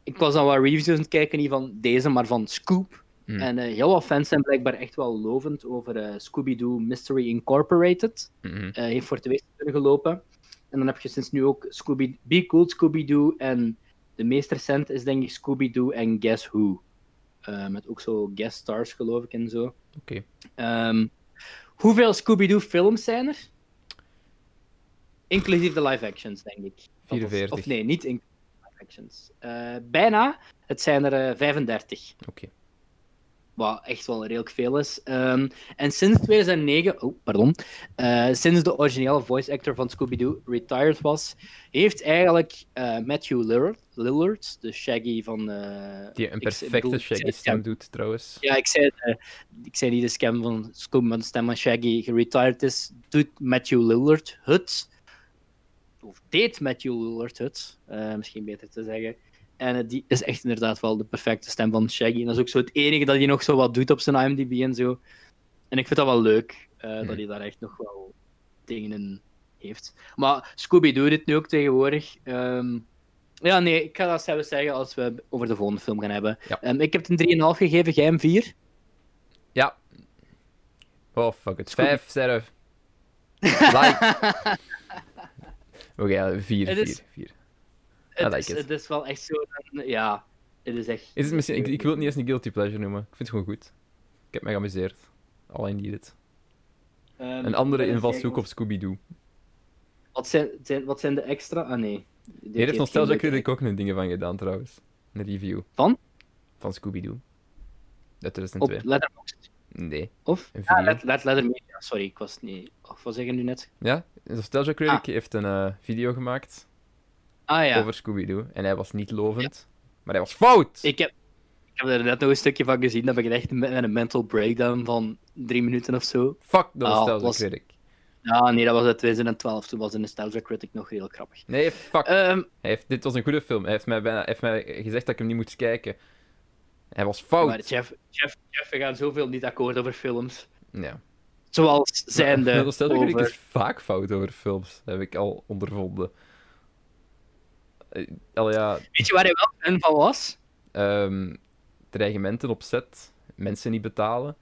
ik was dan wat reviews aan het kijken. Niet van deze, maar van Scoop. Mm. En uh, heel wat fans zijn blijkbaar echt wel lovend over uh, Scooby-Doo Mystery Incorporated. Mm-hmm. Uh, heeft voor twee seizoenen gelopen. En dan heb je sinds nu ook Scooby- Be Cool Scooby-Doo. En de meest recent is denk ik Scooby-Doo en Guess Who. Uh, met ook zo guest stars geloof ik en zo. Oké. Okay. Um, hoeveel Scooby-Doo films zijn er? Inclusief de live-actions, denk ik. vierenveertig. Of, of nee, niet inclusief de live-actions. Uh, bijna. Het zijn er uh, vijfendertig. Oké. Okay. Wat echt wel redelijk veel is. Um, en sinds tweeduizend negen, oh, pardon, uh, sinds de originele voice actor van Scooby-Doo retired was, heeft eigenlijk uh, Matthew Lillard, de Shaggy van... Uh, die een perfecte ik, bedoel, Shaggy stem doet, trouwens. Ja, ik zei, uh, ik zei niet de stem van Scooby, maar de stem van Shaggy geretired is. Doet Matthew Lillard het? Of deed Matthew Lillard het? Uh, misschien beter te zeggen. En uh, die is echt inderdaad wel de perfecte stem van Shaggy. En dat is ook zo het enige dat hij nog zo wat doet op zijn I M D B en zo. En ik vind dat wel leuk, uh, hmm. dat hij daar echt nog wel dingen in heeft. Maar Scooby doet dit nu ook tegenwoordig. Um, ja, nee, ik ga dat zelfs zeggen als we over de volgende film gaan hebben. Ja. Um, ik heb het een drie komma vijf gegeven, jij hem vier? Ja. Oh, fuck it. vijf, sterf. Like. Oké, vier, vier, vier. Het, like is, het is wel echt zo... Ja, het is echt... Is het misschien, ik, ik wil het niet eens een guilty pleasure noemen. Ik vind het gewoon goed. Ik heb me geamuseerd. All I needed. Um, een andere invalshoek op Scooby-Doo. Wat zijn, zijn, wat zijn de extra... Ah, nee. Dit Hier heeft Nostalgia Critic ook een ding van gedaan, trouwens. Een review. Van? Van Scooby-Doo. Dat tweeduizend twee. Op Letterboxd? Nee. Of? Ja, let, let, Letterboxd. Sorry, ik was niet... Of wat zeg je nu net? Ja, Nostalgia Critic ah. heeft een uh, video gemaakt... Ah, ja. Over Scooby-Doo. En hij was niet lovend, ja. maar hij was fout! Ik heb, ik heb er net nog een stukje van gezien, dat ik echt met een mental breakdown van drie minuten of zo. Fuck de Nostalgia ah, was... Critic. Ja, nee, dat was uit tweeduizend twaalf. Toen was de Nostalgia Critic nog heel grappig. Nee, fuck. Um... Hij heeft... Dit was een goede film. Hij heeft mij, bijna... hij heeft mij gezegd dat ik hem niet moest kijken. Hij was fout. Maar Jeff, Jeff, Jeff we gaan zoveel niet akkoord over films. Ja. Zoals zijnde. De Nostalgia over... Critic is vaak fout over films. Dat heb ik al ondervonden. Al ja. Weet je waar hij wel fan van was? Um, dreigementen op set, mensen niet betalen,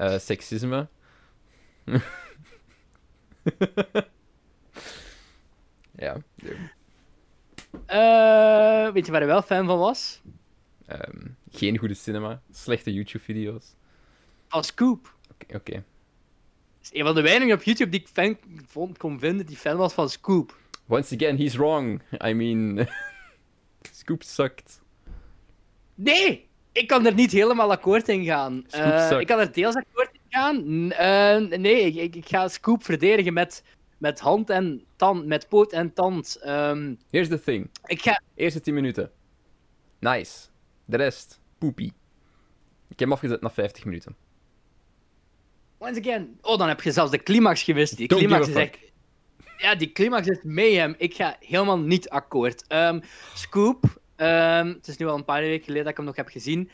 uh, seksisme. ja. Uh, weet je waar hij wel fan van was? Um, geen goede cinema, slechte YouTube-video's. Van Scoop. Oké. Okay, okay. Dat is een van de weinigen op YouTube die ik fan vond, kon vinden die fan was van Scoop. Once again, he's wrong. I mean... Scoop sucked. Nee! Ik kan er niet helemaal akkoord in gaan. Uh, ik kan er deels akkoord in gaan. Uh, nee, ik, ik ga Scoop verdedigen met, met hand en tand. Met poot en tand. Um, Here's the thing. Ik ga... Eerste tien minuten. Nice. De rest. Poepie. Ik heb hem afgezet na vijftig minuten. Once again. Oh, dan heb je zelfs de climax gewist. Die climax is echt... Ja, die climax is mayhem. Ik ga helemaal niet akkoord. Um, Scoop, um, het is nu al een paar weken geleden dat ik hem nog heb gezien,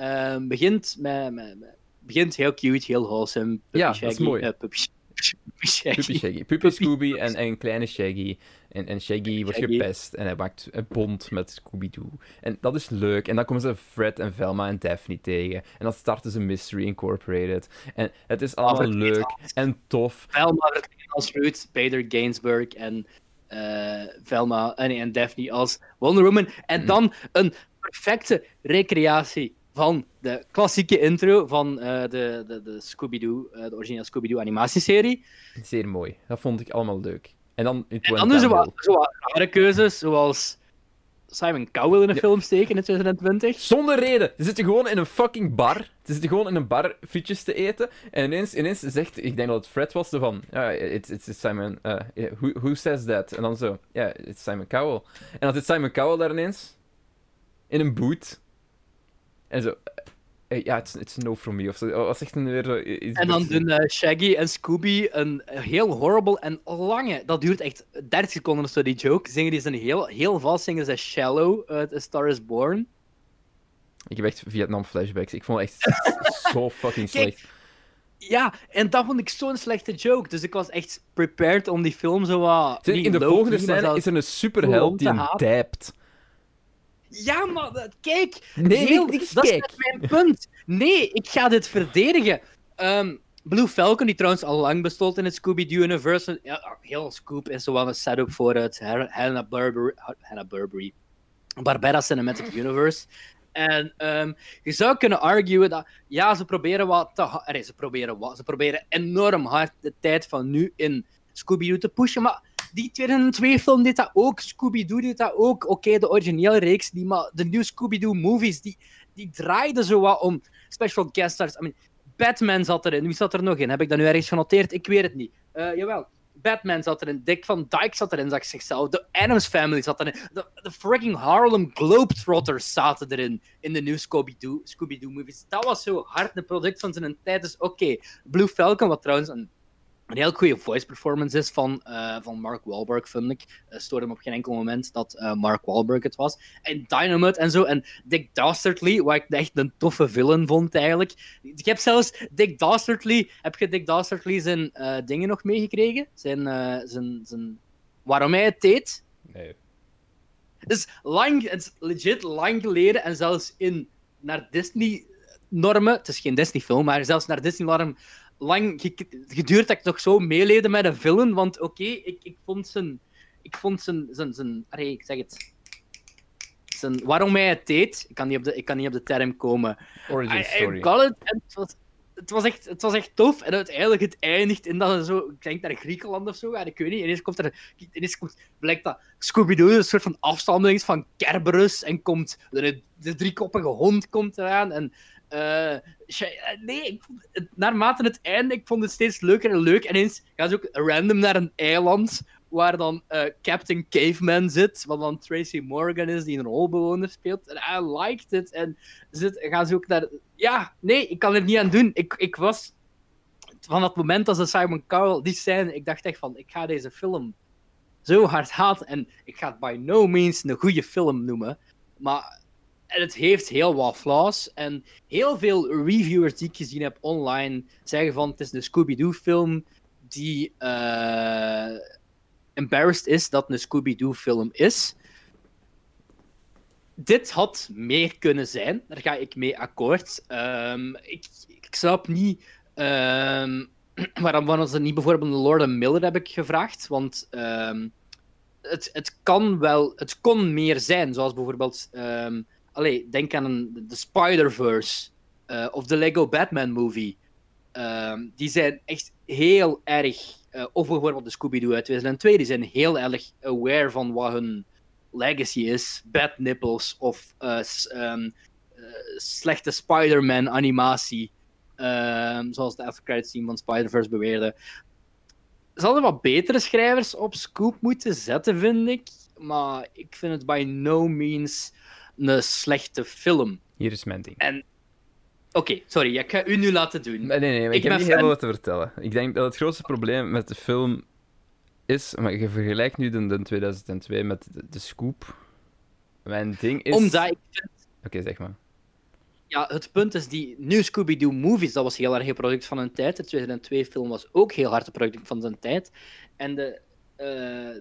um, begint, met, met, met, begint heel cute, heel wholesome. Puppy ja, Shaggy. Dat is mooi. Uh, puppy, puppy Shaggy. Puppy Shaggy. Puppy Scooby en, en kleine Shaggy. En, en Shaggy puppy wordt Shaggy. gepest en hij maakt een bond met Scooby-Doo. En dat is leuk. En dan komen ze Fred en Velma en Daphne tegen. En dan starten ze Mystery Incorporated. En het is allemaal leuk Velma en tof. Velma als Ruth Bader Ginsburg en uh, Velma en, en Daphne als Wonder Woman. En mm. dan een perfecte recreatie van de klassieke intro van uh, de, de, de Scooby-Doo, uh, de originele Scooby-Doo animatieserie. Zeer mooi. Dat vond ik allemaal leuk. En dan, en dan doen ze wat, zo wat rare keuzes, zoals Simon Cowell in een ja. film steken in tweeduizend twintig. Zonder reden. Ze zitten gewoon in een fucking bar. Ze zitten gewoon in een bar frietjes te eten. En ineens, ineens zegt, ik denk dat het Fred was, van... Ja, uh, it's, it's Simon... Uh, who, who says that? En dan zo... Ja, yeah, it's Simon Cowell. En dan zit Simon Cowell daar ineens. In een boot. En zo... Ja, yeah, it's, it's no from me. Of zo. Oh, echt een weer, uh, en dan doen uh, Shaggy en Scooby een heel horrible en lange... Dat duurt echt dertig seconden of zo, die joke. Zingen die zijn heel, heel vast. Zingen ze Shallow uit A Star Is Born. Ik heb echt Vietnam-flashbacks. Ik vond het echt zo fucking slecht. Kijk, ja, en dat vond ik zo'n slechte joke. Dus ik was echt prepared om die film zo wat... Zit, in de low, volgende scène is er een superheld die hem dijpt. Ja, maar dat, kijk, nee, heel, ik, ik, dat kijk. is mijn punt. Nee, ik ga dit verdedigen. Um, Blue Falcon, die trouwens al lang bestond in het Scooby-Doo-universe. Ja, heel Scoop is zo'n setup voor het Hanna-Barbera Hanna-Barbera Barbera Cinematic Universe. En um, je zou kunnen arguen dat, ja, ze proberen wat te hard... Nee, ze proberen wat. Ze proberen enorm hard de tijd van nu in Scooby-Doo te pushen, maar... die tweeduizend twee film deed dat ook, Scooby-Doo deed dat ook. Oké, okay, de originele reeks, die, maar de nieuwe Scooby-Doo movies, die, die draaiden zo wat om special guest stars. I mean, Batman zat erin, wie zat er nog in? Heb ik dat nu ergens genoteerd? Ik weet het niet. Uh, jawel. Batman zat erin, Dick Van Dyke zat erin, zag zichzelf. De Addams Family zat erin. De, de freaking Harlem Globetrotters zaten erin in de nieuwe Scooby-Doo, Scooby-Doo movies. Dat was zo hard een product van zijn tijd. Dus oké, okay. Blue Falcon, wat trouwens een, een heel goede voice performance is van, uh, van Mark Wahlberg, vind ik. Uh, stoorde hem op geen enkel moment dat uh, Mark Wahlberg het was. En Dynamite en zo. En Dick Dastardly, wat ik echt een toffe villain vond eigenlijk. Ik heb zelfs Dick Dastardly... Heb je Dick Dastardly zijn uh, dingen nog meegekregen? Zijn, uh, zijn, zijn... Waarom hij het deed? Nee. Het is lang, het is legit lang geleden. En zelfs in naar Disney-normen... Het is geen Disney-film, maar zelfs naar Disney-normen... lang geduurd dat ik nog zo meeleden met een villain, want oké, okay, ik, ik vond zijn... Ik vond zijn... zijn, zijn arre, ik zeg het. Zijn, waarom hij het deed, ik kan niet op de, ik kan niet op de term komen. Origin I, story. I got it, en het, was, het, was echt, het was echt tof, en uiteindelijk het eindigt in dat zo... Ik denk naar Griekenland of zo, en ik weet niet, ineens komt er... Ineens komt, blijkt dat Scooby-Doo een soort van afstammeling is van Kerberus, en komt... De, de driekoppige hond komt eraan, en... Uh, nee, ik vond het, naarmate het einde, ik vond het steeds leuker en leuk. En eens gaan ze ook random naar een eiland waar dan uh, Captain Caveman zit, wat dan Tracy Morgan is, die een rolbewoner speelt. En I liked it. En zit, gaan ze ook naar... Ja, nee, ik kan er niet aan doen. Ik, ik was... Van dat moment als de Simon Cowell die scène, ik dacht echt van, ik ga deze film zo hard haten. En ik ga het by no means een goede film noemen. Maar... En het heeft heel wat flaws. En heel veel reviewers die ik gezien heb online zeggen van het is een Scooby-Doo-film die uh, embarrassed is dat een Scooby-Doo-film is. Dit had meer kunnen zijn. Daar ga ik mee akkoord. Um, ik, ik snap niet um, waarom was het niet bijvoorbeeld de Lord en Miller heb ik gevraagd. Want um, het, het kan wel... Het kon meer zijn. Zoals bijvoorbeeld... Um, Allee, denk aan een, de Spider-Verse uh, of de Lego Batman-movie. Uh, die zijn echt heel erg... Uh, of bijvoorbeeld de Scooby-Doo uit tweeduizend twee. Die zijn heel erg aware van wat hun legacy is. Bad nipples of uh, um, uh, slechte Spider-Man-animatie. Uh, zoals de aftercredits team van Spider-Verse beweerde. Ze hadden wat betere schrijvers op Scoop moeten zetten, vind ik. Maar ik vind het by no means... een slechte film. Hier is mijn ding. En... Oké, okay, sorry, ik ga u nu laten doen. Nee, nee, nee, maar ik, ik heb niet fan... heel wat te vertellen. Ik denk dat het grootste probleem met de film is... Maar je vergelijkt nu de, de tweeduizend twee met de, de Scoop. Mijn ding is... Omdat ik vind... Oké, okay, zeg maar. Ja, het punt is, die nieuwe Scooby-Doo movies, dat was heel erg een product van hun tijd. De tweeduizend twee film was ook heel hard een product van zijn tijd. En de, uh,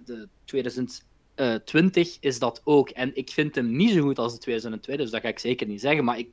de tweeduizend... Uh, twintig is dat ook. En ik vind hem niet zo goed als de tweeduizend twee, dus dat ga ik zeker niet zeggen. Maar ik...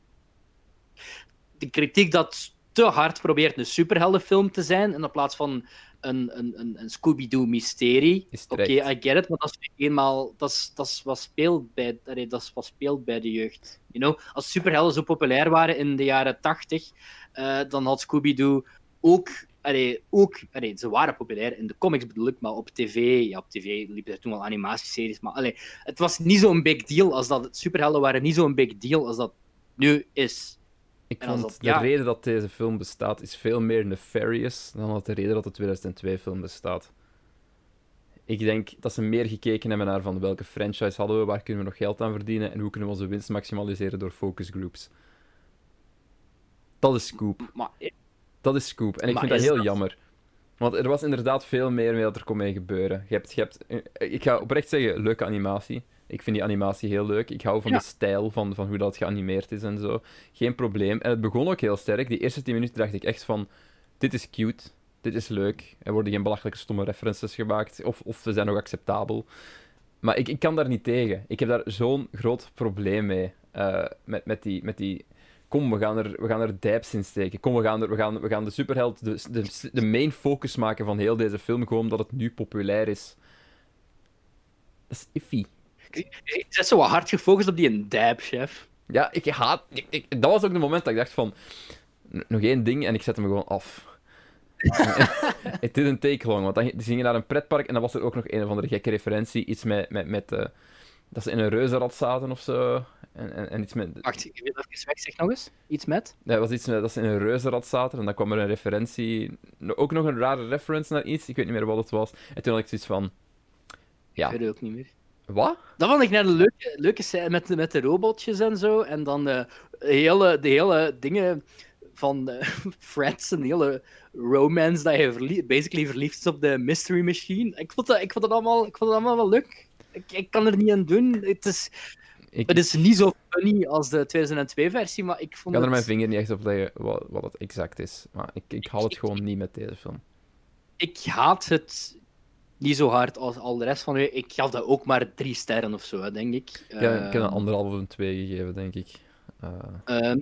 de kritiek dat te hard probeert een superheldenfilm te zijn, in plaats van een, een, een Scooby-Doo-mysterie. Oké, okay, I get it, maar dat is eenmaal... Dat is, dat is wat speelt bij, allee, dat is wat speelt bij de jeugd. You know? Als superhelden zo populair waren in de jaren tachtig, uh, dan had Scooby-Doo ook... Allee, ook, allee, ze waren populair in de comics bedoel ik, maar op tv, ja, op tv liepen er toen wel animatieseries, maar allee, het was niet zo'n big deal als dat, superhelden waren niet zo'n big deal als dat nu is. Ik vond dat, de ja. reden dat deze film bestaat is veel meer nefarious dan dat de reden dat de tweeduizend twee film bestaat. Ik denk dat ze meer gekeken hebben naar van welke franchise hadden we, waar kunnen we nog geld aan verdienen en hoe kunnen we onze winst maximaliseren door focus groups. Dat is Scoop. Maar... Dat is Scoop. En ik maar vind dat heel dat... jammer. Want er was inderdaad veel meer mee dat er kon mee gebeuren. Je hebt, je hebt, ik ga oprecht zeggen, leuke animatie. Ik vind die animatie heel leuk. Ik hou van ja. de stijl, van, van hoe dat geanimeerd is en zo. Geen probleem. En het begon ook heel sterk. Die eerste tien minuten dacht ik echt van, dit is cute. Dit is leuk. Er worden geen belachelijke stomme references gemaakt. Of, of ze zijn nog acceptabel. Maar ik, ik kan daar niet tegen. Ik heb daar zo'n groot probleem mee. Uh, met, met die... Met die Kom, we gaan er, we gaan er dijps in steken. Kom, we gaan, er, we gaan, we gaan de superheld de, de, de main focus maken van heel deze film, gewoon omdat het nu populair is. Dat is iffy. Je bent zo hard gefocust op die dijp, chef. Ja, ik haat... Ik, ik, dat was ook het moment dat ik dacht van... Nog één ding en ik zet hem gewoon af. It didn't take long, want dan gingen naar een pretpark en dan was er ook nog een of andere gekke referentie, iets met, met, met uh, dat ze in een reuzenrad zaten of zo. En, en, en iets met... Wacht, ik wil dat eens weg, zeg nog eens. Iets met? Ja, het was iets met dat ze in een reuzenrad zaten en dan kwam er een referentie, ook nog een rare reference naar iets, ik weet niet meer wat het was. En toen had ik zoiets van... Ja. Ik weet het ook niet meer. Wat? Dat vond ik net een leuke, leuke scène met, met de robotjes en zo. En dan uh, hele, de hele dingen van uh, Freds, een hele romance dat je verlie basically verliefd is op de Mystery Machine. Ik vond dat, ik vond dat, allemaal, ik vond dat allemaal wel leuk. Ik, ik kan er niet aan doen. Het is, ik... het is niet zo funny als de tweeduizend twee-versie, maar ik vond Ik kan het... er mijn vinger niet echt op leggen wat, wat het exact is. Maar ik, ik haal het ik, gewoon ik, niet met deze film. Ik haat het... Niet zo hard als al de rest van u. Ik gaf dat ook maar drie sterren of zo, denk ik. Ja, ik heb een anderhalf of een twee gegeven, denk ik. Uh... Uh,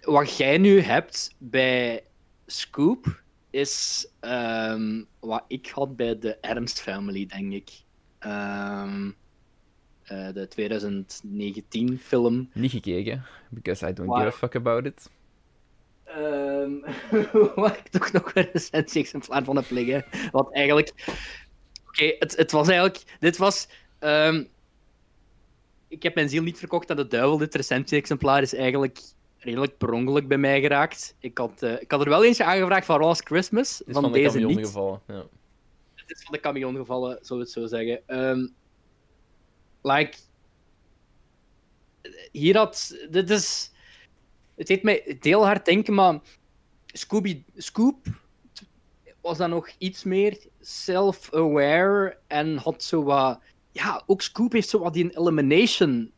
wat jij nu hebt bij Scoop, is um, wat ik had bij de Adams Family, denk ik. Um, uh, de tweeduizend negentien film. Niet gekeken, because I don't wow. give a fuck about it. Um, waar ik toch nog een recensie-exemplaar van heb liggen. Wat eigenlijk... Oké, okay, het, het was eigenlijk... Dit was... Um, ik heb mijn ziel niet verkocht aan de duivel. Dit recensie-exemplaar is eigenlijk redelijk per ongeluk bij mij geraakt. Ik had, uh, ik had er wel eentje aangevraagd van Last Christmas. Het is van, van de deze camion niet. gevallen. Ja. Het is van de camion gevallen, zou ik het zo zeggen. Um, like... Hier had... Dit is... Het deed mij heel hard denken, maar... Scooby... Scoop... was dan nog iets meer self-aware en had zo wat... Ja, ook Scoop heeft zo wat die Illumination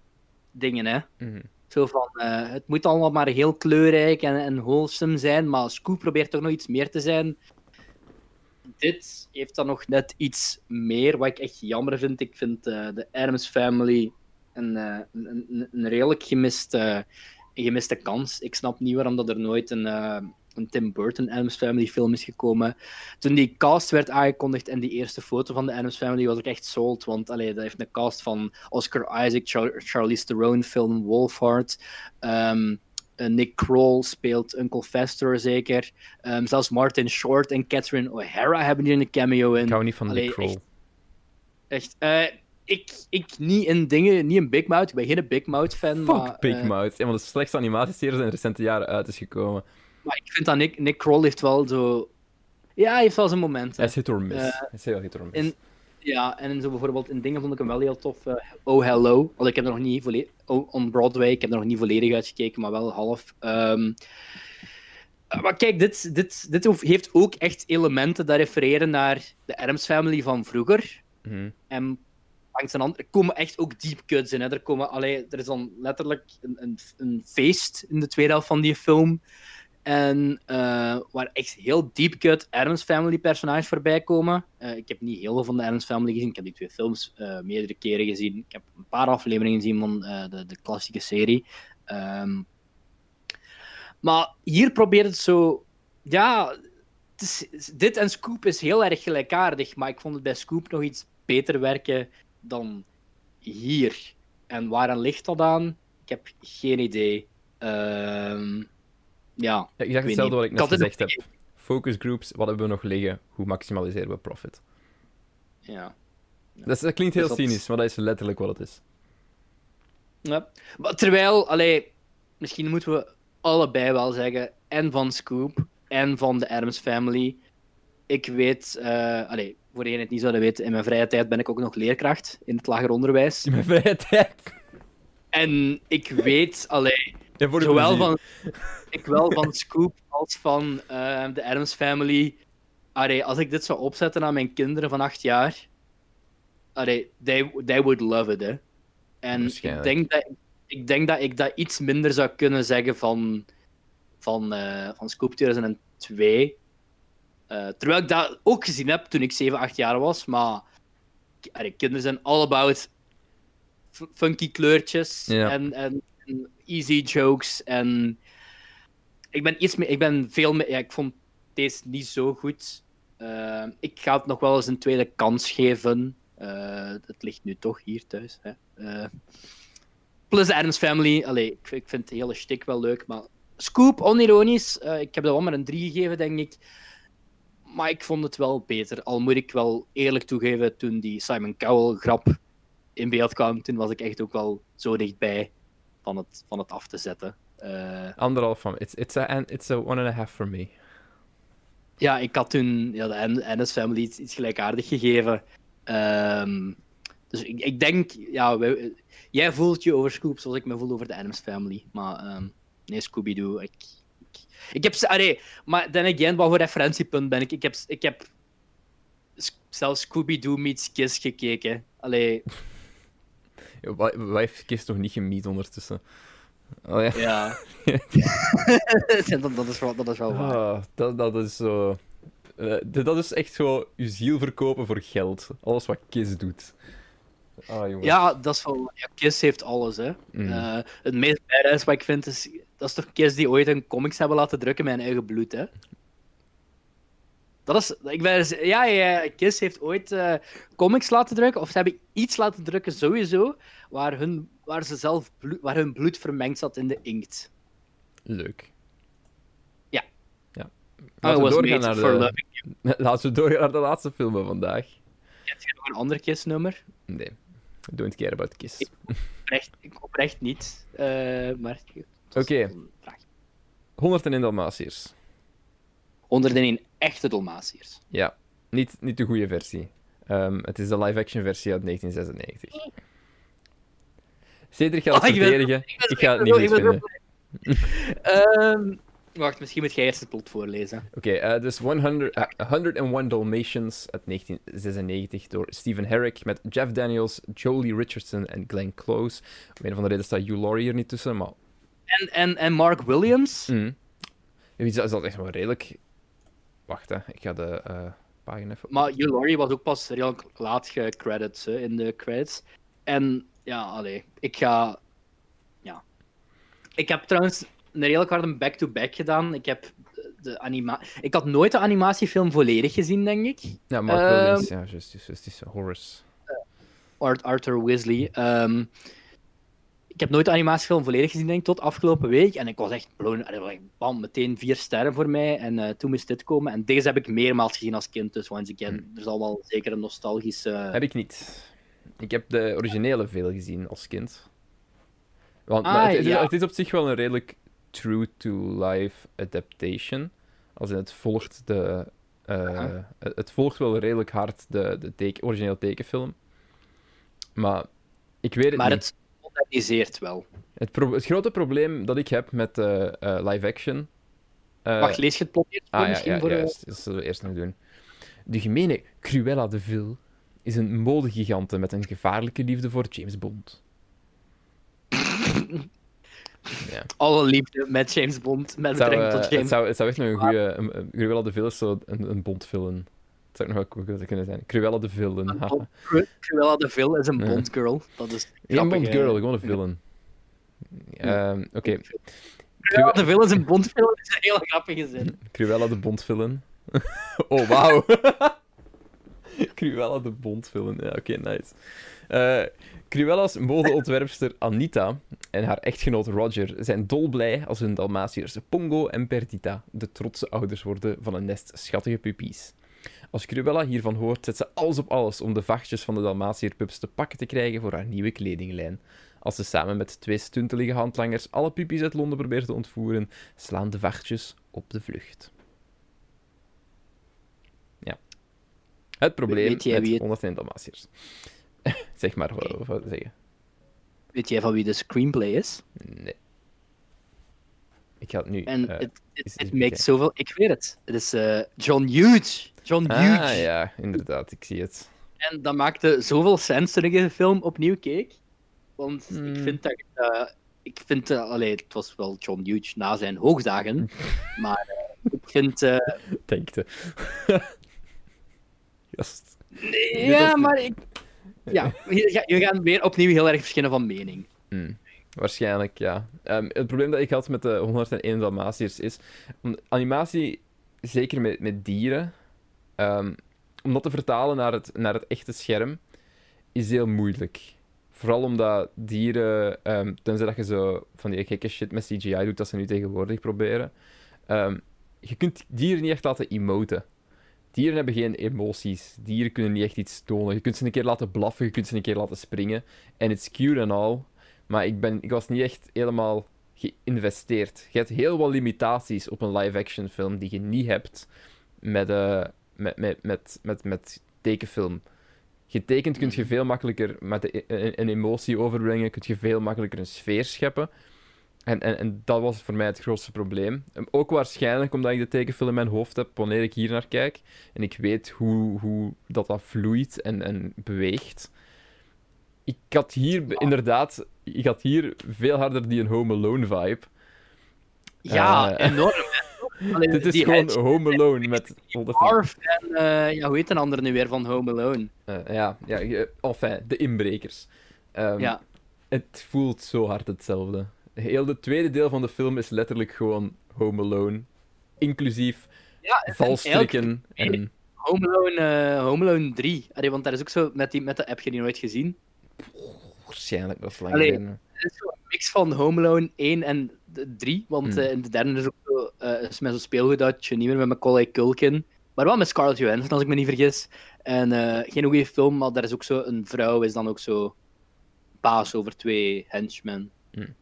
dingen, hè. Mm-hmm. Zo van, uh, het moet allemaal maar heel kleurrijk en, en wholesome zijn, maar Scoop probeert toch nog iets meer te zijn. Dit heeft dan nog net iets meer, wat ik echt jammer vind. Ik vind uh, de Addams Family een, uh, een, een, een redelijk gemiste, uh, gemiste kans. Ik snap niet waarom dat er nooit een... Uh, een Tim Burton Addams Family film is gekomen. Toen die cast werd aangekondigd en die eerste foto van de Addams Family was ik echt sold, want allee, dat heeft een cast van Oscar Isaac, Char Charlize Theron film Wolfhard, um, Nick Kroll speelt Uncle Fester zeker, um, zelfs Martin Short en Catherine O'Hara hebben hier een cameo in. Ik hou niet van allee, Nick Kroll. Echt, echt uh, ik, ik niet in dingen, niet in Big Mouth, ik ben geen Big Mouth fan. Fuck maar, Big uh, Mouth, een van de slechtste animatieseries in de recente jaren uit is gekomen. Maar ik vind dat Nick, Nick Kroll heeft wel zo... Ja, hij heeft wel zijn momenten. Hij is hit or miss. Uh, hij is heel hit or miss. In, ja, en zo bijvoorbeeld in dingen vond ik hem wel heel tof. Uh, oh Hello, want ik heb er nog niet volledig... Oh, on Broadway, ik heb er nog niet volledig uitgekeken, maar wel half. Um... Uh, maar kijk, dit, dit, dit heeft ook echt elementen dat refereren naar de Addams Family van vroeger. Mm-hmm. En langs een ander... Er komen echt ook deep cuts in. Hè. Er, komen, allee, er is dan letterlijk een, een, een feest in de tweede helft van die film... En uh, waar echt heel deep-cut Addams Family-personages voorbij komen. Uh, ik heb niet heel veel van de Addams Family gezien. Ik heb die twee films uh, meerdere keren gezien. Ik heb een paar afleveringen gezien van uh, de, de klassieke serie. Um, maar hier probeert het zo... Ja, het is, dit en Scoop is heel erg gelijkaardig. Maar ik vond het bij Scoop nog iets beter werken dan hier. En waaraan ligt dat aan? Ik heb geen idee. Ehm... Um, Ja, ja, ik dacht hetzelfde niet. Wat ik net gezegd heb. Niet. Focus groups, wat hebben we nog liggen? Hoe maximaliseren we profit? Ja. ja. Dat, dat klinkt heel dus dat... cynisch, maar dat is letterlijk wat het is. Ja. Maar terwijl, allee, misschien moeten we allebei wel zeggen, en van Scoop, en van de Addams Family. Ik weet, uh, allee, voor degenen het niet zouden weten, in mijn vrije tijd ben ik ook nog leerkracht in het lager onderwijs. In mijn vrije tijd? En ik weet, allee... Zowel van, ik wel van Scoop als van uh, de Addams Family. Allee, als ik dit zou opzetten aan mijn kinderen van acht jaar, allee, they, they would love it, hè. En ik denk, dat, ik denk dat ik dat iets minder zou kunnen zeggen van, van, uh, van Scoop tweeduizend twee. Uh, terwijl ik dat ook gezien heb toen ik zeven, acht jaar was, maar allee, kinderen zijn all about funky kleurtjes yeah. en... en easy jokes en ik ben iets meer, ik ben veel meer, ja, ik vond deze niet zo goed. Uh, ik ga het nog wel eens een tweede kans geven. Uh, het ligt nu toch hier thuis. Hè. Uh, plus de Addams Family, allee, ik, ik vind de hele shtick wel leuk, maar Scoop, onironisch, uh, ik heb dat wel maar een drie gegeven, denk ik. Maar ik vond het wel beter. Al moet ik wel eerlijk toegeven, toen die Simon Cowell-grap in beeld kwam, toen was ik echt ook wel zo dichtbij van het, van het af te zetten. Uh, Anderhalf van me. It's, it's, a, it's a one and a half for me. Ja, ik had toen ja, de Addams Family iets, iets gelijkaardig gegeven. Um, dus ik, ik denk... Ja, wij, jij voelt je over Scoop zoals ik me voel over de Addams Family. Maar um, nee, Scooby-Doo... Ik, Ik heb... Allee, maar dan again, wat voor referentiepunt ben ik? Ik heb, ik heb zelfs Scooby-Doo meets Kiss gekeken. Allee... Wij heeft Kiss nog niet gemiet ondertussen? Oh, ja. Ja. dat, dat, is wel, dat is wel waar. Ah, dat, dat is zo... Uh, dat is echt gewoon je ziel verkopen voor geld. Alles wat Kiss doet. Ah, ja, dat is wel... Ja, Kiss heeft alles, hè. Mm. Uh, het meest badass wat ik vind is... Dat is toch Kiss die ooit een comics hebben laten drukken met hun eigen bloed, hè? Dat is... Ik ben, ja, ja, Kiss heeft ooit uh, comics laten drukken, of ze hebben iets laten drukken, sowieso, waar hun, waar ze zelf bloed, waar hun bloed vermengd zat in de inkt. Leuk. Ja. ja. Laten, we doorgaan naar de... Laten we doorgaan naar de laatste film van vandaag. Heb je nog een ander Kiss-nummer? Nee. Don't care about Kiss. Ik oprecht, ik oprecht niet, uh, maar... Oké. Okay. honderd en één Dalmatiërs. honderd en één echte Dalmatiërs. Ja, niet, niet de goede versie. Um, het is de live-action versie uit negentien zesennegentig. Cedric gaat het oh, verdedigen. Ik, ben, ik, ben, ik ga het niet goed vinden. um, wacht, misschien moet jij eerst het plot voorlezen. Oké, okay, uh, dus honderd en één Dalmatians uit negentien zesennegentig door Stephen Herrick met Jeff Daniels, Jolie Richardson en Glenn Close. Om een of andere reden staat Hugh Laurie hier niet tussen, maar... En, en, en Mark Williams? Mm. Is dat, is dat echt wel redelijk... Wacht, hè. Ik ga de uh, pagina even... Maar Hugh Laurie was ook pas heel laat gecredits, hè, in de credits. En, ja, allee. Ik ga... Ja. Ik heb trouwens een redelijk harde back-to-back gedaan. Ik heb de anima... Ik had nooit de animatiefilm volledig gezien, denk ik. Ja, Mark um, Williams, ja, juist, juist, juist. Horace. Uh, Arthur Weasley. Um, Ik heb nooit de animatiefilm volledig gezien, denk ik, tot afgelopen week. En ik was echt blown. Bam, meteen vier sterren voor mij. En uh, toen moest dit komen. En deze heb ik meermaals gezien als kind. Dus once again, mm. er zal wel zeker een nostalgische... Heb ik niet. Ik heb de originele veel gezien als kind. Want ah, maar het, het, ja. het is op zich wel een redelijk true-to-life adaptation. Als in het volgt de... Uh, uh-huh. Het volgt wel redelijk hard de, de teken, originele tekenfilm. Maar ik weet het maar niet. Het... organiseert wel. Het, pro- het grote probleem dat ik heb met uh, uh, live-action... Uh... Wacht, lees je het plot eerst? Ah, ja, ja, voor ja, juist. Dat zullen we eerst nog doen. De gemene Cruella de Vil is een modegigante met een gevaarlijke liefde voor James Bond. ja. Alle liefde met James Bond, met betrekking uh, tot James het zou, het zou echt nog een goede... Een, een, Cruella de Vil is zo een, een Bond-villain. Dat zou nog wel cool kunnen zijn. Cruella de Villain. Bond, Cruella de Villain is een Bond girl. Dat is geen Bond girl, gewoon een villain. Ja. Um, Oké. Okay. Cruella de Villain is een Bond villain, dat is een heel grappige zin. Cruella de Bond villain. oh, wauw. Cruella de Bond villain. Ja, oké, okay, nice. Uh, Cruella's modeontwerpster Anita en haar echtgenoot Roger zijn dolblij als hun Dalmatiërs Pongo en Perdita de trotse ouders worden van een nest schattige pupies. Als Cruella hiervan hoort, zet ze alles op alles om de vachtjes van de Dalmatiërpups te pakken te krijgen voor haar nieuwe kledinglijn. Als ze samen met twee stuntelige handlangers alle puppies uit Londen probeert te ontvoeren, slaan de vachtjes op de vlucht. Ja. Het probleem met honderd en één Dalmatiërs. zeg maar, okay. wat, wat zeggen. Weet jij van wie de screenplay is? Nee. Ik ga het nu... En het maakt zoveel... Ik weet het. Het is uh, John Hughes. John Hughes. Ah, ja, inderdaad. Ik zie het. En dat maakte zoveel sens toen ik de film opnieuw keek. Want mm. ik vind dat... Uh, ik vind... Uh, allee, het was wel John Hughes na zijn hoogdagen. maar uh, ik vind... Uh... Denkte. Just. Nee, ja, maar de... ik... Ja, je gaat weer opnieuw heel erg verschillen van mening. Mm. Waarschijnlijk, ja. Um, het probleem dat ik had met de honderd en één Dalmatiërs is... Animatie, zeker met, met dieren... Um, om dat te vertalen naar het, naar het echte scherm, is heel moeilijk. Vooral omdat dieren... Um, tenzij dat je zo van die gekke shit met C G I doet, dat ze nu tegenwoordig proberen. Um, je kunt dieren niet echt laten emoten. Dieren hebben geen emoties. Dieren kunnen niet echt iets tonen. Je kunt ze een keer laten blaffen, je kunt ze een keer laten springen. En it's cute and all. Maar ik, ben, ik was niet echt helemaal geïnvesteerd. Je hebt heel wat limitaties op een live-action film die je niet hebt met, uh, met, met, met, met, met tekenfilm. Getekend kun je veel makkelijker met de, een, een emotie overbrengen, kun je veel makkelijker een sfeer scheppen. En, en, en dat was voor mij het grootste probleem. Ook waarschijnlijk omdat ik de tekenfilm in mijn hoofd heb wanneer ik hier naar kijk. En ik weet hoe, hoe dat, dat vloeit en, en beweegt. Ik had hier ja. inderdaad ik had hier veel harder die een Home Alone vibe. Ja, uh, enorm. Allee, dit is die gewoon head... Home Alone met... Marv en, uh, ja, hoe heet een ander nu weer van Home Alone? Uh, ja, ja, enfin, de inbrekers. Um, ja. Het voelt zo hard hetzelfde. Heel het tweede deel van de film is letterlijk gewoon Home Alone. Inclusief ja, valstrikken. En... en... Home Alone, uh, Home Alone drie. Allee, want daar is ook zo met, die, met de app, je die nooit gezien? Oh, waarschijnlijk nog lang geleden. Het is zo'n mix van Home Alone één en drie, want hmm. uh, in de derde is ook zo, uh, is met zo'n speelgoed uit, je niet meer met Macaulay Culkin, maar wel met Scarlett Johansson, als ik me niet vergis. En uh, geen goede film, maar daar is ook zo, een vrouw is dan ook zo baas over twee henchmen. Hmm.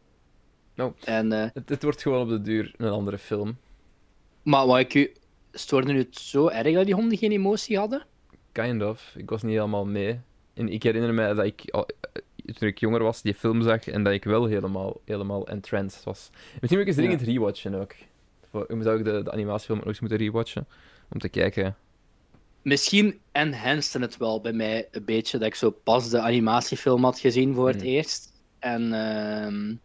No. En, uh, het, het wordt gewoon op de duur een andere film. Maar wat ik u... stoorde het zo erg dat die honden geen emotie hadden? Kind of. Ik was niet helemaal mee. En ik herinner me dat ik, toen ik jonger was, die film zag en dat ik wel helemaal, helemaal entranced was. Misschien moet ik eens dringend ja. rewatchen ook. Ik zou ook de, de animatiefilm ook eens moeten rewatchen, om te kijken. Misschien enhanced het wel bij mij een beetje, dat ik zo pas de animatiefilm had gezien voor het mm. eerst. En uh,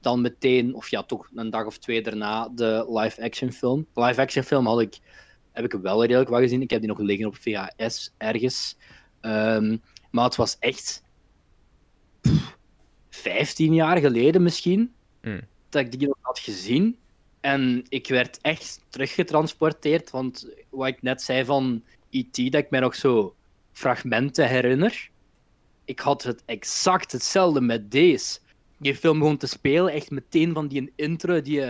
dan meteen, of ja, toch een dag of twee daarna, de live-action film. De live-action film had ik, heb ik wel redelijk wat gezien. Ik heb die nog liggen op V H S ergens. Um, maar het was echt... vijftien jaar geleden misschien, mm. dat ik die nog had gezien. En ik werd echt teruggetransporteerd, want wat ik net zei van E T, dat ik mij nog zo fragmenten herinner. Ik had het exact hetzelfde met deze. Die film begon te spelen, echt meteen van die intro, die,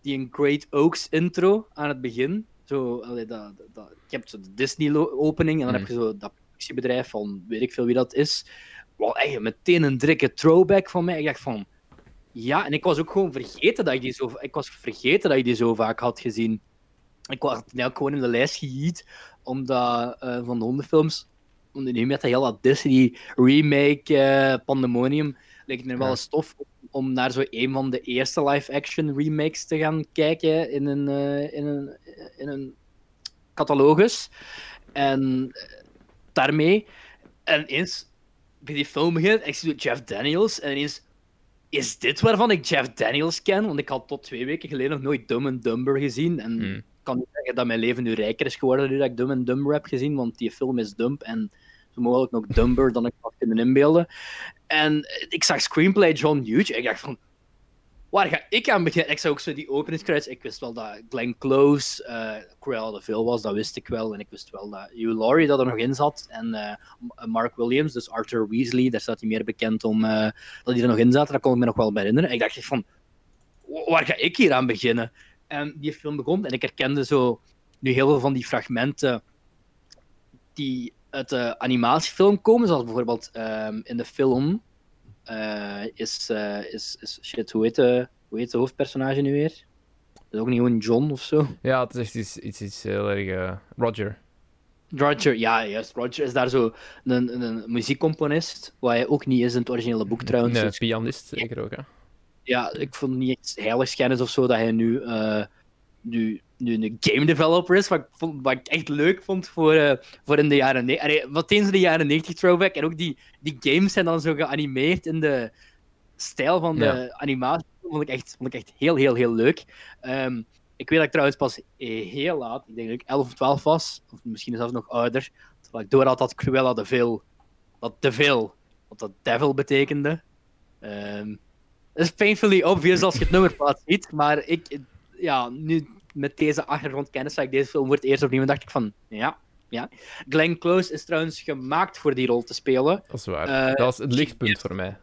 die een Great Oaks intro aan het begin. Zo, allee, dat, dat, je hebt zo de Disney-opening en dan mm. heb je zo dat productiebedrijf van weet ik veel wie dat is. Wel echt meteen een dikke throwback van mij. Ik dacht van... Ja, en ik was ook gewoon vergeten dat ik die zo, ik was vergeten dat ik die zo vaak had gezien. Ik was nou, gewoon in de lijst gejiet omdat uh, van de hondenfilms... Omdat nu met de hele Disney remake uh, Pandemonium... Lijkt me wel eens tof om naar zo een van de eerste live-action remakes te gaan kijken in een, uh, in een, in een catalogus. En uh, daarmee... En eens... bij die film begint, en ik zie Jeff Daniels, en ineens, is dit waarvan ik Jeff Daniels ken? Want ik had tot twee weken geleden nog nooit Dumb and Dumber gezien, en ik mm. kan niet zeggen dat mijn leven nu rijker is geworden nu dat ik Dumb and Dumber heb gezien, want die film is dumb, en zo mogelijk nog dumber dan ik had kunnen inbeelden. En ik zag Screenplay John Hughes, en ik dacht van, waar ga ik aan beginnen? Ik zag ook zo die openingscredits, ik wist wel dat Glenn Close uh, Cruella de Vil was, dat wist ik wel. En ik wist wel dat Hugh Laurie dat er nog in zat. En uh, Mark Williams, dus Arthur Weasley, daar staat hij meer bekend om, uh, dat hij er nog in zat. Daar kon ik me nog wel bij herinneren. En ik dacht van, waar ga ik hier aan beginnen? En die film begon en ik herkende zo nu heel veel van die fragmenten die uit de animatiefilm komen. Zoals bijvoorbeeld um, in de film... Uh, is, uh, is, is shit, hoe heet, de, hoe heet de hoofdpersonage nu weer? Is ook niet gewoon John of zo? Ja, het is iets, iets, iets heel erg. Uh, Roger. Roger, ja, juist. Roger is daar zo een, een muziekcomponist, wat hij ook niet is in het originele boek trouwens. Nee, pianist zeker ook, hè? Ja, ik vond het niet echt heiligschennis of zo dat hij nu, uh, nu, nu een game developer is, wat ik, vond, wat ik echt leuk vond voor, uh, voor in de jaren negentig. Wat eens in de jaren negentig throwback, en ook die, die games zijn dan zo geanimeerd in de stijl van de ja. animatie. Vond ik echt, vond ik echt heel, heel, heel leuk. Um, ik weet dat ik trouwens pas heel laat, ik denk dat ik elf of twaalf was, of misschien zelfs nog ouder, terwijl ik door had dat Cruella de Vil, dat de Vil, wat dat devil betekende. Um, het is painfully obvious als je het nummerplaat ziet, maar ik, ja, nu met deze achtergrondkennis zag ik deze film voor het eerst opnieuw en dacht ik van, ja, ja. Glenn Close is trouwens gemaakt voor die rol te spelen. Dat is waar. Uh, dat was het lichtpunt voor mij.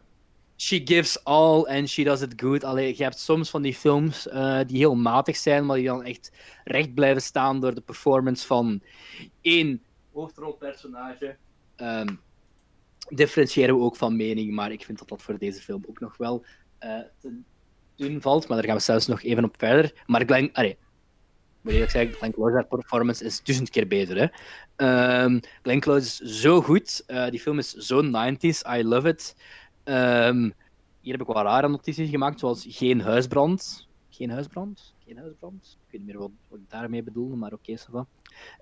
she gives all and she does it good. Allee, je hebt soms van die films uh, die heel matig zijn, maar die dan echt recht blijven staan door de performance van één hoofdrolpersonage. Um, differentiëren we ook van mening, maar ik vind dat dat voor deze film ook nog wel uh, te doen valt. Maar daar gaan we zelfs nog even op verder. Maar Glenn... Allee, moet ik zeggen, Glenn Close, haar performance is duizend keer beter. Hè? Um, Glenn Close is zo goed. Uh, die film is zo nineties. I love it. Um, hier heb ik wat rare notities gemaakt, zoals geen huisbrand. Geen huisbrand? Geen huisbrand? Ik weet niet meer wat, wat ik daarmee bedoelde, maar oké, zo van.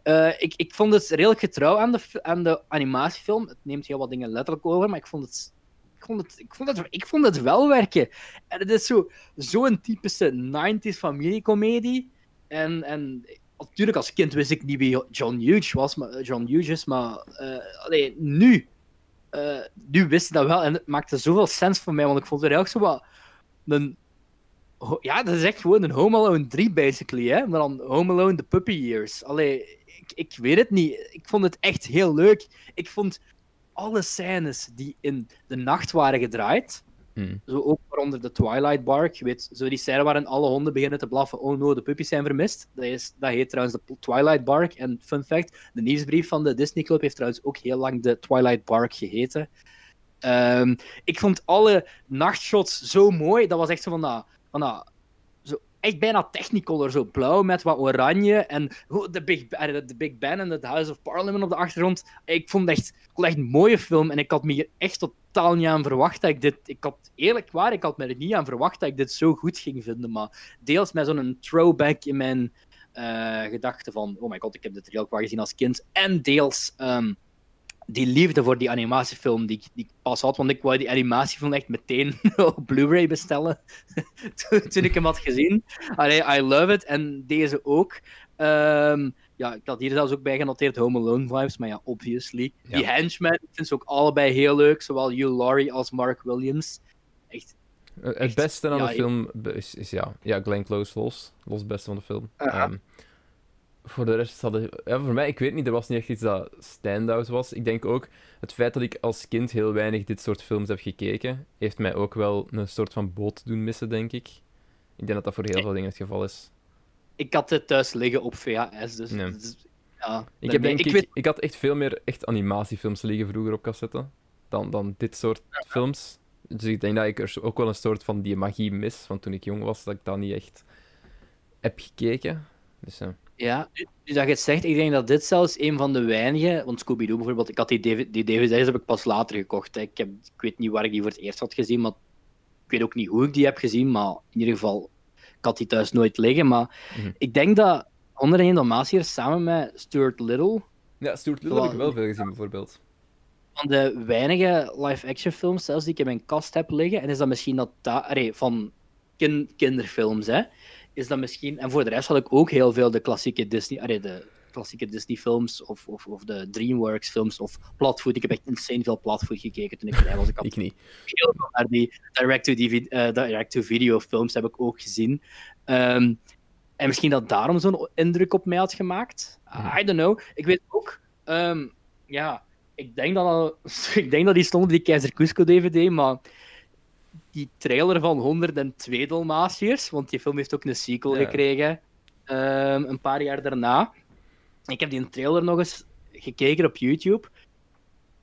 Uh, ik, ik vond het redelijk getrouw aan de, aan de animatiefilm. Het neemt heel wat dingen letterlijk over, maar ik vond het, ik vond het, ik vond het, ik vond het wel werken. En het is zo, zo'n typische nineties familiecomedie. En, en natuurlijk, als kind wist ik niet wie John Hughes was, maar, John Hughes is, maar uh, allee, nu, uh, nu wist ik dat wel. En het maakte zoveel sens voor mij, want ik vond het eigenlijk zo wat... Een, ja, dat is echt gewoon een Home Alone drie, basically, hè? Maar dan Home Alone The Puppy Years. Allee, ik, ik weet het niet. Ik vond het echt heel leuk. Ik vond alle scènes die in de nacht waren gedraaid, hmm. zo ook waaronder de Twilight Bark, je weet, zo die scène waarin alle honden beginnen te blaffen, oh no, de puppies zijn vermist. Dat, is, dat heet trouwens de Twilight Bark. En fun fact, de nieuwsbrief van de Disney Club heeft trouwens ook heel lang de Twilight Bark geheten. Um, ik vond alle nachtshots zo mooi. Dat was echt zo van... Nou, Van, nou, zo echt bijna technicolor, zo blauw met wat oranje en oh, de, Big, de Big Ben en het House of Parliament op de achtergrond. Ik vond het echt, ik vond het echt een mooie film en ik had me hier echt totaal niet aan verwacht dat ik dit... Ik had, eerlijk waar, ik had me er niet aan verwacht dat ik dit zo goed ging vinden, maar deels met zo'n throwback in mijn uh, gedachten van oh my god, ik heb dit heel kwaad gezien als kind. En deels um, die liefde voor die animatiefilm die, die ik pas had, want ik wou die animatiefilm echt meteen op Blu-ray bestellen toen, toen ik hem had gezien. Allee, I love it. En deze ook. Um, ja, ik had hier zelfs ook bij genoteerd Home Alone vibes, maar ja, obviously. Ja. Die henchmen, ik vind ze ook allebei heel leuk, zowel Hugh Laurie als Mark Williams. Echt. echt het beste aan ja, de film is, is ja, ja, Glenn Close los. Los het beste van de film. Uh-huh. Um, Voor de rest hadden... Ja, voor mij, ik weet niet, er was niet echt iets dat stand-out was. Ik denk ook, het feit dat ik als kind heel weinig dit soort films heb gekeken, heeft mij ook wel een soort van boot doen missen, denk ik. Ik denk dat dat voor heel veel dingen het geval is. Ik had het thuis liggen op V H S, dus... Nee. dus ja, ik, heb, denk ik, ik, weet... ik had echt veel meer echt animatiefilms liggen vroeger op cassetten, dan, dan dit soort ja. films. Dus ik denk dat ik er ook wel een soort van die magie mis, van toen ik jong was, dat ik dat niet echt heb gekeken. Dus ja... Ja, nu dat je het zegt, ik denk dat dit zelfs een van de weinige... Want Scooby-Doo bijvoorbeeld, ik had die, die D V D's heb ik pas later gekocht. Hè. Ik, heb, ik weet niet waar ik die voor het eerst had gezien, maar ik weet ook niet hoe ik die heb gezien, maar in ieder geval, ik had die thuis nooit liggen. Maar mm-hmm. ik denk dat honderd en één Dalmatiërs samen met Stuart Little... Ja, Stuart Little heb ik wel veel gezien, bijvoorbeeld. Van de weinige live-action films zelfs die ik in mijn kast heb liggen, en is dat misschien dat... Da- Array, van kin- kinderfilms, hè. Is dat misschien... En voor de rest had ik ook heel veel de klassieke Disney... Arre, de klassieke Disney-films of, of, of de DreamWorks-films of Platfoot. Ik heb echt insane veel Platfoot gekeken toen ik vrij was. Ik had ik niet. Heel veel naar die direct-to-video-films heb ik ook gezien. Um, en misschien dat daarom zo'n indruk op mij had gemaakt. I don't know. Ik weet ook... Um, ja, ik denk dat, al, ik denk dat die stond op die Keizer Cusco-D V D, maar... Die trailer van honderd en twee Dalmatiërs, want die film heeft ook een sequel ja. gekregen um, een paar jaar daarna. Ik heb die trailer nog eens gekeken op YouTube.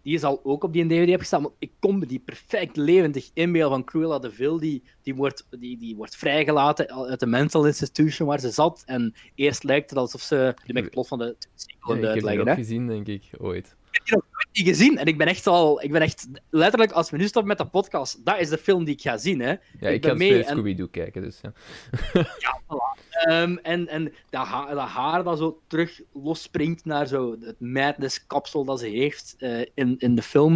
Die zal ook op die D V D hebben gestaan, want ik kon me die perfect levendig inbeelden van Cruella de Vil. Die, die, wordt, die, die wordt vrijgelaten uit de mental institution waar ze zat. En eerst lijkt het alsof ze de McPlot van de sequel ja, uitleggen. Ik heb die ook gezien, denk ik, ooit. Ik heb die nog nooit gezien en ik ben echt al, ik ben echt letterlijk, als we nu stoppen met de podcast, dat is de film die ik ga zien. Hè. Ja, ik, ik ben ga mee en... Scooby-Doo kijken, dus ja. ja, voilà. Um, en en dat, haar, dat haar dat zo terug losspringt naar zo het madness-kapsel dat ze heeft uh, in, in de film.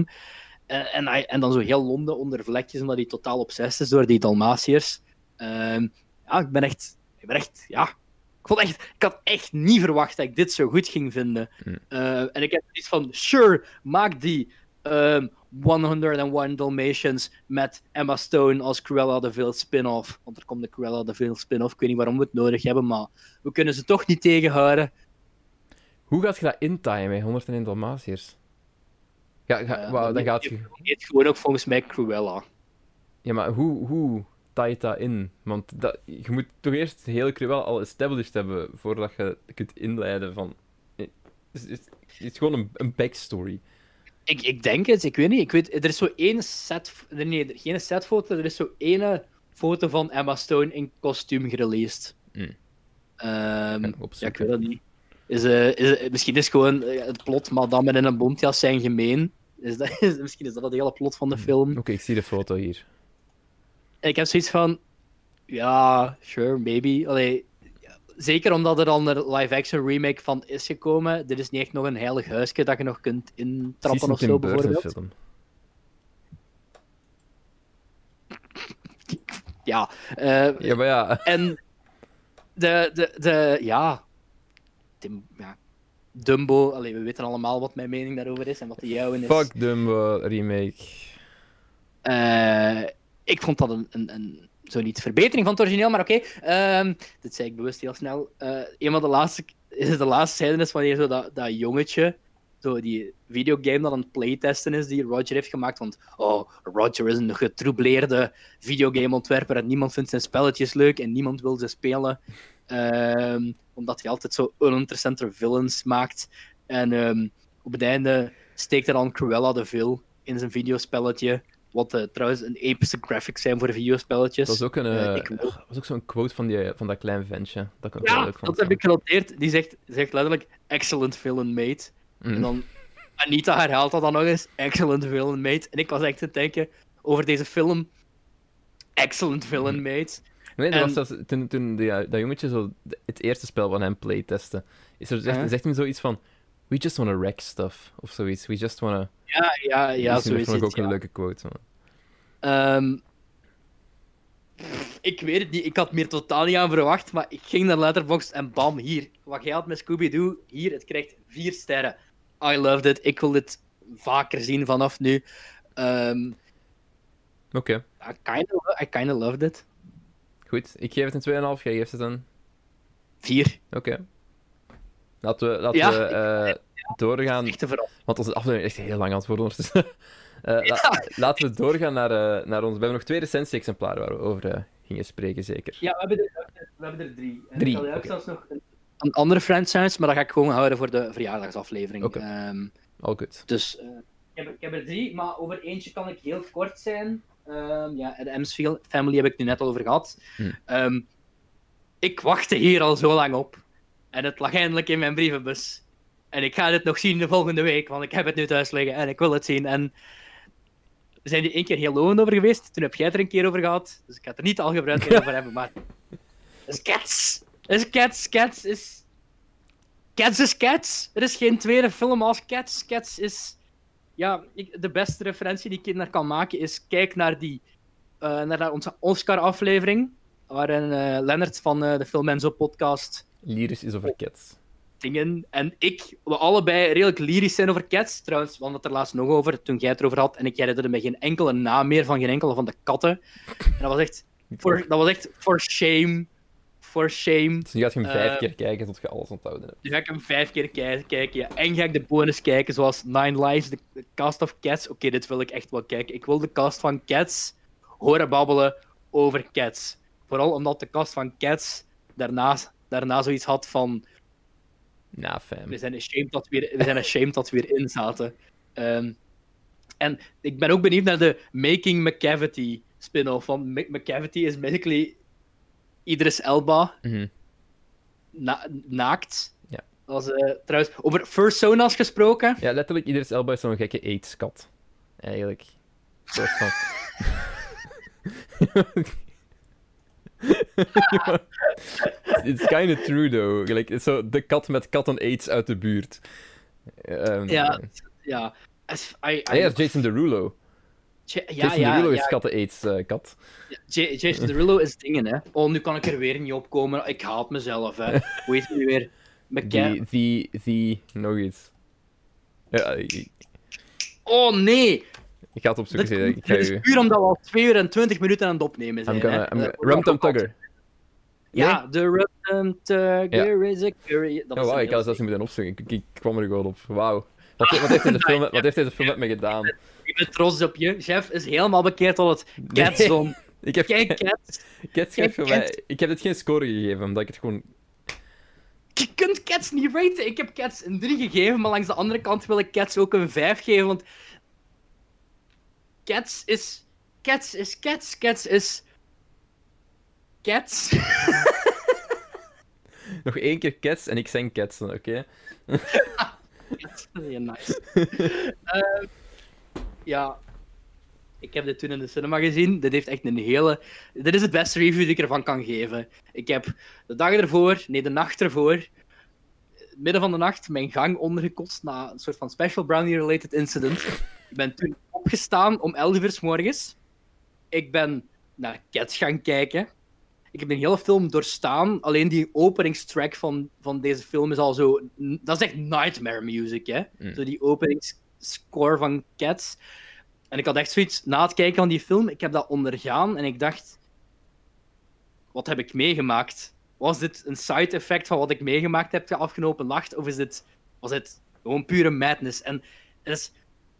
Uh, en, en dan zo heel Londen onder vlekjes, omdat hij totaal obsessed is door die Dalmatiërs. Um, ja, ik ben echt, ik ben echt, ja... Ik, vond echt, ik had echt niet verwacht dat ik dit zo goed ging vinden. Mm. Uh, en ik heb iets van, sure, maak die um, honderd en één Dalmatians met Emma Stone als Cruella de Vil spin-off. Want er komt de Cruella de Vil spin-off, ik weet niet waarom we het nodig hebben, maar we kunnen ze toch niet tegenhouden. Hoe gaat je dat intimen met honderd en één Dalmatiërs? Ja, ga, uh, wow, dan, dan gaat je... Het heet gewoon ook volgens mij Cruella. Ja, maar hoe, hoe taai je dat in? Want dat, je moet toch eerst heel cruel al established hebben voordat je kunt inleiden van... Het is, het is gewoon een, een backstory. Ik, ik denk het, ik weet niet. Ik weet, er is zo één set... Nee, geen setfoto. Er is zo één foto van Emma Stone in kostuum gereleased. Mm. Um, ja, ik weet dat niet. Is, uh, is, misschien is gewoon het plot madame en een boomjas zijn gemeen. Is dat, is, misschien is dat het hele plot van de film. Oké, okay, ik zie de foto hier. Ik heb zoiets van... Ja, sure, maybe. Allee, zeker omdat er dan een live-action remake van is gekomen. Er is niet echt nog een heilig huisje dat je nog kunt intrappen of zo, bijvoorbeeld. Film. Ja. Uh, ja, maar ja. En... De... de, de ja... Tim, ja. Dumbo, allee, we weten allemaal wat mijn mening daarover is en wat de jouwe is. Fuck Dumbo remake. Uh, ik vond dat een, een, een zo niet verbetering van het origineel, maar oké. Okay. Uh, dit zei ik bewust heel snel. Uh, een van de laatste, de laatste scène is wanneer zo dat, dat jongetje, zo die videogame dat aan het playtesten is die Roger heeft gemaakt. Want oh, Roger is een getroubleerde videogameontwerper en niemand vindt zijn spelletjes leuk en niemand wil ze spelen. Um, omdat hij altijd zo oninteressante villains maakt. En um, op het einde steekt er dan Cruella de Vil in zijn videospelletje. Wat uh, trouwens een epische graphics zijn voor videospelletjes. Dat was ook, uh, uh, ook zo'n quote van, die, van dat klein ventje. Dat ik ja, leuk vond, dat heb ik genoteerd. Die zegt, zegt letterlijk, excellent villain mate. Mm. En dan Anita herhaalt dat dan nog eens, excellent villain mate. En ik was echt te denken over deze film, excellent villain mm. mate. Nee, dat en... was zelfs, toen, toen die, dat jongetje zo het eerste spel van hem playtesten, is er, zegt, huh? zegt hem zoiets van, we just wanna wreck stuff, of zoiets, we just wanna... Ja, ja, ja, zo is het, vond ik ook ja. een leuke quote, man. Um, ik weet het niet, ik had meer totaal niet aan verwacht, maar ik ging naar Letterboxd en bam, hier. Wat jij had met Scooby-Doo, hier, het krijgt vier sterren. I loved it, ik wil dit vaker zien vanaf nu. Um, Oké. Okay. I kinda loved it. Goed, ik geef het een twee komma vijf, jij geeft het een... vier. Oké. Okay. Laten we, laten ja, we uh, ik, ja, doorgaan... Want onze aflevering is echt heel lang aan het worden. Dus, uh, ja, la laten we doorgaan naar, uh, naar ons... We hebben nog twee recensie-exemplaren waar we over uh, gingen spreken, zeker. Ja, we hebben er, we hebben er drie. En drie, oké. Okay. nog een, een andere franchise, maar dat ga ik gewoon houden voor de verjaardagsaflevering. Oké, okay. um, all good. Dus, uh, ik, heb, ik heb er drie, maar over eentje kan ik heel kort zijn... Um, ja, de Adams Family heb ik nu net al over gehad. Hmm. Um, ik wachtte hier al zo lang op. En het lag eindelijk in mijn brievenbus. En ik ga dit nog zien de volgende week, want ik heb het nu thuis liggen en ik wil het zien. En we zijn er één keer heel lovend over geweest. Toen heb jij het er een keer over gehad. Dus ik ga het er niet al gebruikt over hebben, maar... Is Cats! Is Cats, Cats is... Cats is Cats! Er is geen tweede film als Cats. Cats is... Ja, ik, de beste referentie die ik naar kan maken is... Kijk naar, die, uh, naar onze Oscar-aflevering. Waarin uh, Lennart van uh, de Film en Zo podcast... Lyrisch is over Cats. Dingen. En ik, we allebei redelijk lyrisch zijn over Cats. Trouwens, we hadden het er laatst nog over, toen jij het erover had. En ik herinnerde me geen enkele naam meer van geen enkele van de katten. En dat was echt... For, dat was echt for shame. For shame. Dus nu gaat je hem vijf uh, keer kijken tot je alles onthouden hebt. Nu ga ik hem vijf keer kijken, ja. En ga ik de bonus kijken, zoals Nine Lives, de cast of Cats. Oké, okay, dit wil ik echt wel kijken. Ik wil de cast van Cats horen babbelen over Cats. Vooral omdat de cast van Cats daarna, daarna zoiets had van... Nah, fam. We zijn ashamed dat we, we, zijn ashamed dat we weer in zaten. Um, en ik ben ook benieuwd naar de Making McCavity spin-off. Want McCavity is basically... Idris Elba. Mm-hmm. Na naakt. Ja. Dat was, uh, trouwens, over fursonas gesproken. Ja, letterlijk, Idris Elba is zo'n gekke aidskat. Eigenlijk. Soort van. It's kind of true, though. Like, it's so, de kat met kat en aids uit de buurt. Um, ja, ja. I, I... Nee, dat is Jason Derulo. Ja, Jason ja, Derulo ja, is katten-aids-kat. Uh, ja, Jason Derulo is dingen, hè. Oh, nu kan ik er weer niet op komen. Ik haat mezelf, hè. Hoe heet het nu weer? Die, die, die... Nog iets. Ja, ik... Oh, nee! Ik ga het opzoeken. Dat, ik ga dit is puur omdat we al twee uur en twintig minuten aan het opnemen zijn, gonna, hè. Uh, Rumtum Tugger. Ja, nee? De Rumtum Tugger ja. is a curry... Oh, wauw, ik had het zelfs niet moeten opzoeken. Ik, ik kwam er gewoon op. Wauw. Wat, wat heeft deze film, ja, wat heeft deze film ja, met me gedaan? Je bent trots op je. Chef is helemaal bekeerd tot het Catson. Nee, ik heb geen Cats. Cats geen voor mij. Ik heb dit geen score gegeven, omdat ik het gewoon... Je kunt Cats niet raten. Ik heb Cats een drie gegeven, maar langs de andere kant wil ik Cats ook een vijf geven, want... Cats is... Cats is Cats. Cats is... Cats. Nog één keer Cats en ik zeng Cats, oké? Okay? Cats, yeah, nice. uh, ja, ik heb dit toen in de cinema gezien. Dit heeft echt een hele... Dit is het beste review die ik ervan kan geven. Ik heb de dag ervoor, nee, de nacht ervoor, midden van de nacht, mijn gang ondergekotst na een soort van special brownie-related incident. Ik ben toen opgestaan om elf uur 's morgens. Ik ben naar Cats gaan kijken. Ik heb een hele film doorstaan. Alleen die openingstrack van, van deze film is al zo... Dat is echt nightmare music, hè. Mm. Zo die openingsscore van Cats. En ik had echt zoiets... Na het kijken van die film, ik heb dat ondergaan. En ik dacht... Wat heb ik meegemaakt? Was dit een side effect van wat ik meegemaakt heb de afgelopen nacht? Of is dit, was dit gewoon pure madness? En het is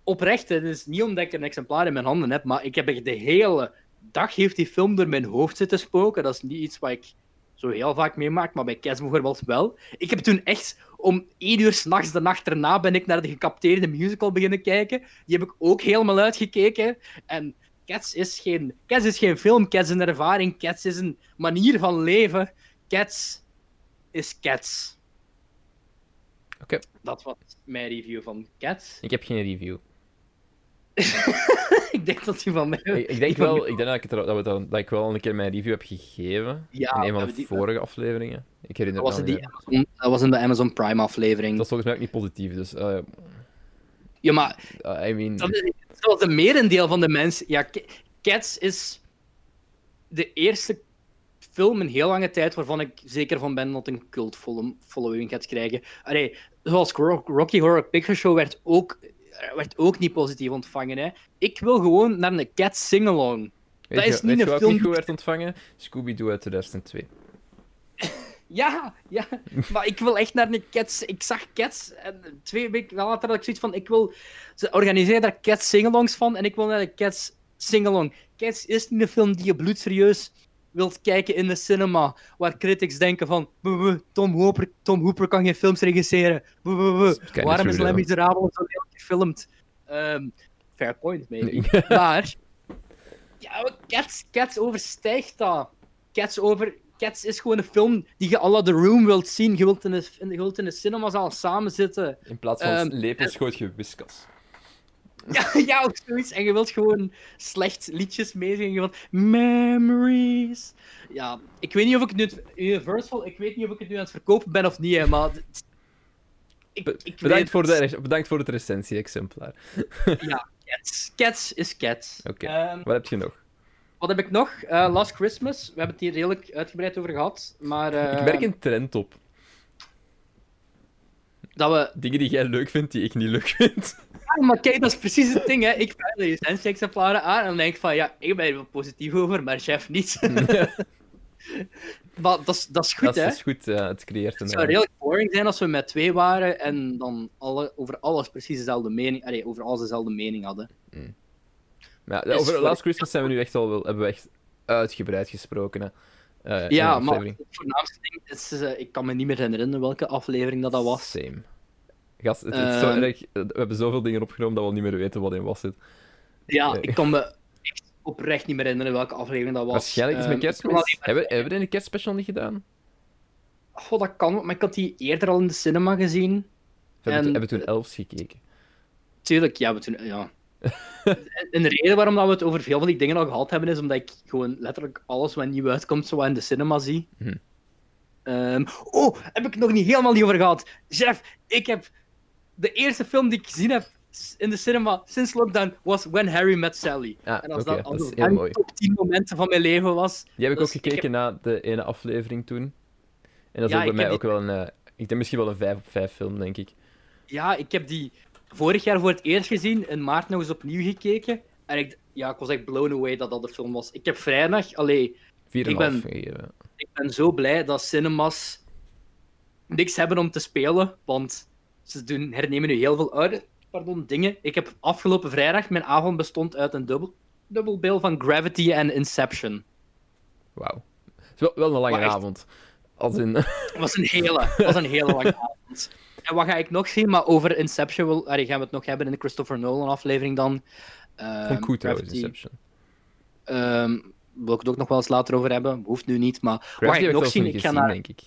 oprecht. Het is niet omdat ik een exemplaar in mijn handen heb, maar ik heb echt de hele... dag heeft die film door mijn hoofd zitten spoken. Dat is niet iets wat ik zo heel vaak meemaak, maar bij Cats bijvoorbeeld wel. Ik heb toen echt om één uur 's nachts, de nacht erna, ben ik naar de gecapteerde musical beginnen kijken. Die heb ik ook helemaal uitgekeken. En Cats is geen, Cats is geen film, Cats is een ervaring, Cats is een manier van leven. Cats is Cats. Oké. Okay. Dat was mijn review van Cats. Ik heb geen review. Ik denk dat die van mij... Ik, ik denk, wel, ik denk dat, ik het, dat, we dan, dat ik wel een keer mijn review heb gegeven. Ja, in een van de die, vorige afleveringen. Ik herinner dat, was die Amazon, dat was in de Amazon Prime aflevering. Dat is volgens mij ook niet positief, dus... Uh, ja, maar... Uh, I mean... dat, is, dat was het merendeel van de mensen... Ja, Cats is de eerste film in heel lange tijd waarvan ik zeker van ben dat een cult following gaat krijgen. Allee, zoals Rocky Horror Picture Show werd ook... werd ook niet positief ontvangen, hè. Ik wil gewoon naar een Cats sing-along. Dat is niet een film... Weet niet goed werd ontvangen? Scooby-Doo uit tweeduizend twee. ja, ja. Maar ik wil echt naar een Cats... Ik zag Cats en twee weken later had ik zoiets van... Ik wil... Ze organiseren daar Cats sing-alongs van en ik wil naar de Cats sing-along. Cats is niet een film die je bloedserieus wilt kijken in de cinema, waar critics denken van... Tom Hooper, Tom Hooper kan geen films regisseren. Waarom is Les Misérables zo heel gefilmd? Um, fair point, maybe. Nee. Maar... Ja, Cats, Cats overstijgt dat. Cats, over, Cats is gewoon een film die je à la The Room wilt zien. Je wilt in de, in, je wilt in de cinemazaal samen zitten. In plaats van um, lepels en... gooit je whiskas. Ja, ja, ook zoiets. En je wilt gewoon slecht liedjes meezingen. Je wilt memories. Ja, ik weet niet of ik nu het Universal, ik weet niet of ik het nu aan het verkopen ben of niet, hè, maar... Ik, ik bedankt, weet voor het. De, bedankt voor het recensie-exemplaar. Ja, Cats. Cats is Cats. Oké, okay. um, wat heb je nog? Wat heb ik nog? Uh, Last Christmas. We hebben het hier redelijk uitgebreid over gehad, maar... Uh... Ik merk een trend op. Dat we... Dingen die jij leuk vindt, die ik niet leuk vind. Ja, maar kijk, dat is precies het ding, hè. Ik vraag de recensie-exemplaren aan en denk van, ja, ik ben er wel positief over, maar chef niet. Ja. Maar dat is, dat is goed, dat hè. Dat is goed, ja. Het creëert een... Het zou redelijk boring zijn als we met twee waren en dan alle, over alles precies dezelfde mening... Allee, over alles dezelfde mening hadden. Mm. Maar ja, dus over Last Christmas zijn we nu echt al wel, hebben we echt uitgebreid gesproken, hè. Uh, ja, maar het voornaamste ding is, uh, ik kan me niet meer herinneren welke aflevering dat, dat was. Same. Gast, het, het is zo uh, erg, we hebben zoveel dingen opgenomen dat we niet meer weten wat in was zit. Ja, nee. Ik kan me echt oprecht niet meer herinneren welke aflevering dat was. Waarschijnlijk is mijn um, kerstmis. Hebben we die in de kerstspecial niet gedaan? Oh, dat kan, maar ik had die eerder al in de cinema gezien. We hebben, en... hebben we toen Elfs gekeken? Tuurlijk, ja, we toen... Ja. En de reden waarom dat we het over veel van die dingen al gehad hebben, is omdat ik gewoon letterlijk alles wat nieuw uitkomt, zo in de cinema zie. Hm. Um, oh, heb ik nog niet helemaal niet over gehad. Jeff, ik heb... De eerste film die ik gezien heb in de cinema sinds lockdown was When Harry Met Sally. Ah, en als okay, dat al de top tien momenten van mijn leven was... Die heb ik dus ook gekeken ik heb... na de ene aflevering toen. En dat is ja, ook bij mij ook die... wel een... Ik denk misschien wel een vijf op vijf film, denk ik. Ja, ik heb die... vorig jaar voor het eerst gezien, in maart nog eens opnieuw gekeken. En ik, ja, ik was echt blown away dat dat de film was. Ik heb vrijdag, allee... vier en een half ik, ben, ik ben zo blij dat cinemas niks hebben om te spelen, want ze doen, hernemen nu heel veel oude, pardon, dingen. Ik heb afgelopen vrijdag... Mijn avond bestond uit een dubbel, dubbelbeeld van Gravity en Inception. Wauw. Het is wel, wel een lange echt, avond. Als in... Het was een hele, was een hele lange avond. En wat ga ik nog zien? Maar over Inception wil, allee, gaan we het nog hebben in de Christopher Nolan aflevering dan. Um, Van Cujo is Inception. Um, wil ik het ook nog wel eens later over hebben. Hoeft nu niet, maar... Gravity wat ga ik nog zien? Ik ga gezien, naar... denk ik.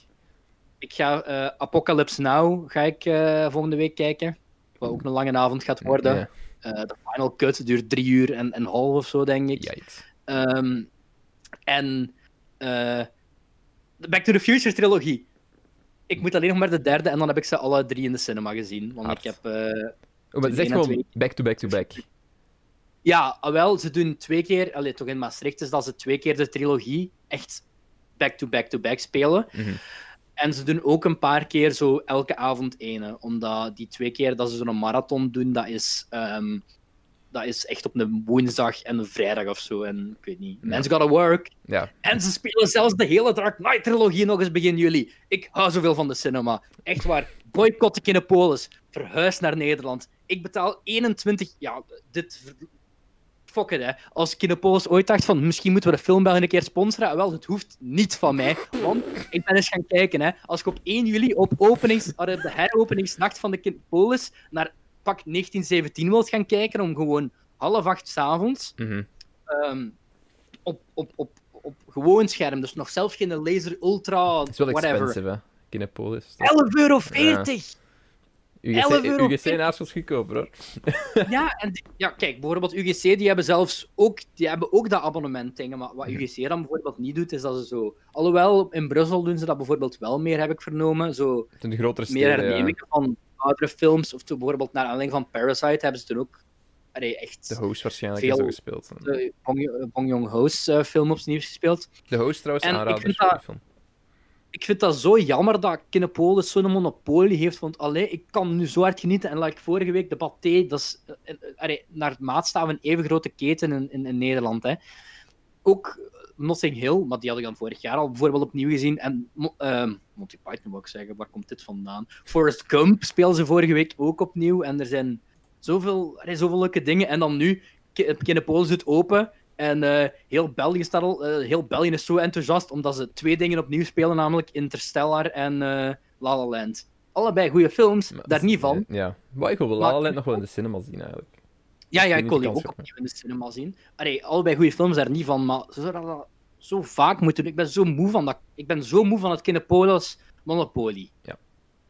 Ik ga uh, Apocalypse Now ga ik uh, volgende week kijken. Wat ook een lange avond gaat worden. Ja, ja. Uh, de Final Cut duurt drie uur en een half of zo, denk ik. Um, en uh, de Back to the Future trilogie. Ik moet alleen nog maar de derde en dan heb ik ze alle drie in de cinema gezien. Want Hard. Ik heb... Uh, oh, maar zeg gewoon back to back to back. Ja, wel, ze doen twee keer... Allee, toch in Maastricht is dat ze twee keer de trilogie echt back to back to back spelen. Mm-hmm. En ze doen ook een paar keer zo elke avond ene. Omdat die twee keer dat ze zo'n marathon doen, dat is, um, dat is echt op een woensdag en een vrijdag of zo. En ik weet niet. Ja. Man's gotta work. Ja. En ze spelen zelfs de hele Dark Knight-trilogie nog eens begin juli. Ik hou zoveel van de cinema. Echt waar. Boycott de Kinepolis. Verhuis naar Nederland. Ik betaal eenentwintig... Ja, dit... Fuck it, hè. Als Kinepolis ooit dacht van misschien moeten we de Filmbelgen een keer sponsoren, wel, het hoeft niet van mij, want ik ben eens gaan kijken, hè. Als ik op één juli op openings, de heropeningsnacht van de Kinepolis naar pak negentien zeventien wil gaan kijken, om gewoon half acht 's avonds, mm-hmm. um, op, op, op, op gewoon scherm, dus nog zelf geen laser ultra, het is wel whatever. Expensive, hè, Kinepolis. elf euro veertig! Ja. U G C naast was goedkoper, hoor. Ja, en die, ja, kijk, bijvoorbeeld U G C, die hebben zelfs ook, die hebben ook dat abonnement dingen, maar wat U G C dan bijvoorbeeld niet doet, is dat ze zo... Alhoewel, in Brussel doen ze dat bijvoorbeeld wel meer, heb ik vernomen. Zo de grotere steden, meer hernemingen ja. van oudere films, of toen bijvoorbeeld naar aanleiding van Parasite hebben ze toen ook... Allee, echt de Host waarschijnlijk veel, is gespeeld. De Bong Joon-ho's uh, film opnieuw gespeeld. De Host trouwens, aanrader van de film. Ik vind dat zo jammer dat Kinepolis zo'n monopolie heeft, want allee, ik kan nu zo hard genieten. En like vorige week, de Pathé, dat is allee, naar het maatstaf een even grote keten in, in, in Nederland. Hè. Ook Notting Hill, maar die had ik dan vorig jaar al bijvoorbeeld opnieuw gezien. En uh, Monty Python wil ik zeggen, waar komt dit vandaan? Forrest Gump speelden ze vorige week ook opnieuw. En er zijn zoveel, allee, zoveel leuke dingen. En dan nu, Kinepolis doet open... En uh, heel, België is al, uh, heel België is zo enthousiast, omdat ze twee dingen opnieuw spelen, namelijk Interstellar en uh, La La Land. Allebei goede films, maar, daar niet van. Ja, maar ik wil La La Land ik... nog wel in de cinema zien, eigenlijk. Ja, ja, ik wil die ook opnieuw me. in de cinema zien. Allee, allebei goede films, daar niet van, maar ze zouden dat zo vaak moeten doen. Ik ben zo moe van, dat... ik ben zo moe van het Kinepolis Monopoly. Ja,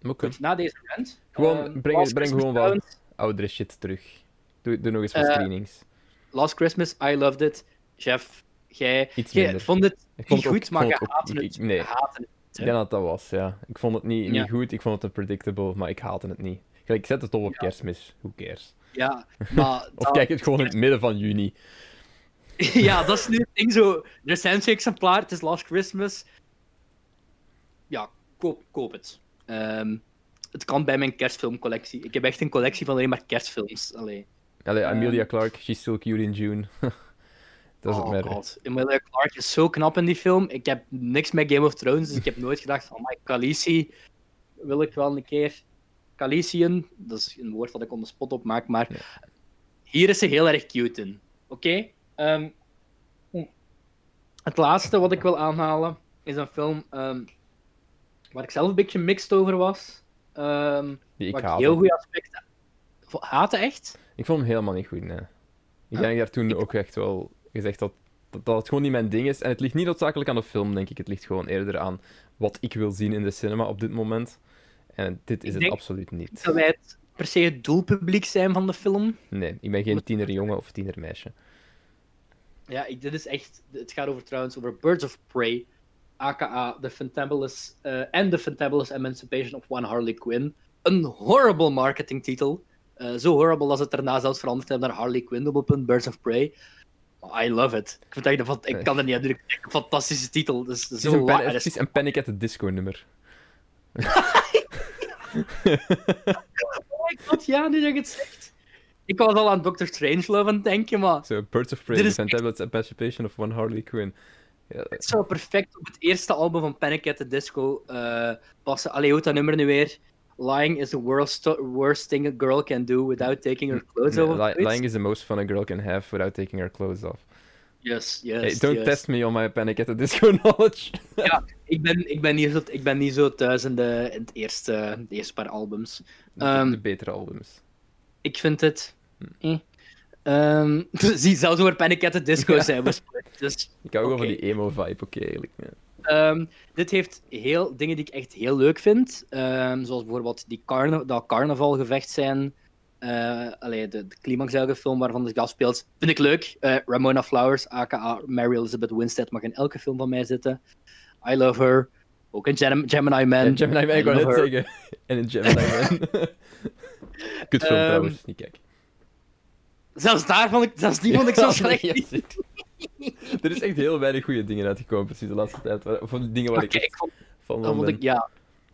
okay. Goed, na deze rant... Gewoon, uh, breng, breng gewoon wat oudere shit terug. Doe, doe nog eens wat screenings. Uh, Last Christmas, I loved it. Jeff, jij vond het niet vond goed, ook, maar je haatte het. Nee, ik denk dat dat was, ja. Ik vond het niet, niet ja. goed, ik vond het unpredictable, maar ik haatte het niet. Ik zet het op op ja. kerstmis, who cares. Ja, maar of kijk het gewoon in het midden van juni. Ja, dat is nu het ding zo. Recensie-exemplaar, het is Last Christmas. Ja, koop, koop het. Um, het kan bij mijn kerstfilmcollectie. Ik heb echt een collectie van alleen maar kerstfilms. Allee. Allee, Emilia Clarke, She's Still Cute in June. Dat is oh, het merk. God. Emilia Clarke is zo knap in die film. Ik heb niks met Game of Thrones, dus ik heb nooit gedacht van, my Khaleesi wil ik wel een keer. Khaleesiën, dat is een woord dat ik on the spot op maak, maar nee. Hier is ze heel erg cute in. Oké? Okay? Um, het laatste wat ik wil aanhalen is een film um, waar ik zelf een beetje mixed over was. Um, Die ik waar ik heel goede aspecten... Haatte echt? Ik vond hem helemaal niet goed, nee. Ik denk daar toen ook echt wel gezegd dat, dat, dat het gewoon niet mijn ding is. En het ligt niet noodzakelijk aan de film, denk ik. Het ligt gewoon eerder aan wat ik wil zien in de cinema op dit moment. En dit is het absoluut niet. Dat wij het per se het doelpubliek zijn van de film? Nee, ik ben geen tienerjongen of tienermeisje. Ja, ik, dit is echt... Het gaat over trouwens over Birds of Prey, a k a The Fantabulous en uh, The Fantabulous Emancipation of One Harley Quinn. Een horrible marketingtitel. Uh, zo horrible als het daarna zelfs veranderd hebben naar Harley Quinn, dubbelpunt, Birds of Prey. Oh, I love it. Ik, vind dat, ik, ik kan er niet aan doen. Een fantastische titel. Dus, het is een, pan, het is een Panic at the Disco-nummer. Oh my god, ja, nu dat ik het zegt. Ik was al aan doctor Strangelove aan het denken, maar... So, Birds of Prey, The Fantabulous Emancipation of One Harley Quinn. Het yeah. zou perfect op het eerste album van Panic at the Disco uh, passen. Allee, hoe dat nummer nu weer? lying is the worst worst thing a girl can do without taking her clothes no, off. Li lying is the most fun a girl can have without taking her clothes off. Yes, yes, hey, don't yes. test me on my Panic at the Disco knowledge. Ja, ik ben, ik, ben niet zo, ik ben niet zo thuis in de, in het eerste, de eerste paar albums. Um, de, de betere albums. Ik vind het... Hm. Eh. Um, zie, zelfs over Panic at the Disco ja. zijn besproken. Dus, ik hou ook okay. over die emo-vibe, oké, okay, eigenlijk. Ja. Um, dit heeft heel, dingen die ik echt heel leuk vind. Um, zoals bijvoorbeeld die carna dat carnavalgevecht zijn... Uh, allee, de, de climax film waarvan de gast speelt, vind ik leuk. Uh, Ramona Flowers, aka Mary Elizabeth Winstead, mag in elke film van mij zitten. I Love Her. Ook in Gem Gemini Man. In Gemini Man, ik wou net zeggen. En in Gemini Man. Kut film um, trouwens, niet kijken. Zelfs daar vond ik, zelfs die vond ik zo slecht. Ja, er is echt heel weinig goede dingen uitgekomen, precies de laatste tijd. Van dingen waar okay, ik, ik vond, van dat vond ik, ja.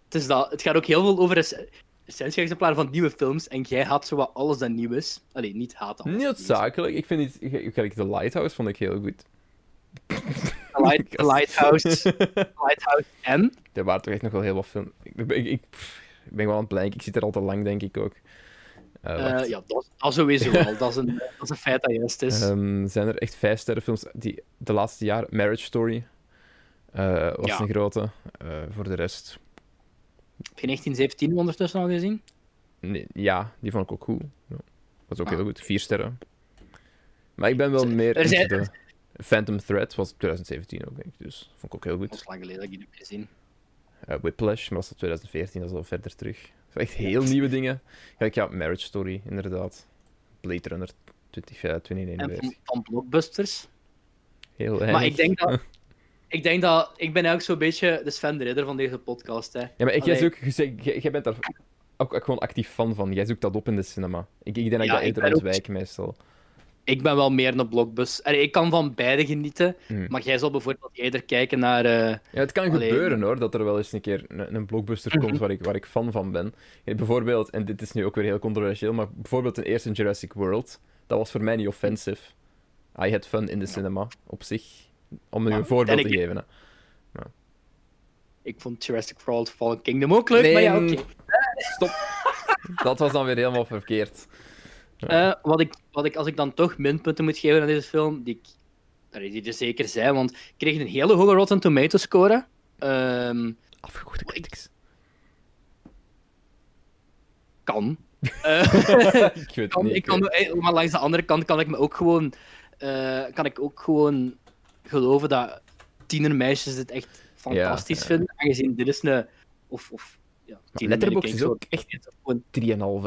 Het is dat. Het gaat ook heel veel over... De... Essentieexemplaren van nieuwe films en jij haat zo wat alles dat nieuw is. Allee, niet haat alles. Niet noodzakelijk. Ik vind iets... Kijk, The Lighthouse vond ik heel goed. The, light, the Lighthouse. The Lighthouse en? Er waren toch echt nog wel heel wat films. Ik, ik, ik, ik ben wel aan het blank. Ik zit er al te lang, denk ik ook. Uh, uh, ja, dat, dat sowieso wel. Dat is, een, dat is een feit dat juist is. Um, zijn er echt vijf sterrenfilms die de laatste jaren... Marriage Story uh, was ja. een grote. Uh, voor de rest... Heb je negentien zeventien ondertussen al gezien? Nee, ja, die vond ik ook goed. Ja, was ook ah. heel goed. Vier sterren. Maar ik ben wel Z meer... Er zijn... de... Phantom Thread was twintig zeventien ook, denk ik. Dus vond ik ook heel goed. Dat is lang geleden dat ik die heb gezien. Uh, Whiplash, maar dat was twintig veertien, dat is al verder terug. Dat echt heel ja. nieuwe dingen. Ja, ik, ja, Marriage Story, inderdaad. Blade Runner twintig eenenvijftig. En van, van blockbusters? Heel erg. Maar ik denk dat... Ik denk dat... Ik ben eigenlijk zo'n beetje de Sven de Ridder van deze podcast, hè. Ja, maar ik, jij, ook, jij, jij bent daar ook, ook gewoon actief fan van. Jij zoekt dat op in de cinema. Ik, ik denk dat ja, ik dat eerder ontwijk, ook... meestal. Ik ben wel meer een blockbus. Allee, ik kan van beide genieten, hmm. maar jij zal bijvoorbeeld eerder kijken naar... Uh... Ja, het kan Allee... gebeuren, hoor, dat er wel eens een keer een, een blockbuster komt waar ik, waar ik fan van ben. Ja, bijvoorbeeld, en dit is nu ook weer heel controversieel, maar bijvoorbeeld een eerste Jurassic World, dat was voor mij niet offensive. I had fun in de cinema, op zich. Om nu een ja, voorbeeld ik... te geven. Hè. Ja. Ik vond Jurassic World Fallen Kingdom ook leuk, nee, maar ja, oké. Okay. Stop. Dat was dan weer helemaal verkeerd. Ja. Uh, wat ik, wat ik, als ik dan toch minpunten moet geven aan deze film, die, die er zeker zijn, want ik kreeg een hele hoge Rotten Tomatoes score. Um, Afgegoten critics. Kan. Uh, ik weet kan, niet, ik kan, maar langs de andere kant kan ik me ook gewoon... Uh, kan ik ook gewoon... geloven dat tienermeisjes dit echt fantastisch ja, ja. vinden, aangezien dit is een... Of, of, ja, Letterboxd is ook echt drieënhalf,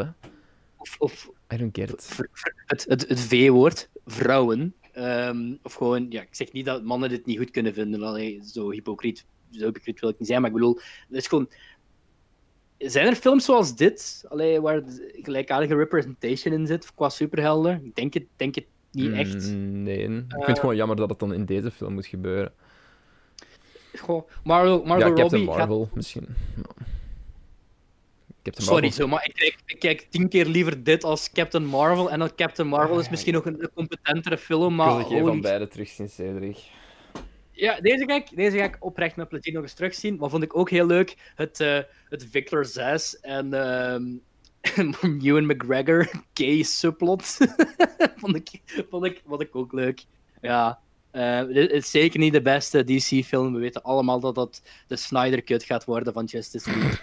Of... of I don't care it. Ver, ver, het, het, het V-woord, vrouwen. Um, of gewoon, ja, ik zeg niet dat mannen dit niet goed kunnen vinden, allee, zo hypocriet, zo hypocriet wil ik niet zijn, maar ik bedoel, het is gewoon... Zijn er films zoals dit, allee, waar gelijkaardige representation in zit, qua superhelden? Ik denk het, denk het niet echt. Mm, nee. Uh, ik vind het gewoon jammer dat het dan in deze film moet gebeuren. Goh, Marvel, Marvel ja, Robbie... Captain Marvel, gaat... misschien. No. Captain Sorry, Marvel. Zo, maar ik kijk, ik kijk tien keer liever dit als Captain Marvel. En dan Captain Marvel is misschien nog een competentere film, maar... Ik wil er geen van beide terugzien, Cedric. Ja, deze ga, ik, deze ga ik oprecht met plezier nog eens terugzien. Maar vond ik ook heel leuk, het, uh, het Victor zes en... Uh, Ewan McGregor, gay subplot. vond, ik, vond, ik, vond ik ook leuk. Ja, het uh, is zeker niet de beste D C-film. We weten allemaal dat dat de Snyder Cut gaat worden van Justice League.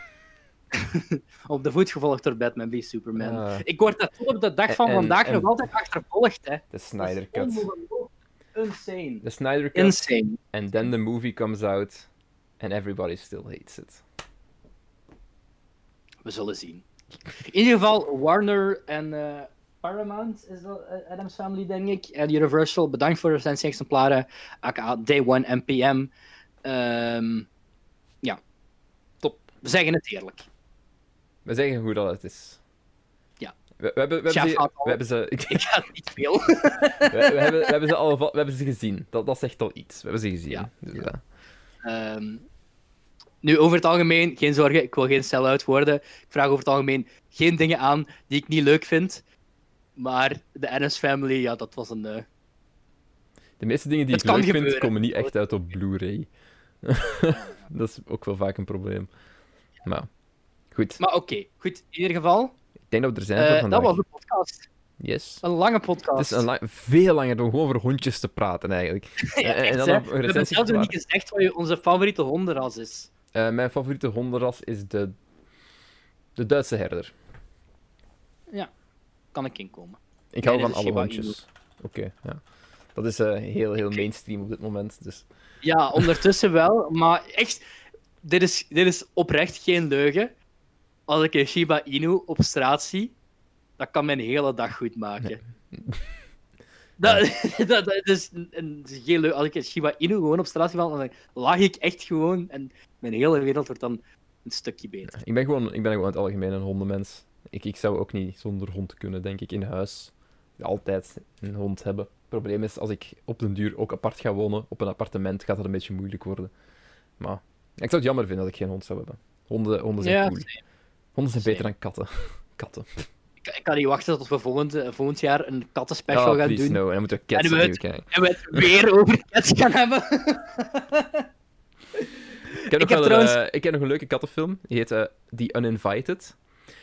Op de voet gevolgd door Batman v Superman. Uh, ik word dat tot op de dag van en, vandaag en, nog altijd achtervolgd, hè. De Snyder Cut. Insane. De Snyder Cut. Insane. And then the movie comes out and everybody still hates it. We zullen zien. In ieder geval, Warner en uh, Paramount, is dat uh, Adams Family, denk ik, en Universal, bedankt voor de recensie-exemplaren, aka Day One M P M. Um, ja, top. We zeggen het eerlijk. We zeggen hoe dat het is. Ja. We, we, hebben, we, hebben, ze, we hebben ze... Ik ga niet veel. we, we, hebben, we, hebben ze al, we hebben ze gezien. Dat, dat zegt al iets. We hebben ze gezien. Ja. Dus, ja. Uh... Um... Nu, over het algemeen, geen zorgen, ik wil geen sell-out worden. Ik vraag over het algemeen geen dingen aan die ik niet leuk vind. Maar de Adams Family, ja, dat was een... Uh... De meeste dingen die het ik leuk gebeuren. vind, komen niet echt uit op Blu-ray. Dat is ook wel vaak een probleem. Maar Goed. Maar oké, okay, goed. In ieder geval... Ik denk dat we er zijn uh, voor vandaag. Dat was de podcast. Yes. Een lange podcast. Het is een lang, veel langer dan gewoon over hondjes te praten, eigenlijk. Ja, en, en dan op we hebben zelfs nog niet gezegd wat onze favoriete hondenras is. Uh, mijn favoriete hondenras is de... de Duitse herder. Ja. Kan ik inkomen. Ik hou nee, van alle hondjes. Oké, okay, ja. Dat is uh, heel, heel mainstream op dit moment, dus... Ja, ondertussen wel, maar echt... Dit is, dit is oprecht geen leugen. Als ik een Shiba Inu op straat zie, dat kan mijn hele dag goed maken. Nee. Dat, ja. dat, dat is, een, is geen leugen. Als ik een Shiba Inu gewoon op straat zie, dan lach ik echt gewoon en mijn hele wereld wordt dan een stukje beter. Ja, ik ben gewoon, ik ben gewoon in het algemeen een hondenmens. Ik, ik zou ook niet zonder hond kunnen, denk ik, in huis. Altijd een hond hebben. Het probleem is, als ik op den duur ook apart ga wonen, op een appartement, gaat dat een beetje moeilijk worden. Maar... Ik zou het jammer vinden dat ik geen hond zou hebben. Honden, honden zijn ja, cool. Same. Honden zijn same. Beter dan katten. Katten. Ik, ik kan niet wachten tot we volgend, volgend jaar een kattenspecial oh, gaan doen. No. En dan moeten we Cats opnieuw kijken. En we het weer over Cats gaan hebben. Ik heb, ik, heb een, trouwens... uh, ik heb nog een leuke kattenfilm. Die heet uh, The Uninvited.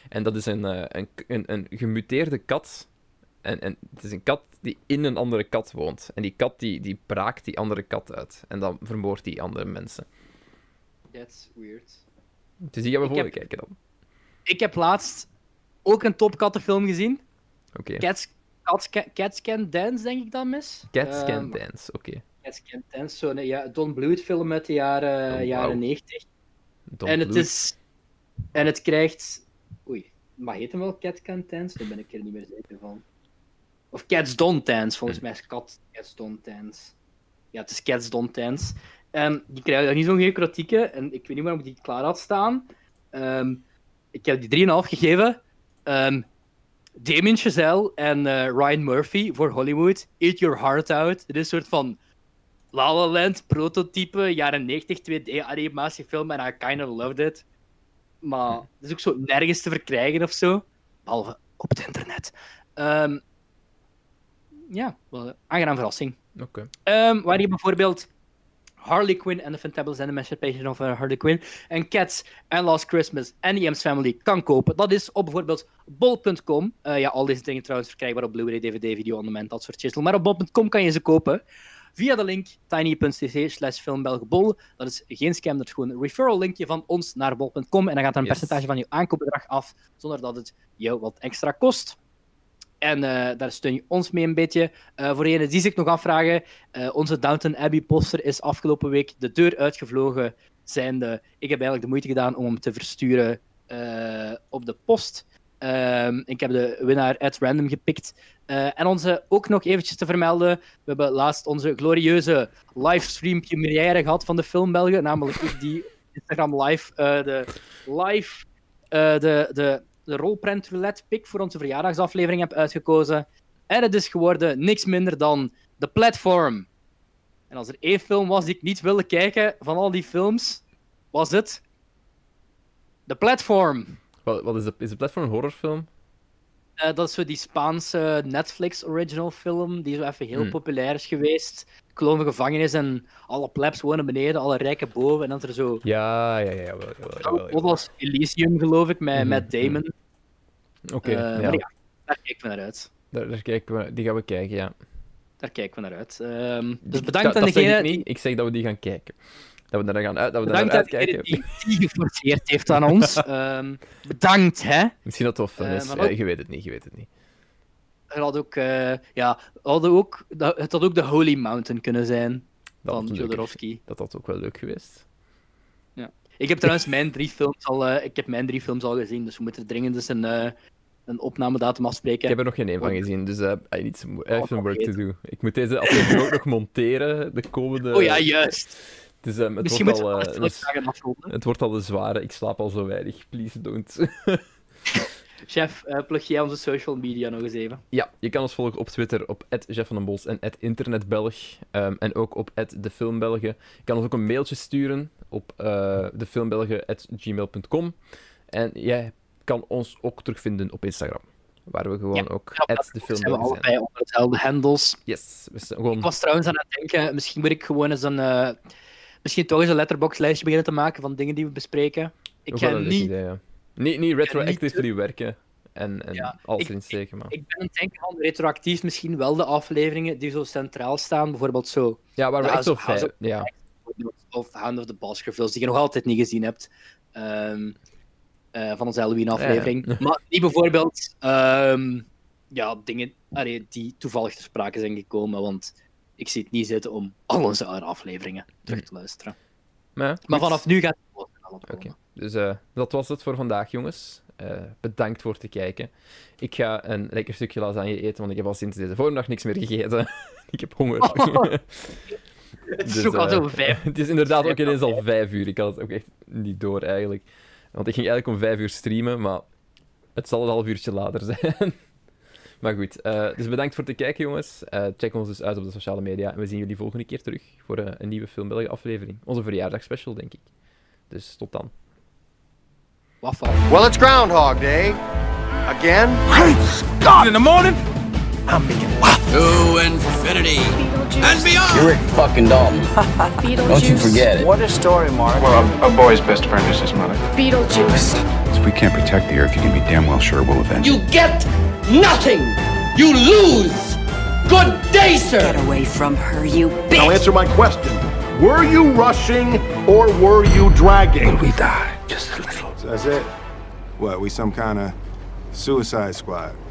En dat is een, uh, een, een, een gemuteerde kat. En, en het is een kat die in een andere kat woont. En die kat die, die braakt die andere kat uit. En dan vermoordt die andere mensen. That's weird. Dus die gaan we volgende kijken dan. Ik heb laatst ook een topkattenfilm gezien. Okay. Cats, Cats, Cats Can Dance, denk ik dan mis. Cats um, Can Dance, oké. Okay. Cats Can Dance, zo'n ja, Don Bluth film uit de jaren, oh, wow. jaren negentig. Don en Bluth. Het is... En het krijgt... Oei, maar heet hem wel Cats Can Dance? Daar ben ik er niet meer zeker van. Of Cats Don't Dance, volgens hmm. mij is Cat, Cats Don't Dance. Ja, het is Cats Don't Dance. Um, die krijgen daar niet zo'n goede kritieken en ik weet niet waarom ik die klaar had staan. Um, ik heb die drie komma vijf gegeven. Um, Damien Chazelle en uh, Ryan Murphy voor Hollywood. Eat your heart out. Dit is een soort van La La Land prototype, jaren negentig twee D animatiefilm en I kind of loved it. Maar het is ook zo nergens te verkrijgen of zo. Behalve op het internet. Um, ja, wel een aangenaam verrassing. Okay. Um, waar je bijvoorbeeld... Harley Quinn en de Fantabulous Animation Page of Harley Quinn en Cats en Last Christmas en E M's Family kan kopen. Dat is op bijvoorbeeld bol punt com. Uh, ja, al deze dingen trouwens verkrijgbaar op Blu-ray, D V D, video on demand, dat soort chisel. Maar op bol punt com kan je ze kopen via de link tiny punt c c slash filmbelgenbol. Dat is geen scam, dat is gewoon een referral linkje van ons naar bol punt com en dan gaat er een yes. percentage van je aankoopbedrag af, zonder dat het jou wat extra kost. En uh, daar steun je ons mee een beetje. Uh, voor degenen die zich nog afvragen, uh, onze Downton Abbey poster is afgelopen week de deur uitgevlogen. Zijnde, ik heb eigenlijk de moeite gedaan om hem te versturen uh, op de post. Uh, ik heb de winnaar at random gepikt. Uh, en onze ook nog eventjes te vermelden, we hebben laatst onze glorieuze livestream première gehad van de Filmbelgen. Namelijk ik die Instagram live, uh, de live, uh, de... de de rolprint roulette pick voor onze verjaardagsaflevering heb uitgekozen. En het is geworden niks minder dan The Platform. En als er één film was die ik niet wilde kijken van al die films, was het The Platform. Wat, wat is, de, is The Platform een horrorfilm? Uh, dat is zo die Spaanse Netflix original film, die zo even heel hmm. populair is geweest. Klonen gevangenis en alle plebs wonen beneden, alle rijken boven. En dat er zo... Ja, ja, ja. Jawel, jawel, jawel, jawel. Dat was Elysium, geloof ik, met, mm-hmm. met Damon. Oké, okay, uh, ja. Maar ja, daar kijken we naar uit. Daar, daar kijken we, die gaan we kijken, ja. Daar kijken we naar uit. Um, dus bedankt da, aan degene... Zeg ik, niet. Ik zeg dat we die gaan kijken. Dat we daar gaan uit, dat we bedankt daar aan degene die, die geforceerd heeft aan ons. Um, bedankt, hè. Misschien dat tof uh, is. Ook... Je weet het niet, je weet het niet. Het had ook, uh, ja, had ook, het had ook de Holy Mountain kunnen zijn dat van Jodorowsky. Dat had ook wel leuk geweest. Ja. Ik heb trouwens mijn drie films al, uh, ik heb mijn drie films al gezien, dus we moeten dringend dus een, uh, een opnamedatum afspreken. Ik heb er nog geen één van gezien, dus uh, I need some, I have some work to do. Ik moet deze aflevering ook nog monteren de komende... Oh ja, juist! Dus, um, het Misschien wordt al, uh, dus, het wordt al de zware, ik slaap al zo weinig, please don't. Chef, uh, plug jij onze social media nog eens even? Ja, je kan ons volgen op Twitter op at Jeff van den Bols en at internetbelg. Um, en ook op at de filmbelgen. Je kan ons ook een mailtje sturen op uh, de filmbelgen at gmail punt com. En jij kan ons ook terugvinden op Instagram. Waar we gewoon ja, ook ja, at de filmbelgen zijn. We allebei onder hetzelfde handles. Yes. We zijn gewoon... Ik was trouwens aan het denken, misschien moet ik gewoon eens een... Uh, misschien toch eens een Letterboxd lijstje beginnen te maken van dingen die we bespreken. Ik ga niet... Idee, ja. Niet, niet retroactively werken en, en ja, alles erin steken. Maar. Ik, ik ben aan het denken van retroactief misschien wel de afleveringen die zo centraal staan, bijvoorbeeld zo. Ja, waar we echt zo fijn. Ja. Of Hand of the Baskervilles, die je nog altijd niet gezien hebt. Um, uh, van onze Halloween-aflevering. Ja. Maar die bijvoorbeeld um, ja, dingen allee, die toevallig ter sprake zijn gekomen, want ik zie het niet zitten om al onze oude afleveringen terug te luisteren. Maar, maar vanaf nu gaat het wel. Okay. Dus uh, dat was het voor vandaag, jongens. Uh, bedankt voor het kijken. Ik ga een lekker stukje lasagne eten, want ik heb al sinds deze voormiddag niks meer gegeten. Ik heb honger. Oh. Het is dus, ook al zo vijf. Uh, het is inderdaad ook ineens al vijf uur. Ik had het ook echt niet door, eigenlijk. Want ik ging eigenlijk om vijf uur streamen, maar het zal een half uurtje later zijn. Maar goed, uh, dus bedankt voor het kijken, jongens. Uh, check ons dus uit op de sociale media. En we zien jullie volgende keer terug voor uh, een nieuwe Filmbelgen aflevering. Onze verjaardagsspecial, denk ik. Dus tot dan. Waffel. Well, it's Groundhog Day. Again. Great Scott! In the morning, I'm making waffles. To infinity. And beyond! You're Rick fucking Dalton. Don't you forget it. What a story, Mark. Well, a, a boy's best friend is his mother. Beetlejuice. If we can't protect the Earth, you can be damn well sure we'll avenge it. You get nothing! You lose! Good day, sir! Get away from her, you bitch! Now answer my question. Were you rushing or were you dragging? When we die, just a little. So that's it? What, we some kind of suicide squad?